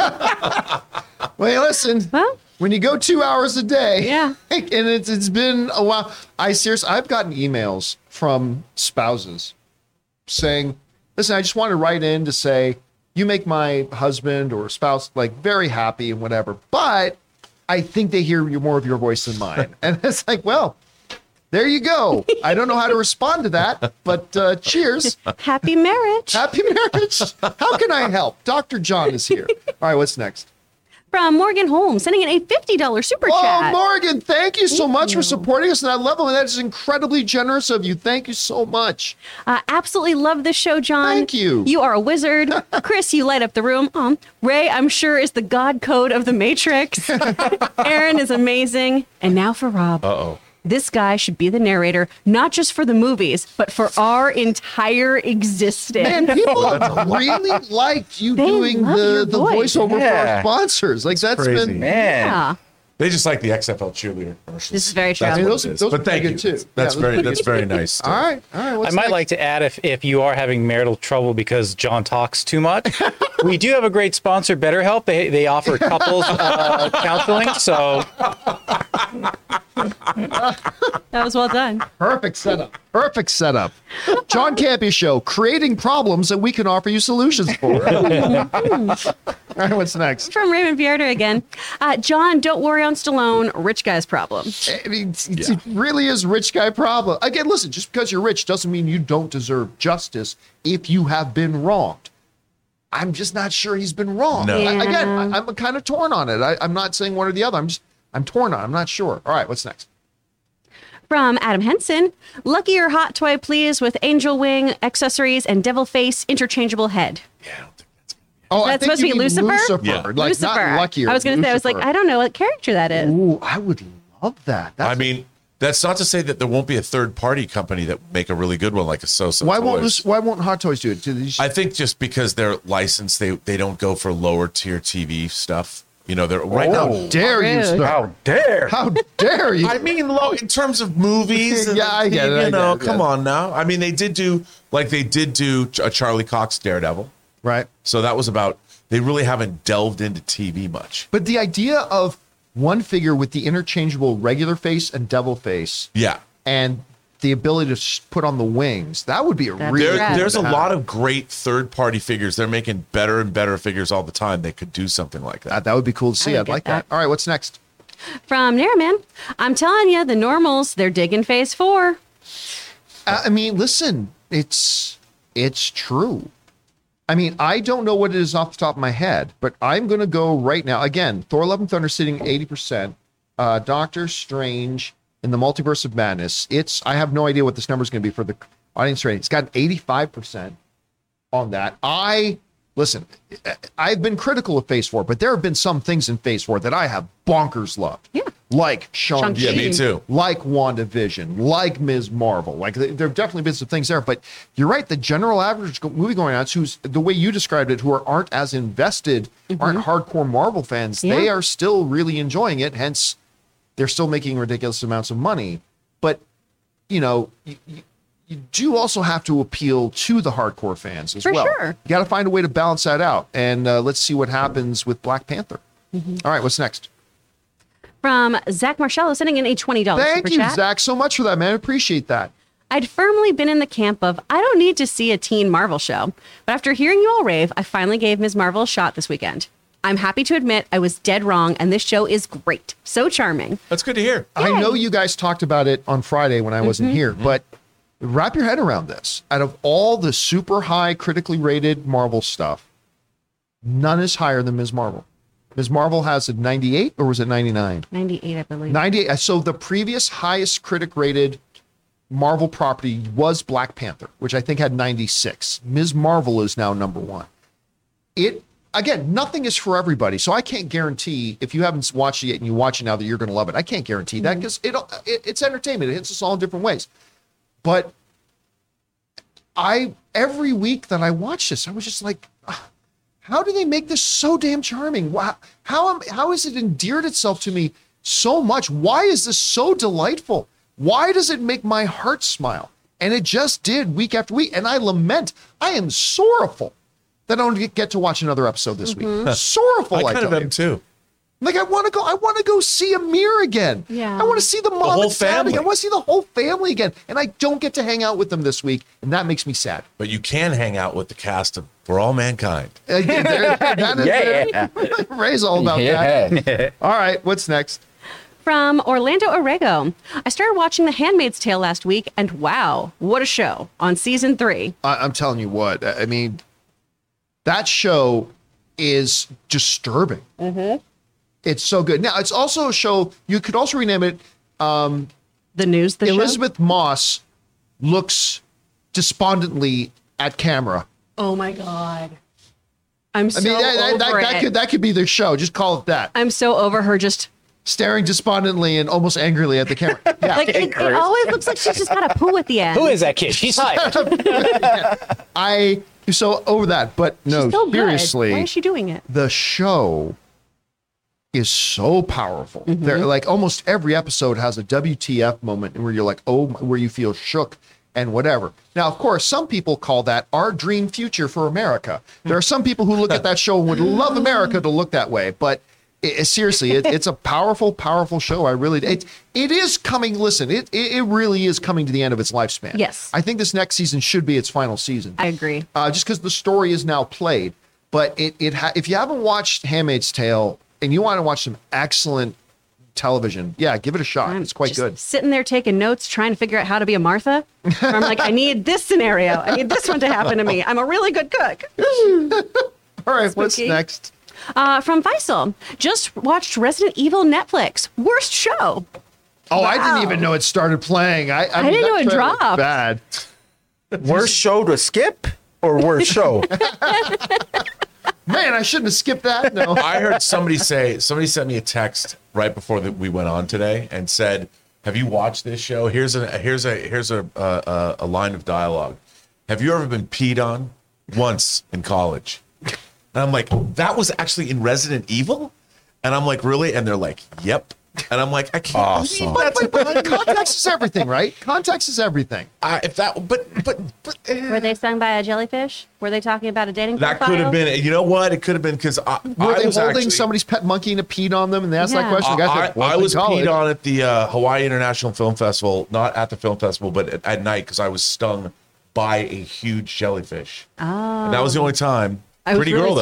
Well, listen, when you go 2 hours a day, and it's been a while. I've gotten emails from spouses saying, listen, I just want to write in to say, you make my husband or spouse like very happy and whatever, but I think they hear more of your voice than mine. And it's like, well, there you go. I don't know how to respond to that, but cheers. Happy marriage. Happy marriage. How can I help? Dr. John is here. All right, what's next? From Morgan Holmes, sending in a $50 super chat. Oh, Morgan, thank you so much for supporting us on that level. And that is incredibly generous of you. Thank you so much. Absolutely love this show, John. Thank you. You are a wizard. Chris, you light up the room. Ray, I'm sure, is the God code of the Matrix. Aaron is amazing. And now for Rob. Uh-oh. This guy should be the narrator, not just for the movies, but for our entire existence. Man, people really liked you doing the voiceover for our sponsors. Like, that's crazy. Man. Yeah. They just like the XFL cheerleader commercials. This is very true. Those but thank you. Too. That's very nice. All right. I might like to add, if you are having marital trouble because John talks too much, we do have a great sponsor, BetterHelp. They offer couples counseling. So that was well done. Perfect setup. John Campea Show, creating problems that we can offer you solutions for. All right, what's next? From Raymond Vierter again. John, don't worry on Stallone. Rich guy's problem. I mean, it really is rich guy problem. Again, listen, just because you're rich doesn't mean you don't deserve justice if you have been wronged. I'm just not sure he's been wrong. No. I'm kind of torn on it. I'm not saying one or the other. I'm torn on it. I'm not sure. All right, what's next? From Adam Henson, lucky or hot toy, please, with angel wing accessories and devil face interchangeable head. Yeah. That's supposed to be Lucifer? Yeah. Like, Lucifer. Not luckier. I was going to say, I was like, I don't know what character that is. Ooh, I would love that. That's not to say that there won't be a third-party company that make a really good one, like a Sosa. Why won't Hot Toys do it? I think just because they're licensed, they don't go for lower-tier TV stuff. You know, they're right now. How dare you? I mean, in terms of movies. And come on now. I mean, they did do a Charlie Cox Daredevil. Right. So that was about, they really haven't delved into TV much. But the idea of one figure with the interchangeable regular face and devil face. Yeah. And the ability to put on the wings. That would be a real. There's a lot of great third-party figures. They're making better and better figures all the time. They could do something like that. That would be cool to see. I'd like that. All right, what's next? From Naraman, I'm telling you, the normals, they're digging phase 4. I mean, listen, it's true. I mean, I don't know what it is off the top of my head, but I'm going to go right now. Again, Thor: Love and Thunder sitting 80%. Doctor Strange in the Multiverse of Madness. I have no idea what this number is going to be for the audience rating. It's got an 85% on that. I Listen, I've been critical of Phase 4, but there have been some things in Phase 4 that I have bonkers loved. Yeah. Like Shang-Chi. Yeah, me too. Like WandaVision. Like Ms. Marvel. Like, there have definitely been some things there. But you're right, the general average movie going out, who's, the way you described it, who aren't as invested, aren't hardcore Marvel fans, they are still really enjoying it. Hence, they're still making ridiculous amounts of money. But, you know... You do also have to appeal to the hardcore fans as well. For sure. You got to find a way to balance that out. And let's see what happens with Black Panther. All right, what's next? From Zach Marcello, sending in a $20 Thank you, chat. Zach, so much for that, man. I appreciate that. I'd firmly been in the camp of, I don't need to see a teen Marvel show. But after hearing you all rave, I finally gave Ms. Marvel a shot this weekend. I'm happy to admit I was dead wrong, and this show is great. So charming. That's good to hear. Yay. I know you guys talked about it on Friday when I wasn't here, but... Wrap your head around this. Out of all the super high, critically rated Marvel stuff, none is higher than Ms. Marvel. Ms. Marvel has a 98, or was it 99? 98, I believe. 98. So the previous highest critic rated Marvel property was Black Panther, which I think had 96. Ms. Marvel is now #1. It, again, nothing is for everybody. So I can't guarantee, if you haven't watched it yet and you watch it now, that you're going to love it. I can't guarantee that because it's entertainment. It hits us all in different ways. But every week that I watched this, I was just like, how do they make this so damn charming? How has it endeared itself to me so much? Why is this so delightful? Why does it make my heart smile? And it just did week after week. And I lament, I am sorrowful that I don't get to watch another episode this week. Sorrowful, I kind of am too. Like, I want to go see Amir again. Yeah. I want to see the mom and dad again. I want to see the whole family again. And I don't get to hang out with them this week. And that makes me sad. But you can hang out with the cast of For All Mankind. Ray's all about that. All right, what's next? From Orlando Orego. I started watching The Handmaid's Tale last week, and wow, what a show on season 3. I'm telling you what, I mean, that show is disturbing. It's so good. Now, it's also a show, you could also rename it. The news, the Elizabeth show? Moss looks despondently at camera. Oh, my God. That could be their show. Just call it that. I'm so over her just... staring despondently and almost angrily at the camera. Yeah. Like, it always looks like she's just got a poo at the end. Who is that kid? She's tired. I'm so over that, but no, seriously. Good. Why is she doing it? The show... is so powerful. They're like, almost every episode has a WTF moment where you're like, oh, where you feel shook and whatever. Now, of course, some people call that our dream future for America. There are some people who look at that show and would love America to look that way, but it's a powerful show. It really is coming to the end of its lifespan. Yes. I think this next season should be its final season. I agree. Just because the story is now played, but if you haven't watched Handmaid's Tale, and you want to watch some excellent television, give it a shot. It's quite good. Sitting there taking notes, trying to figure out how to be a Martha. I'm like, I need this scenario. I need this one to happen to me. I'm a really good cook. All right, what's next? From Faisal. Just watched Resident Evil Netflix. Worst show. Oh, wow. I didn't even know it started playing. I didn't know it dropped. Bad. Worst show to skip or worst show? Man, I shouldn't have skipped that. No, I heard somebody sent me a text right before that we went on today and said, "Have you watched this show? Here's a line of dialogue. Have you ever been peed on once in college?" And I'm like, "That was actually in Resident Evil," and I'm like, "Really?" And they're like, "Yep." And I'm like, I can't. Awesome. But context is everything, right? Context is everything. Were they stung by a jellyfish? Were they talking about a dating profile? That could have been. You know what? It could have been because were they holding somebody's pet monkey and it peed on them, and they asked that question. I was peed on at the Hawaii International Film Festival, not at the film festival, but at night because I was stung by a huge jellyfish. Oh. And that was the only time. Pretty girl,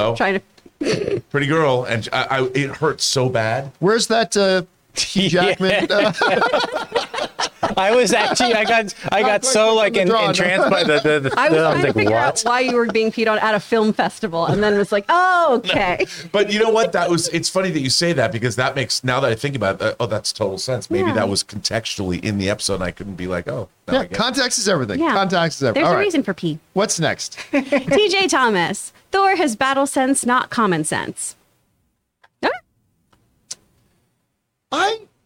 and it hurt so bad. Where's that? Hugh Jackman. I was actually, I got so like entranced by the I was trying to figure out why you were being peed on at a film festival, and then it was like, oh, okay. No. But you know what? That was, it's funny that you say that, because that makes, now that I think about it, oh, that's total sense. Maybe that was contextually in the episode, and I couldn't be like, oh. Yeah, context is everything. Yeah. Context is everything. There's a reason for pee. What's next? TJ Thomas, Thor has battle sense, not common sense.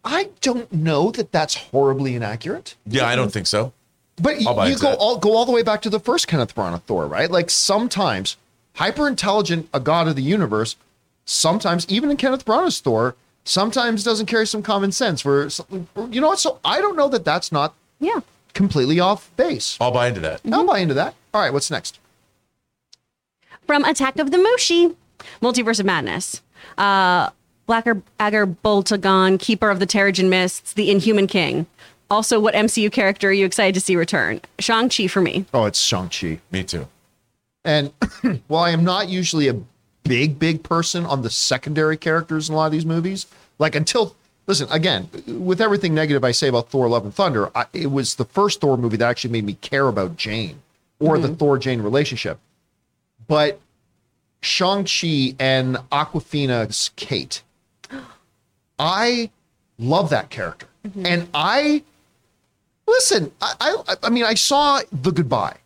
I don't know that that's horribly inaccurate. Yeah, I don't think so. But you go all the way back to the first Kenneth Branagh Thor, right? Like sometimes hyper-intelligent, a god of the universe, sometimes even in Kenneth Branagh's Thor, sometimes doesn't carry some common sense. You know what? So I don't know that that's not completely off base. I'll buy into that. Mm-hmm. I'll buy into that. All right, what's next? From Attack of the Mushi, Multiverse of Madness. Blacker Agar Boltagon, Keeper of the Terrigen Mists, the Inhuman King. Also, what MCU character are you excited to see return? Shang-Chi for me. Oh, it's Shang-Chi. Me too. And while I am not usually a big person on the secondary characters in a lot of these movies, like until, listen, again, with everything negative I say about Thor: Love and Thunder, it was the first Thor movie that actually made me care about Jane or the Thor-Jane relationship. But Shang-Chi and Awkwafina's Kate, I love that character. Mm-hmm. And I mean, I saw The Goodbye,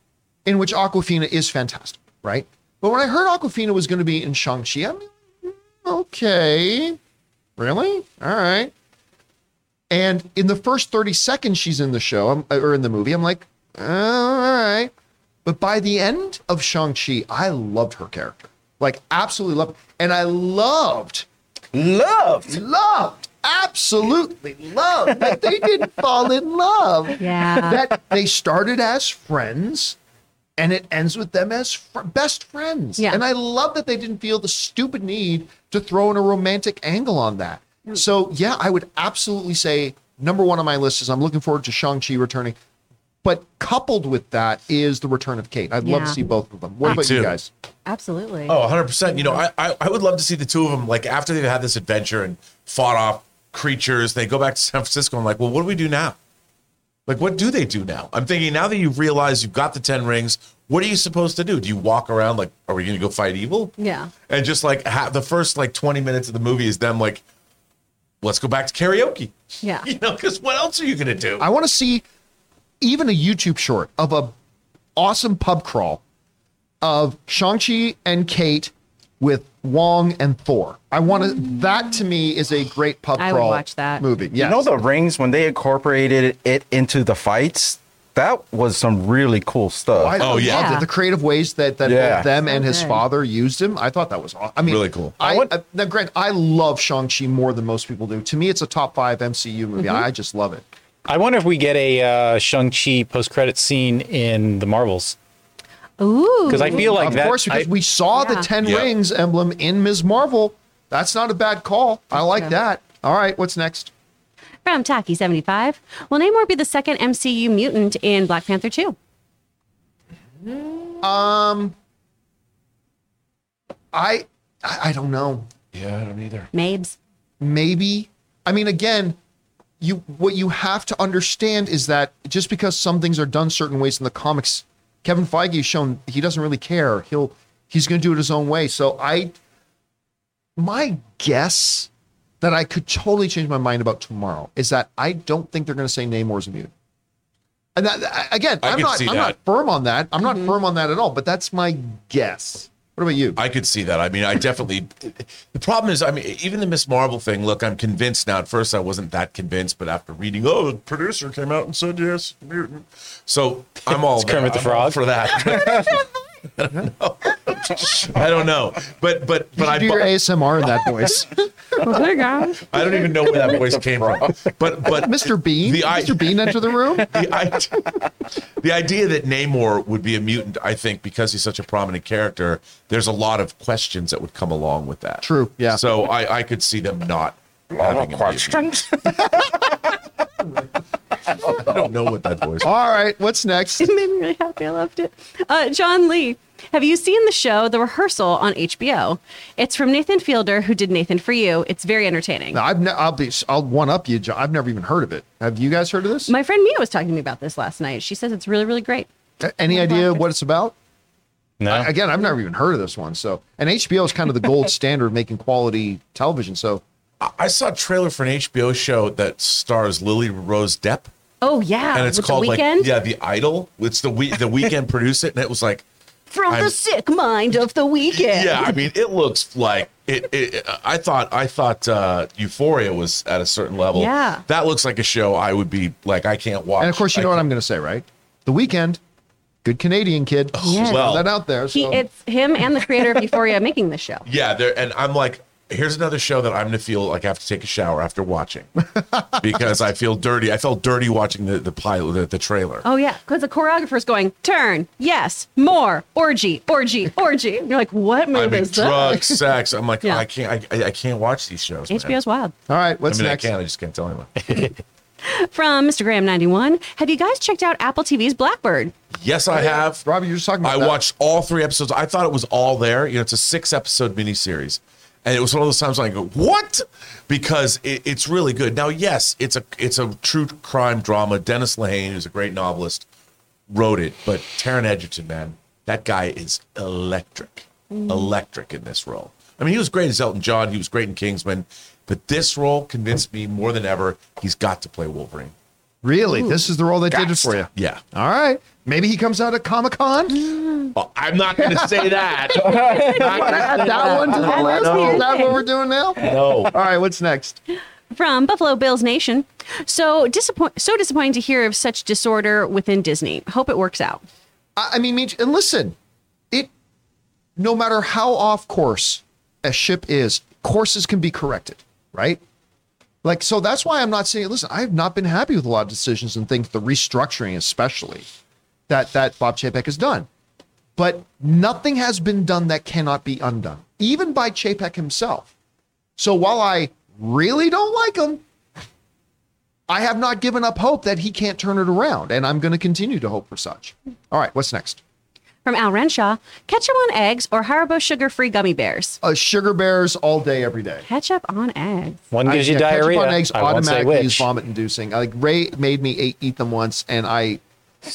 in which Awkwafina is fantastic, right? But when I heard Awkwafina was going to be in Shang-Chi, I mean, okay, really? All right. And in the first 30 seconds she's in the show, or in the movie, I'm like, oh, all right. But by the end of Shang-Chi, I loved her character. Like, absolutely loved. And I loved, absolutely loved that they didn't fall in love. Yeah. That they started as friends and it ends with them as best friends. Yeah. And I love that they didn't feel the stupid need to throw in a romantic angle on that. So, yeah, I would absolutely say number one on my list is I'm looking forward to Shang-Chi returning. But coupled with that is the return of Kate. I'd love to see both of them. What about you guys? Absolutely. Oh, 100%. You know, I would love to see the two of them, like, after they've had this adventure and fought off creatures, they go back to San Francisco and like, well, what do we do now? Like, what do they do now? I'm thinking now that you've realized you've got the 10 rings, what are you supposed to do? Do you walk around like, are we going to go fight evil? Yeah. And just like the first like 20 minutes of the movie is them like, let's go back to karaoke. Yeah. You know, because what else are you going to do? I want to see even a YouTube short of a awesome pub crawl of Shang-Chi and Kate with Wong and Thor. I want to, that to me is a great pub crawl. I would watch that movie. Yes. You know the rings, when they incorporated it into the fights, that was some really cool stuff. I loved it. The creative ways that them and his father used him. I thought that was awesome. I mean, really cool. Now, Grant, I love Shang-Chi more than most people do. To me, it's a top 5 MCU movie. Mm-hmm. I just love it. I wonder if we get a Shang-Chi post-credit scene in the Marvels. Ooh. Because I feel like that. Of course, because we saw the 10 rings emblem in Ms. Marvel. That's not a bad call. I like that. All right, what's next? From Taki75, will Namor be the second MCU mutant in Black Panther 2? I don't know. Yeah, I don't either. Maybe. I mean, again, what you have to understand is that just because some things are done certain ways in the comics, Kevin Feige has shown he doesn't really care. He's going to do it his own way. So my guess that I could totally change my mind about tomorrow is that I don't think they're going to say Namor's a mutant. And that, again, I'm not firm on that. I'm not firm on that at all. But that's my guess. What about you? I could see that. I mean, I definitely. The problem is, I mean, even the Miss Marvel thing. Look, I'm convinced now. At first, I wasn't that convinced, but after reading, the producer came out and said yes, mutant. So I'm all Kermit the Frog for that. I don't know. But I do your ASMR in that voice. I don't even know where that voice came from. But Mr. Bean, Mr. Bean entered the room. The idea that Namor would be a mutant, I think, because he's such a prominent character, there's a lot of questions that would come along with that. True. Yeah. So I could see them not having questions. I don't know what that voice is. All right, what's next? It made me really happy. I loved it. John Lee, Have you seen the show The Rehearsal on HBO? It's from Nathan Fielder, who did Nathan for You. It's very entertaining. Now, I'll one up you, John. I've never even heard of it. Have you guys heard of this? My friend Mia was talking to me about this last night. She says it's really, really great. Any idea what it's about? No. Again, I've never even heard of this one. So, and HBO is kind of the gold standard of making quality television. So, I saw a trailer for an HBO show that stars Lily Rose Depp. Oh yeah, and it's called The Idol. It's the Weeknd produced it, and it was like from the sick mind of the Weeknd. Yeah, I mean, it looks like it. I thought Euphoria was at a certain level. Yeah, that looks like a show I would be like, I can't watch. And of course, you know what I'm going to say, right? The Weeknd. Good Canadian kid. Yes. Well, that out there. So. It's him and the creator of Euphoria making this show. Yeah, and I'm like, here's another show that I'm going to feel like I have to take a shower after watching because I feel dirty. I felt dirty watching the pilot, the trailer. Oh, yeah, because the choreographer's going, turn, yes, more, orgy. And you're like, what movie is that? Drugs, sex. I'm like, yeah. I can't watch these shows. HBO's wild. All right, what's next? I just can't tell anyone. From Mr. Graham 91, have you guys checked out Apple TV's Blackbird? Yes, I have. Robbie, you were just talking about that. I watched all 3 episodes. I thought it was all there. You know, it's a 6-episode miniseries. And it was one of those times when I go, what? Because it's really good. Now, yes, it's a true crime drama. Dennis Lehane, who's a great novelist, wrote it. But Taron Egerton, man, that guy is electric. Electric in this role. I mean, he was great as Elton John. He was great in Kingsman. But this role convinced me more than ever he's got to play Wolverine. Really? Ooh. This is the role that did it for you? Yeah. All right. Maybe he comes out at Comic-Con? Mm. Well, I'm not going to say that. That one to the last one? Is that what we're doing now? No. All right. What's next? From Buffalo Bills Nation. So disappointing to hear of such disorder within Disney. Hope it works out. I mean, and listen, no matter how off course a ship is, courses can be corrected, right? Like, so that's why I'm not saying, listen, I have not been happy with a lot of decisions and things, the restructuring especially, that Bob Chapek has done. But nothing has been done that cannot be undone, even by Chapek himself. So while I really don't like him, I have not given up hope that he can't turn it around, and I'm going to continue to hope for such. All right, what's next? From Al Renshaw, ketchup on eggs or Haribo sugar-free gummy bears? Sugar bears all day, every day. Ketchup on eggs. One gives you diarrhea. Ketchup on eggs automatically is vomit-inducing. Like Ray made me eat them once, and I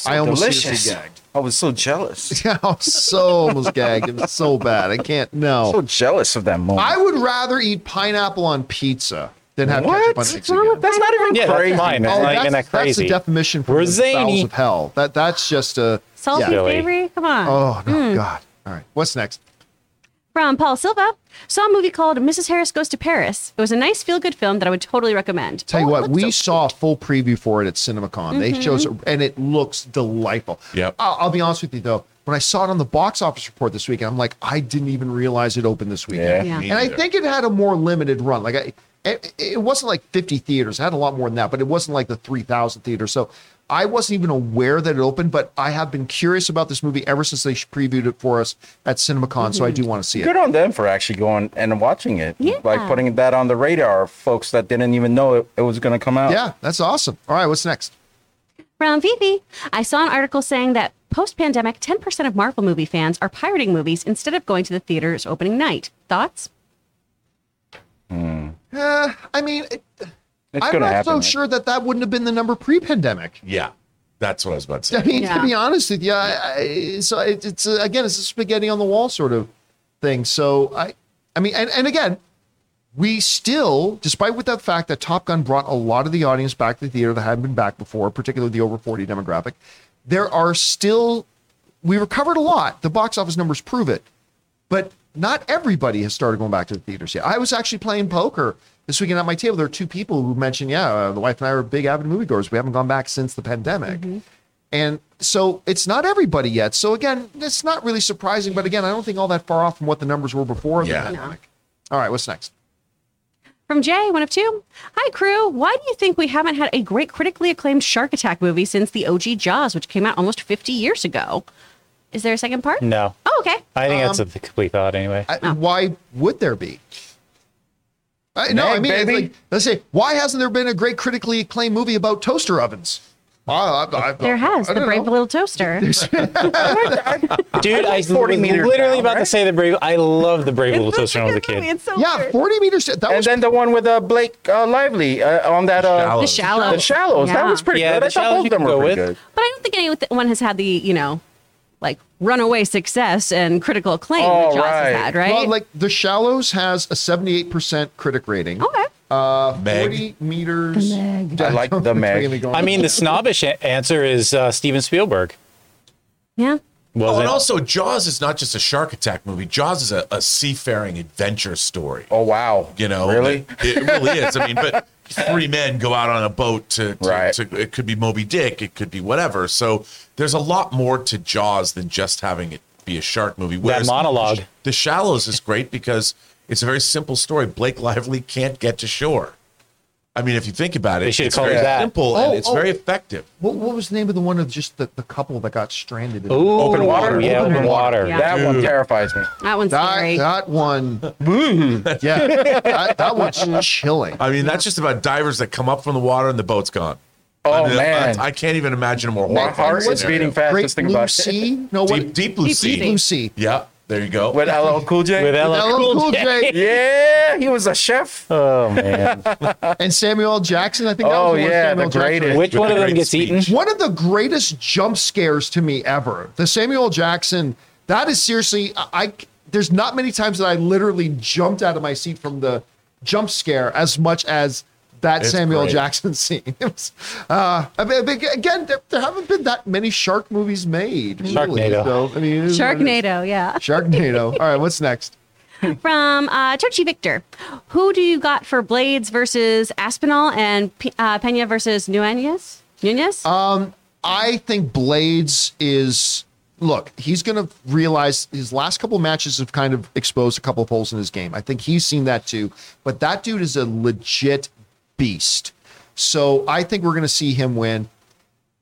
almost seriously gagged. I was so jealous. Yeah, I was almost gagged. It was so bad. I can't. No. So jealous of that moment. I would rather eat pineapple on pizza than have ketchup on eggs. Again. That's not even crazy. That's the definition for the bowels of hell. That's just a. Salty, savory? Come on. Oh, no, God. All right. What's next? From Paul Silva. Saw a movie called Mrs. Harris Goes to Paris. It was a nice feel-good film that I would totally recommend. Tell you what, we saw a full preview for it at CinemaCon. Mm-hmm. They chose it, and it looks delightful. Yep. I'll be honest with you, though. When I saw it on the box office report this weekend, I'm like, I didn't even realize it opened this weekend. Yeah. And I think it had a more limited run. Like, it wasn't like 50 theaters. It had a lot more than that, but it wasn't like the 3,000 theaters. So I wasn't even aware that it opened, but I have been curious about this movie ever since they previewed it for us at CinemaCon, so I do want to see it. Good on them for actually going and watching it, like putting that on the radar of folks that didn't even know it was going to come out. Yeah, that's awesome. All right, what's next? From Fifi, I saw an article saying that post-pandemic, 10% of Marvel movie fans are pirating movies instead of going to the theaters opening night. Thoughts? I mean... I'm not so sure that wouldn't have been the number pre-pandemic. Yeah, that's what I was about to say. I mean, to be honest with you, so it's a spaghetti on the wall sort of thing. So, I mean, and again, we still, despite with the fact that Top Gun brought a lot of the audience back to the theater that hadn't been back before, particularly the over 40 demographic, we recovered a lot. The box office numbers prove it. But not everybody has started going back to the theaters yet. I was actually playing poker this weekend at my table. There are 2 people who mentioned, the wife and I are big avid moviegoers. We haven't gone back since the pandemic. Mm-hmm. And so it's not everybody yet. So again, it's not really surprising. But again, I don't think all that far off from what the numbers were before the pandemic. All right, what's next? From Jay, one of 2. Hi, crew. Why do you think we haven't had a great critically acclaimed shark attack movie since the OG Jaws, which came out almost 50 years ago? Is there a second part? No. Oh, okay. I think that's a complete thought anyway. Why would there be? Let's say, why hasn't there been a great critically acclaimed movie about toaster ovens? There has the Brave Little Toaster. Dude, I was literally about to say the Brave. I love the Brave Little Toaster when I was a kid. It's so weird. 40 meters. Then the one with Blake Lively on that. The Shallows. Yeah. That was pretty good. I thought both of them were pretty good. But I don't think anyone has had the, runaway success and critical acclaim that Jaws has had, right? Well, The Shallows has a 78% critic rating. Okay. 40 meters. I like the Meg. I mean, the snobbish answer is Steven Spielberg. Yeah. And also Jaws is not just a shark attack movie. Jaws is a seafaring adventure story. Oh, wow. Really? It really is. I mean, but three men go out on a boat to it could be Moby Dick. It could be whatever. So there's a lot more to Jaws than just having it be a shark movie. Whereas that monologue. The Shallows is great because it's a very simple story. Blake Lively can't get to shore. I mean, if you think about it, it's very simple and it's very effective. What was the name of the one of just the couple that got stranded? Open Water. Yeah, Open Water. Yeah. That one terrifies me. That one's scary. That one. Yeah. That one's chilling. I mean, that's just about divers that come up from the water and the boat's gone. Man. I can't even imagine a more horrifying scenario. My heart is beating fast. Deep Blue Sea. Deep Blue Sea. Yeah. There you go. With LL Cool J? With LL Cool J. Yeah, he was a chef. Oh, man. And Samuel L. Jackson, I think that was one of Samuel L. Jackson. Which one of them gets eaten? One of the greatest jump scares to me ever. The Samuel L. Jackson, that is seriously, there's not many times that I literally jumped out of my seat from the jump scare as much as Samuel Jackson scene. Again, there haven't been that many shark movies made. Sharknado. Sharknado, yeah. Sharknado. All right, what's next? From Churchy Victor. Who do you got for Blades versus Aspinall and Pena versus Nunez? I think Blades is... Look, he's going to realize his last couple of matches have kind of exposed a couple of holes in his game. I think he's seen that too. But that dude is a legit... beast. So I think we're going to see him win.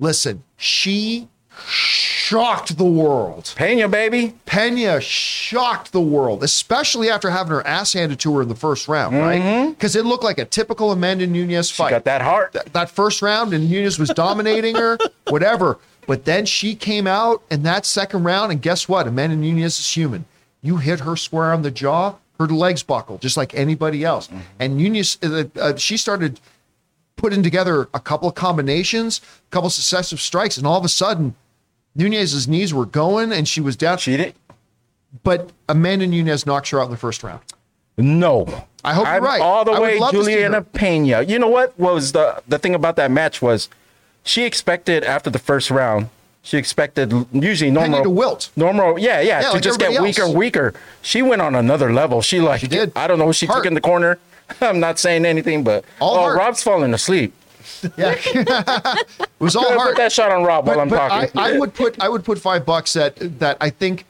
Listen, she shocked the world. Pena, baby. Pena shocked the world, especially after having her ass handed to her in the first round, right? Because it looked like a typical Amanda Nunes fight. She got that heart. That first round, and Nunes was dominating her, whatever. But then she came out in that second round, and guess what? Amanda Nunes is human. You hit her square on the jaw, her legs buckle, just like anybody else. And Nunez, she started putting together a couple of combinations, a couple of successive strikes, and all of a sudden, Nunez's knees were going, and she was down. Cheated? But Amanda Nunez knocks her out in the first round. No. I hope you're right. All the way Juliana Pena. You know what was the thing about that match was she expected after the first round, she expected usually normal to wilt. Normal, yeah to just get weaker. She went on another level. She did. I don't know. She took in the corner. I'm not saying anything, but Rob's falling asleep. Yeah, it was all hard. Put that shot on Rob while I'm talking. I would put $5 that I think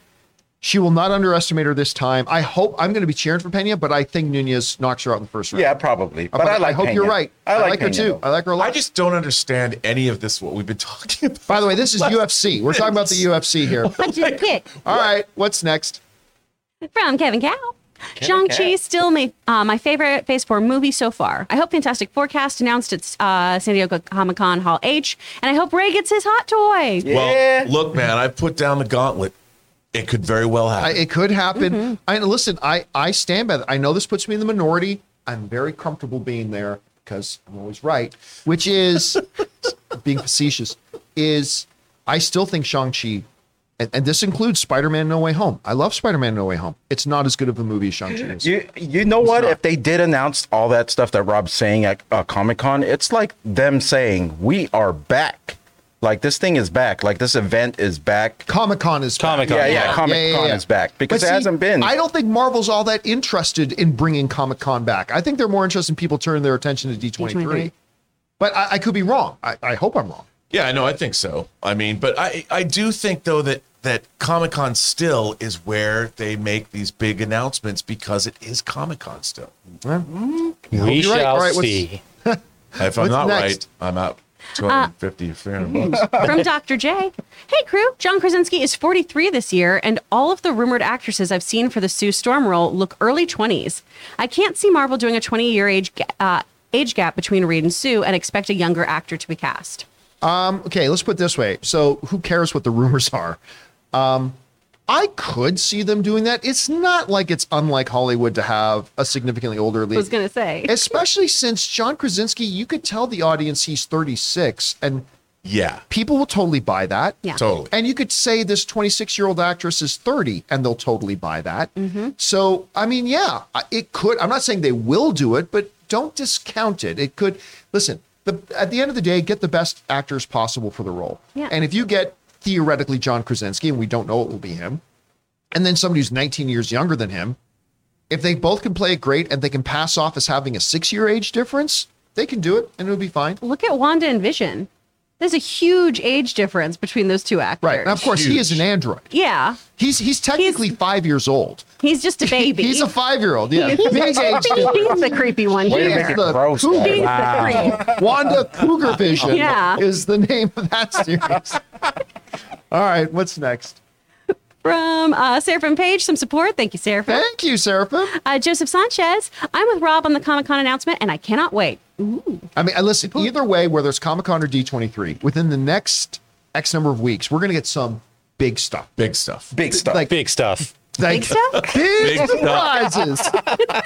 she will not underestimate her this time. I hope I'm going to be cheering for Pena, but I think Nunez knocks her out in the first round. Yeah, probably. But I hope Pena. You're right. I like her too. I like her a lot. I just don't understand any of this, what we've been talking about. By the way, this is UFC. We're talking about the UFC here. Punch and kick. All right, what's next? From Kevin Cow. Shang-Chi still my favorite Phase 4 movie so far. I hope Fantastic Four cast announced at San Diego Comic-Con Hall H, and I hope Ray gets his hot toy. Yeah. Well, look, man, I put down the gauntlet. It could very well happen. It could happen. Listen, I stand by that. I know this puts me in the minority. I'm very comfortable being there because I'm always right, which is, being facetious, is I still think Shang-Chi, and this includes Spider-Man No Way Home. I love Spider-Man No Way Home. It's not as good of a movie as Shang-Chi is. You know what? If they did announce all that stuff that Rob's saying at Comic-Con, it's like them saying, we are back. Like, this thing is back. Like, this event is back. Comic-Con is back. Comic-Con is back. Because it hasn't been. I don't think Marvel's all that interested in bringing Comic-Con back. I think they're more interested in people turning their attention to D23. But I could be wrong. I hope I'm wrong. Yeah, I know. I think so. I mean, but I do think, though, that Comic-Con still is where they make these big announcements because it is Comic-Con still. We shall see. If I'm not right, I'm out. $250 or $300. From Dr. J. Hey, crew. John Krasinski is 43 this year, and all of the rumored actresses I've seen for the Sue Storm role look early 20s. I can't see Marvel doing a 20-year age gap between Reed and Sue and expect a younger actor to be cast. Okay, let's put it this way. So who cares what the rumors are? I could see them doing that. It's not like it's unlike Hollywood to have a significantly older lead. I was going to say. Especially since John Krasinski, you could tell the audience he's 36 and yeah, people will totally buy that. Yeah, totally. And you could say this 26-year-old actress is 30 and they'll totally buy that. Mm-hmm. So, I mean, yeah, it could. I'm not saying they will do it, but don't discount it. It could. Listen, at the end of the day, get the best actors possible for the role. Yeah. And if you get theoretically John Krasinski, and we don't know it will be him, and then somebody who's 19 years younger than him, if they both can play it great and they can pass off as having a 6-year age difference, they can do it and it'll be fine. Look at Wanda and Vision. There's a huge age difference between those two actors. Right. And of course, he is an android. Yeah. He's technically 5 years old. He's just a baby. He's a 5-year-old. Yeah. He's the creepy one. He's the creep. Wanda Cougar Vision is the name of that series. All right. What's next? From Seraphim Page, some support. Thank you, Seraphim. Thank you, Seraphim. Joseph Sanchez. I'm with Rob on the Comic-Con announcement, and I cannot wait. Ooh. I mean, listen, either way, whether it's Comic-Con or D23, within the next X number of weeks, we're going to get some big stuff. Big stuff. Big stuff. Big surprises.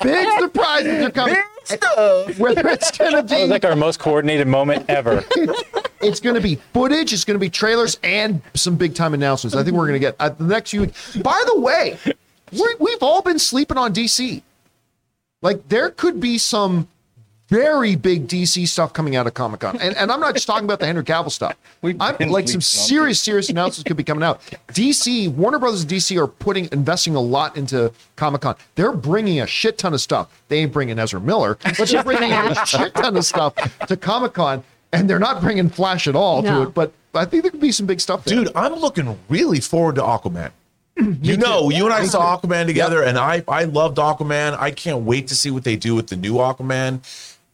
Big surprises are coming. Big stuff. Whether it's going to be... That was like our most coordinated moment ever. It's going to be footage, it's going to be trailers, and some big-time announcements. I think we're going to get the next few... By the way, we've all been sleeping on DC. Like, there could be some very big DC stuff coming out of Comic-Con. And I'm not just talking about the Henry Cavill stuff. I'm like some serious announcements could be coming out. DC, Warner Brothers and DC are investing a lot into Comic-Con. They're bringing a shit ton of stuff. They ain't bringing Ezra Miller, but they're bringing a shit ton of stuff to Comic-Con. And they're not bringing Flash at all to it, but I think there could be some big stuff there. Dude, I'm looking really forward to Aquaman. You and I saw Aquaman together, and I loved Aquaman. I can't wait to see what they do with the new Aquaman.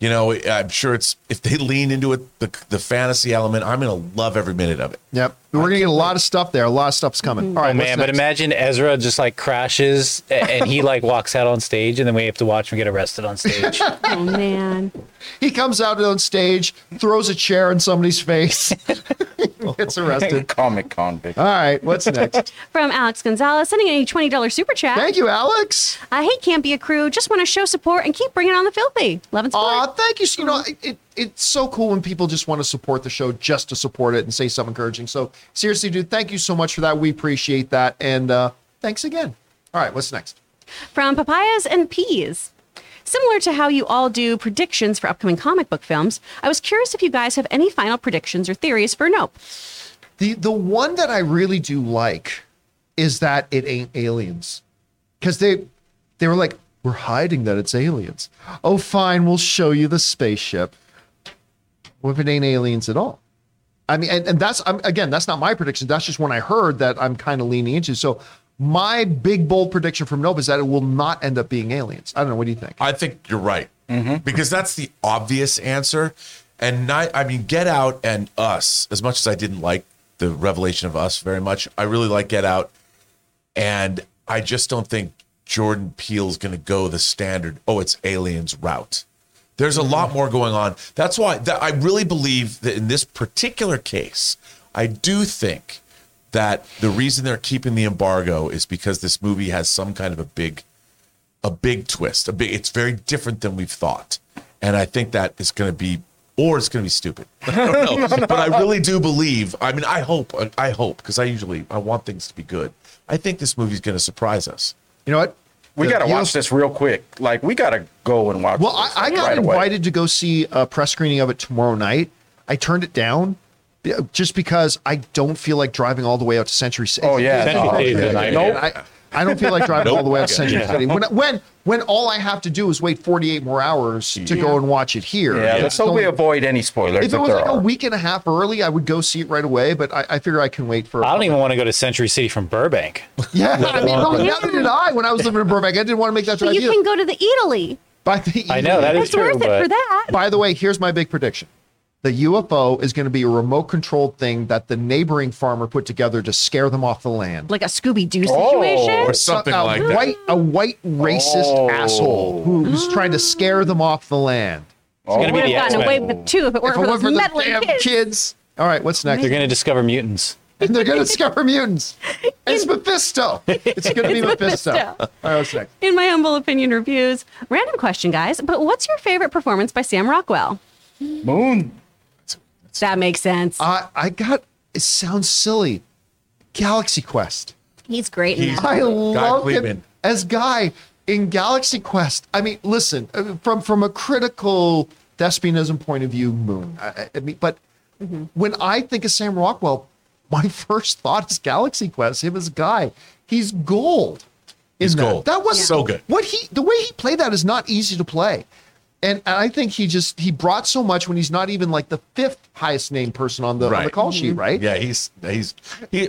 You know, I'm sure it's, if they lean into it, the fantasy element, I'm going to love every minute of it. Yep. We're going to get a lot of stuff there. A lot of stuff's coming. Mm-hmm. All right, man. But imagine Ezra just like crashes and he like walks out on stage and then we have to watch him get arrested on stage. Oh, man. He comes out on stage, throws a chair in somebody's face, gets arrested. Comic convict. All right. What's next? From Alex Gonzalez, sending in a $20 super chat. Thank you, Alex. Hey, Campea crew. Just want to show support and keep bringing on the filthy. Love and support. Thank you. You know, it's so cool when people just want to support the show just to support it and say something encouraging. So seriously, dude, thank you so much for that. We appreciate that. And thanks again. All right, what's next? From Papayas and Peas. Similar to how you all do predictions for upcoming comic book films, I was curious if you guys have any final predictions or theories for Nope. The one that I really do like is that it ain't aliens. Because they were like, we're hiding that it's aliens. Oh, fine. We'll show you the spaceship. What if it ain't aliens at all? I mean, and that's, again, that's not my prediction. That's just one I heard that I'm kind of leaning into. So my big, bold prediction from Nova is that it will not end up being aliens. I don't know. What do you think? I think you're right. Mm-hmm. Because that's the obvious answer. And Get Out and Us, as much as I didn't like the revelation of Us very much, I really like Get Out. And I just don't think Jordan Peele's going to go the standard, it's aliens route. There's a lot more going on. That's why I really believe that in this particular case, I do think that the reason they're keeping the embargo is because this movie has some kind of a big twist. It's very different than we've thought. And I think that is going to be, or it's going to be stupid. I don't know. But I really do believe, I mean, I hope, because I want things to be good. I think this movie's going to surprise us. You know what? We got to watch this real quick. Like, we got to go and watch this. Well, I got invited to go see a press screening of it tomorrow night. I turned it down just because I don't feel like driving all the way out to Century City. Oh, yeah. I don't feel like driving all the way out to Century City. When all I have to do is wait 48 more hours to go and watch it here. Yeah, let's hope we avoid any spoilers. If it was like a week and a half early, I would go see it right away, but I figure I can wait for it. I don't even want to go to Century City from Burbank. Yeah, I mean, neither did I when I was living in Burbank. I didn't want to make that drive. But you can go to the Eataly. I know, that's worth it for that. By the way, here's my big prediction. The UFO is going to be a remote-controlled thing that the neighboring farmer put together to scare them off the land. Like a Scooby-Doo situation? Or something like that. A white racist asshole who's trying to scare them off the land. It's going to be the X-Men. If it weren't for the meddling kids. All right, what's next? They're going to discover mutants. And they're going to discover mutants. It's Mephisto. It's going to be Mephisto. All right, what's next? In my humble opinion reviews, random question, guys, but what's your favorite performance by Sam Rockwell? Moon. That makes sense. I got, it sounds silly, Galaxy Quest. He's great in that. I love him as Guy in Galaxy Quest. I mean, listen, from a critical thespianism point of view, Moon. I mean, but when I think of Sam Rockwell, my first thought is Galaxy Quest. Him as Guy, he's gold. He's gold. That was so good. The way he played that is not easy to play. And I think he brought so much when he's not even like the fifth highest named person on the call sheet, right? Yeah, he's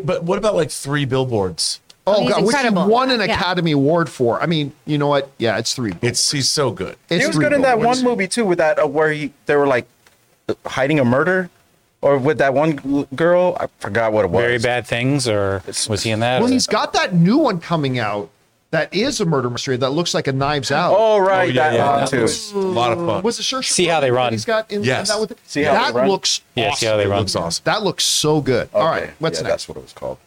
but what about like 3 Billboards? Oh God, which he won an Academy Award for. I mean, you know what? Yeah, it's 3 Billboards. He's so good. He was good in that one movie too, with that where they were like hiding a murder. Or with that one girl, I forgot what it was. Very Bad Things, or was he in that? Well, he's got that new one coming out that is a murder mystery that looks like a Knives Out. Oh, right. That too. A lot of fun. Was it Saoirse See Ronan How They Run? He's got in that with it. See How They Run? That looks awesome. Yeah, See How They Run. Looks awesome. That looks so good. Okay. All right, what's next? That's what it was called.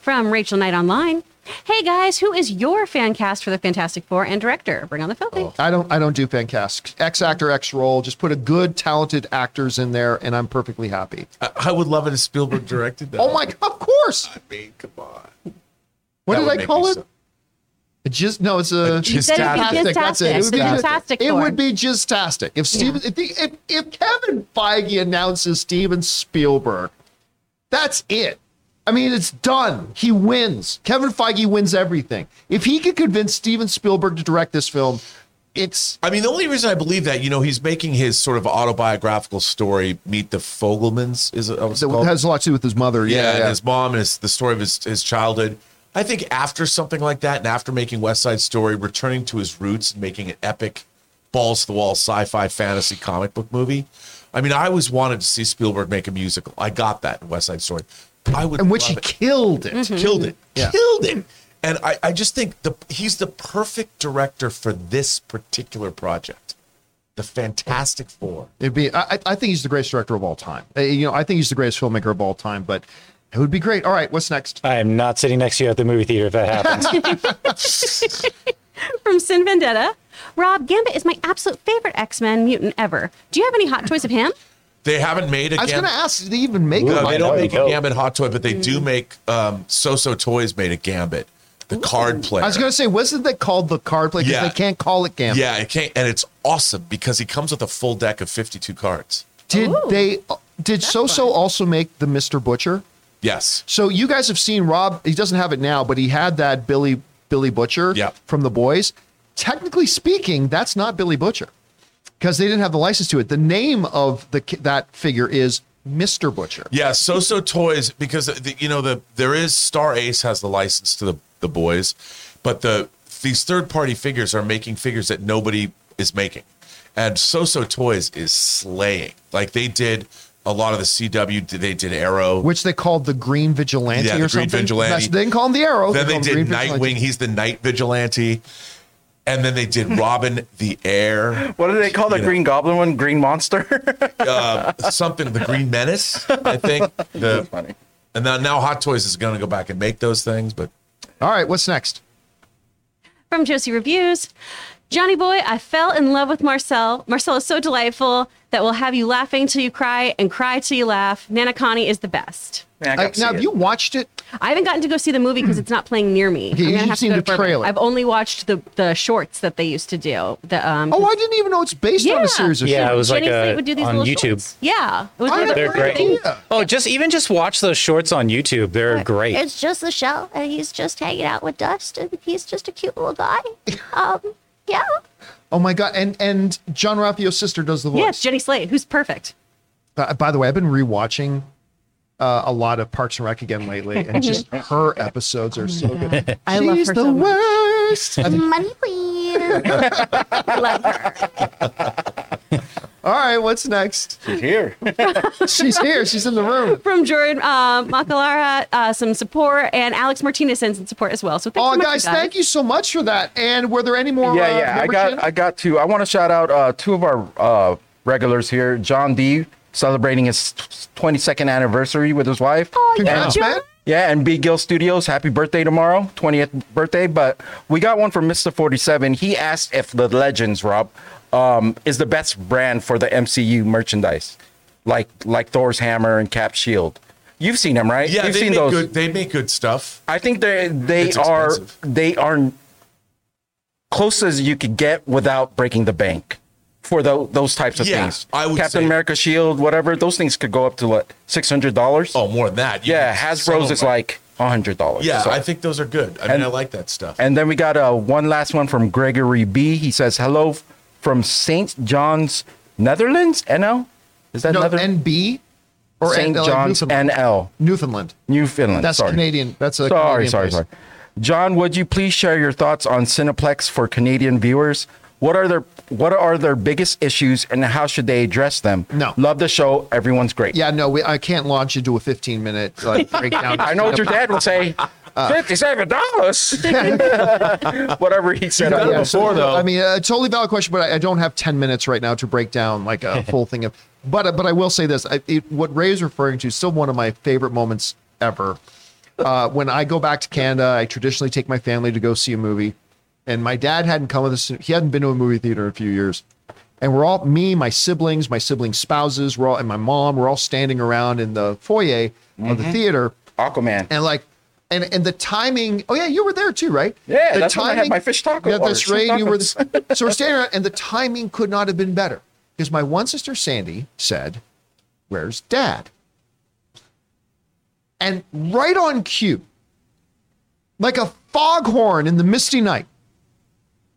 From Rachel Knight Online. Hey guys, who is your fan cast for the Fantastic Four and director? Bring on the filthy. Oh. I don't do fan casts. X actor, X role. Just put a good, talented actors in there, and I'm perfectly happy. I would love it if Spielberg directed that. Oh my God, of course. I mean, come on. What did I call it? It's a jizz-tastic. That's it. It would be jizz-tastic. If Kevin Feige announces Steven Spielberg, that's it. I mean, it's done. He wins. Kevin Feige wins everything. If he could convince Steven Spielberg to direct this film, I mean, the only reason I believe that, he's making his sort of autobiographical story, Meet the Fogelmans, is it? That has a lot to do with his mother. Yeah, and his mom, is the story of his childhood. I think after something like that, and after making West Side Story, returning to his roots and making an epic, balls-to-the-wall sci-fi fantasy comic book movie. I mean, I always wanted to see Spielberg make a musical. I got that in West Side Story. Killed it. Mm-hmm. Killed it. And I just think he's the perfect director for this particular project, the Fantastic Four. I think he's the greatest director of all time. I think he's the greatest filmmaker of all time, but it would be great. All right, what's next? I am not sitting next to you at the movie theater if that happens. From Sin Vendetta, Rob, Gambit is my absolute favorite X-Men mutant ever. Do you have any hot toys of him? They haven't made a Gambit. I was going to ask, did they even make a Gambit? They don't make a Gambit hot toy, but they do make So-So Toys made a Gambit, the card player. I was going to say, wasn't that called the card player? Because they can't call it Gambit. Yeah, it can't. And it's awesome because he comes with a full deck of 52 cards. Did So-So also make the Mr. Butcher? Yes. So you guys have seen Rob. He doesn't have it now, but he had that Billy Butcher from The Boys. Technically speaking, that's not Billy Butcher, because they didn't have the license to it. The name of that figure is Mr. Butcher. Yeah, So-So Toys, because Star Ace has the license to the Boys, but these third-party figures are making figures that nobody is making. And So-So Toys is slaying. Like, they did a lot of the CW, they did Arrow. Which they called the Green Vigilante or something. Yeah, the Green Vigilante. They didn't call him the Arrow. Then they did Nightwing. He's the Night Vigilante. And then they did Robin the Air. What do they call the Green Goblin one? Green Monster? Something, the Green Menace, I think. That's funny. And now Hot Toys is going to go back and make those things. But all right, what's next? From Josie Reviews. Johnny boy, I fell in love with Marcel. Marcel is so delightful that will have you laughing till you cry and cry till you laugh. Nana Connie is the best. Man, now, have you watched it? I haven't gotten to go see the movie because it's not playing near me. Okay, you've seen the trailer. I've only watched the shorts that they used to do. I didn't even know it's based on a series of shorts. It was on YouTube. Shorts. Yeah. They're great. Idea. Oh, just watch those shorts on YouTube. They're great. It's just the show, and he's just hanging out with Dust, and he's just a cute little guy. Yeah. Oh, my God. And John Ralphio's sister does the voice. Yes, Jenny Slate, who's perfect. By the way, I've been rewatching a lot of Parks and Rec again lately, and just her episodes are so good. I love her. She's the worst. Money, please. I love her. All right, what's next? She's here. She's here. She's in the room. From Jordan Macalara, some support, and Alex Martinez sends in support as well. So thank you so much, guys, thank you so much for that. And were there any more? I got two. I want to shout out two of our regulars here, John D. celebrating his 22nd anniversary with his wife. Oh, yeah. Yeah, and Big Gill Studios, happy birthday tomorrow, 20th birthday. But we got one from Mr. 47. He asked if the Legends, Rob, is the best brand for the MCU merchandise, like Thor's hammer and Cap's shield. You've seen them, right? Yeah, you've seen those. Good, they make good stuff. I think they are close as you could get without breaking the bank for those types of things. I would Captain America shield, whatever, those things could go up to like $600. Oh, more than that. Yeah, Hasbro's is like $100. Yeah, so I think those are good. I mean, I like that stuff. And then we got one last one from Gregory B. He says, hello from St. John's, Netherlands? NL? Is that Netherlands? NB? Or St. John's, NL. Newfoundland. That's sorry. Canadian. That's a Canadian Sorry. John, would you please share your thoughts on Cineplex for Canadian viewers? What are their biggest issues and how should they address them? No. Love the show. Everyone's great. Yeah, no, I can't launch into a 15-minute breakdown. I know what your dad would say. $57. Whatever he said before, though. I mean, a totally valid question, but I don't have 10 minutes right now to break down like a full thing of. But I will say this: what Ray is referring to is still one of my favorite moments ever. When I go back to Canada, I traditionally take my family to go see a movie, and my dad hadn't come with us. He hadn't been to a movie theater in a few years, and we're all my siblings' spouses, and my mom. We're all standing around in the foyer of the theater. Aquaman and the timing. Oh yeah, you were there too, right? Yeah, the timing, when I had my fish taco. Yeah, that's right. You were. So we're standing around, and the timing could not have been better. Because my one sister, Sandy, said, "Where's Dad?" And right on cue, like a foghorn in the misty night,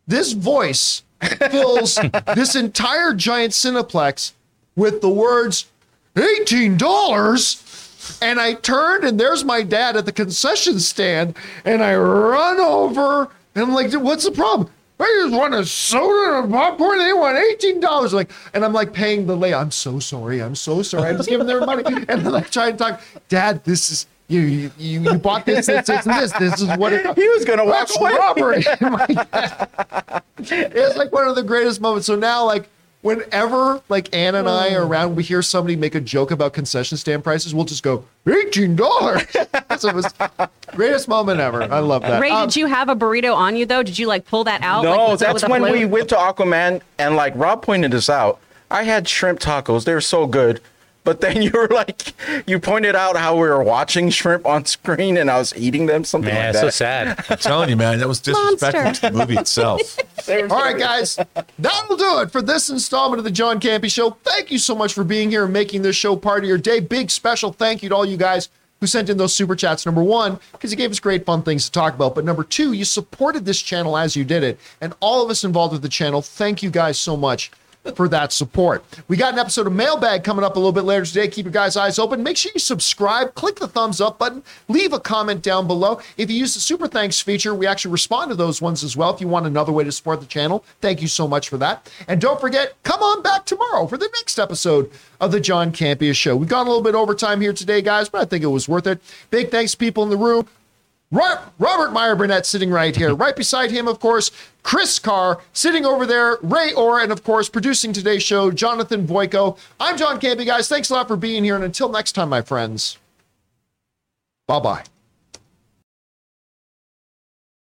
this voice fills this entire giant Cineplex with the words, $18. And I turned, and there's my dad at the concession stand, and I run over, and I'm like, what's the problem? I just want a soda and a popcorn. They want $18. I'm paying the lady. I'm so sorry. I'm just giving their money. And then I try and talk. Dad, this is you bought this. This is what it cost. He was gonna watch robbery. It's like one of the greatest moments. So now, whenever Ann and I are around, we hear somebody make a joke about concession stand prices, we'll just go, $18. So it was greatest moment ever. I love that. Ray, did you have a burrito on you though? Did you pull that out? No, that's when we went to Aquaman and Rob pointed this out. I had shrimp tacos. They were so good. But then you were you pointed out how we were watching shrimp on screen and I was eating them, something like that. Yeah, so sad. I'm telling you, man, that was disrespectful to the movie itself. All right, guys, that'll do it for this installment of the John Campea Show. Thank you so much for being here and making this show part of your day. Big special thank you to all you guys who sent in those super chats, number one, because you gave us great fun things to talk about. But number two, you supported this channel as you did it. And all of us involved with the channel, thank you guys so much for that support. We got an episode of Mailbag coming up a little bit later today. Keep your guys' eyes open. Make sure you subscribe, click the thumbs up button, leave a comment down below. If you use the super thanks feature, we actually respond to those ones as well. If you want another way to support the channel, thank you so much for that. And don't forget, come on back tomorrow for the next episode of the John Campea Show. We've gone a little bit overtime here today, guys, but I think it was worth it. Big thanks to people in the room. Robert Meyer Burnett sitting right here. Right beside him, of course, Chris Carr sitting over there, Ray Ora, and of course, producing today's show, Jonathan Boygo. I'm John Campea, guys. Thanks a lot for being here. And until next time, my friends, bye-bye.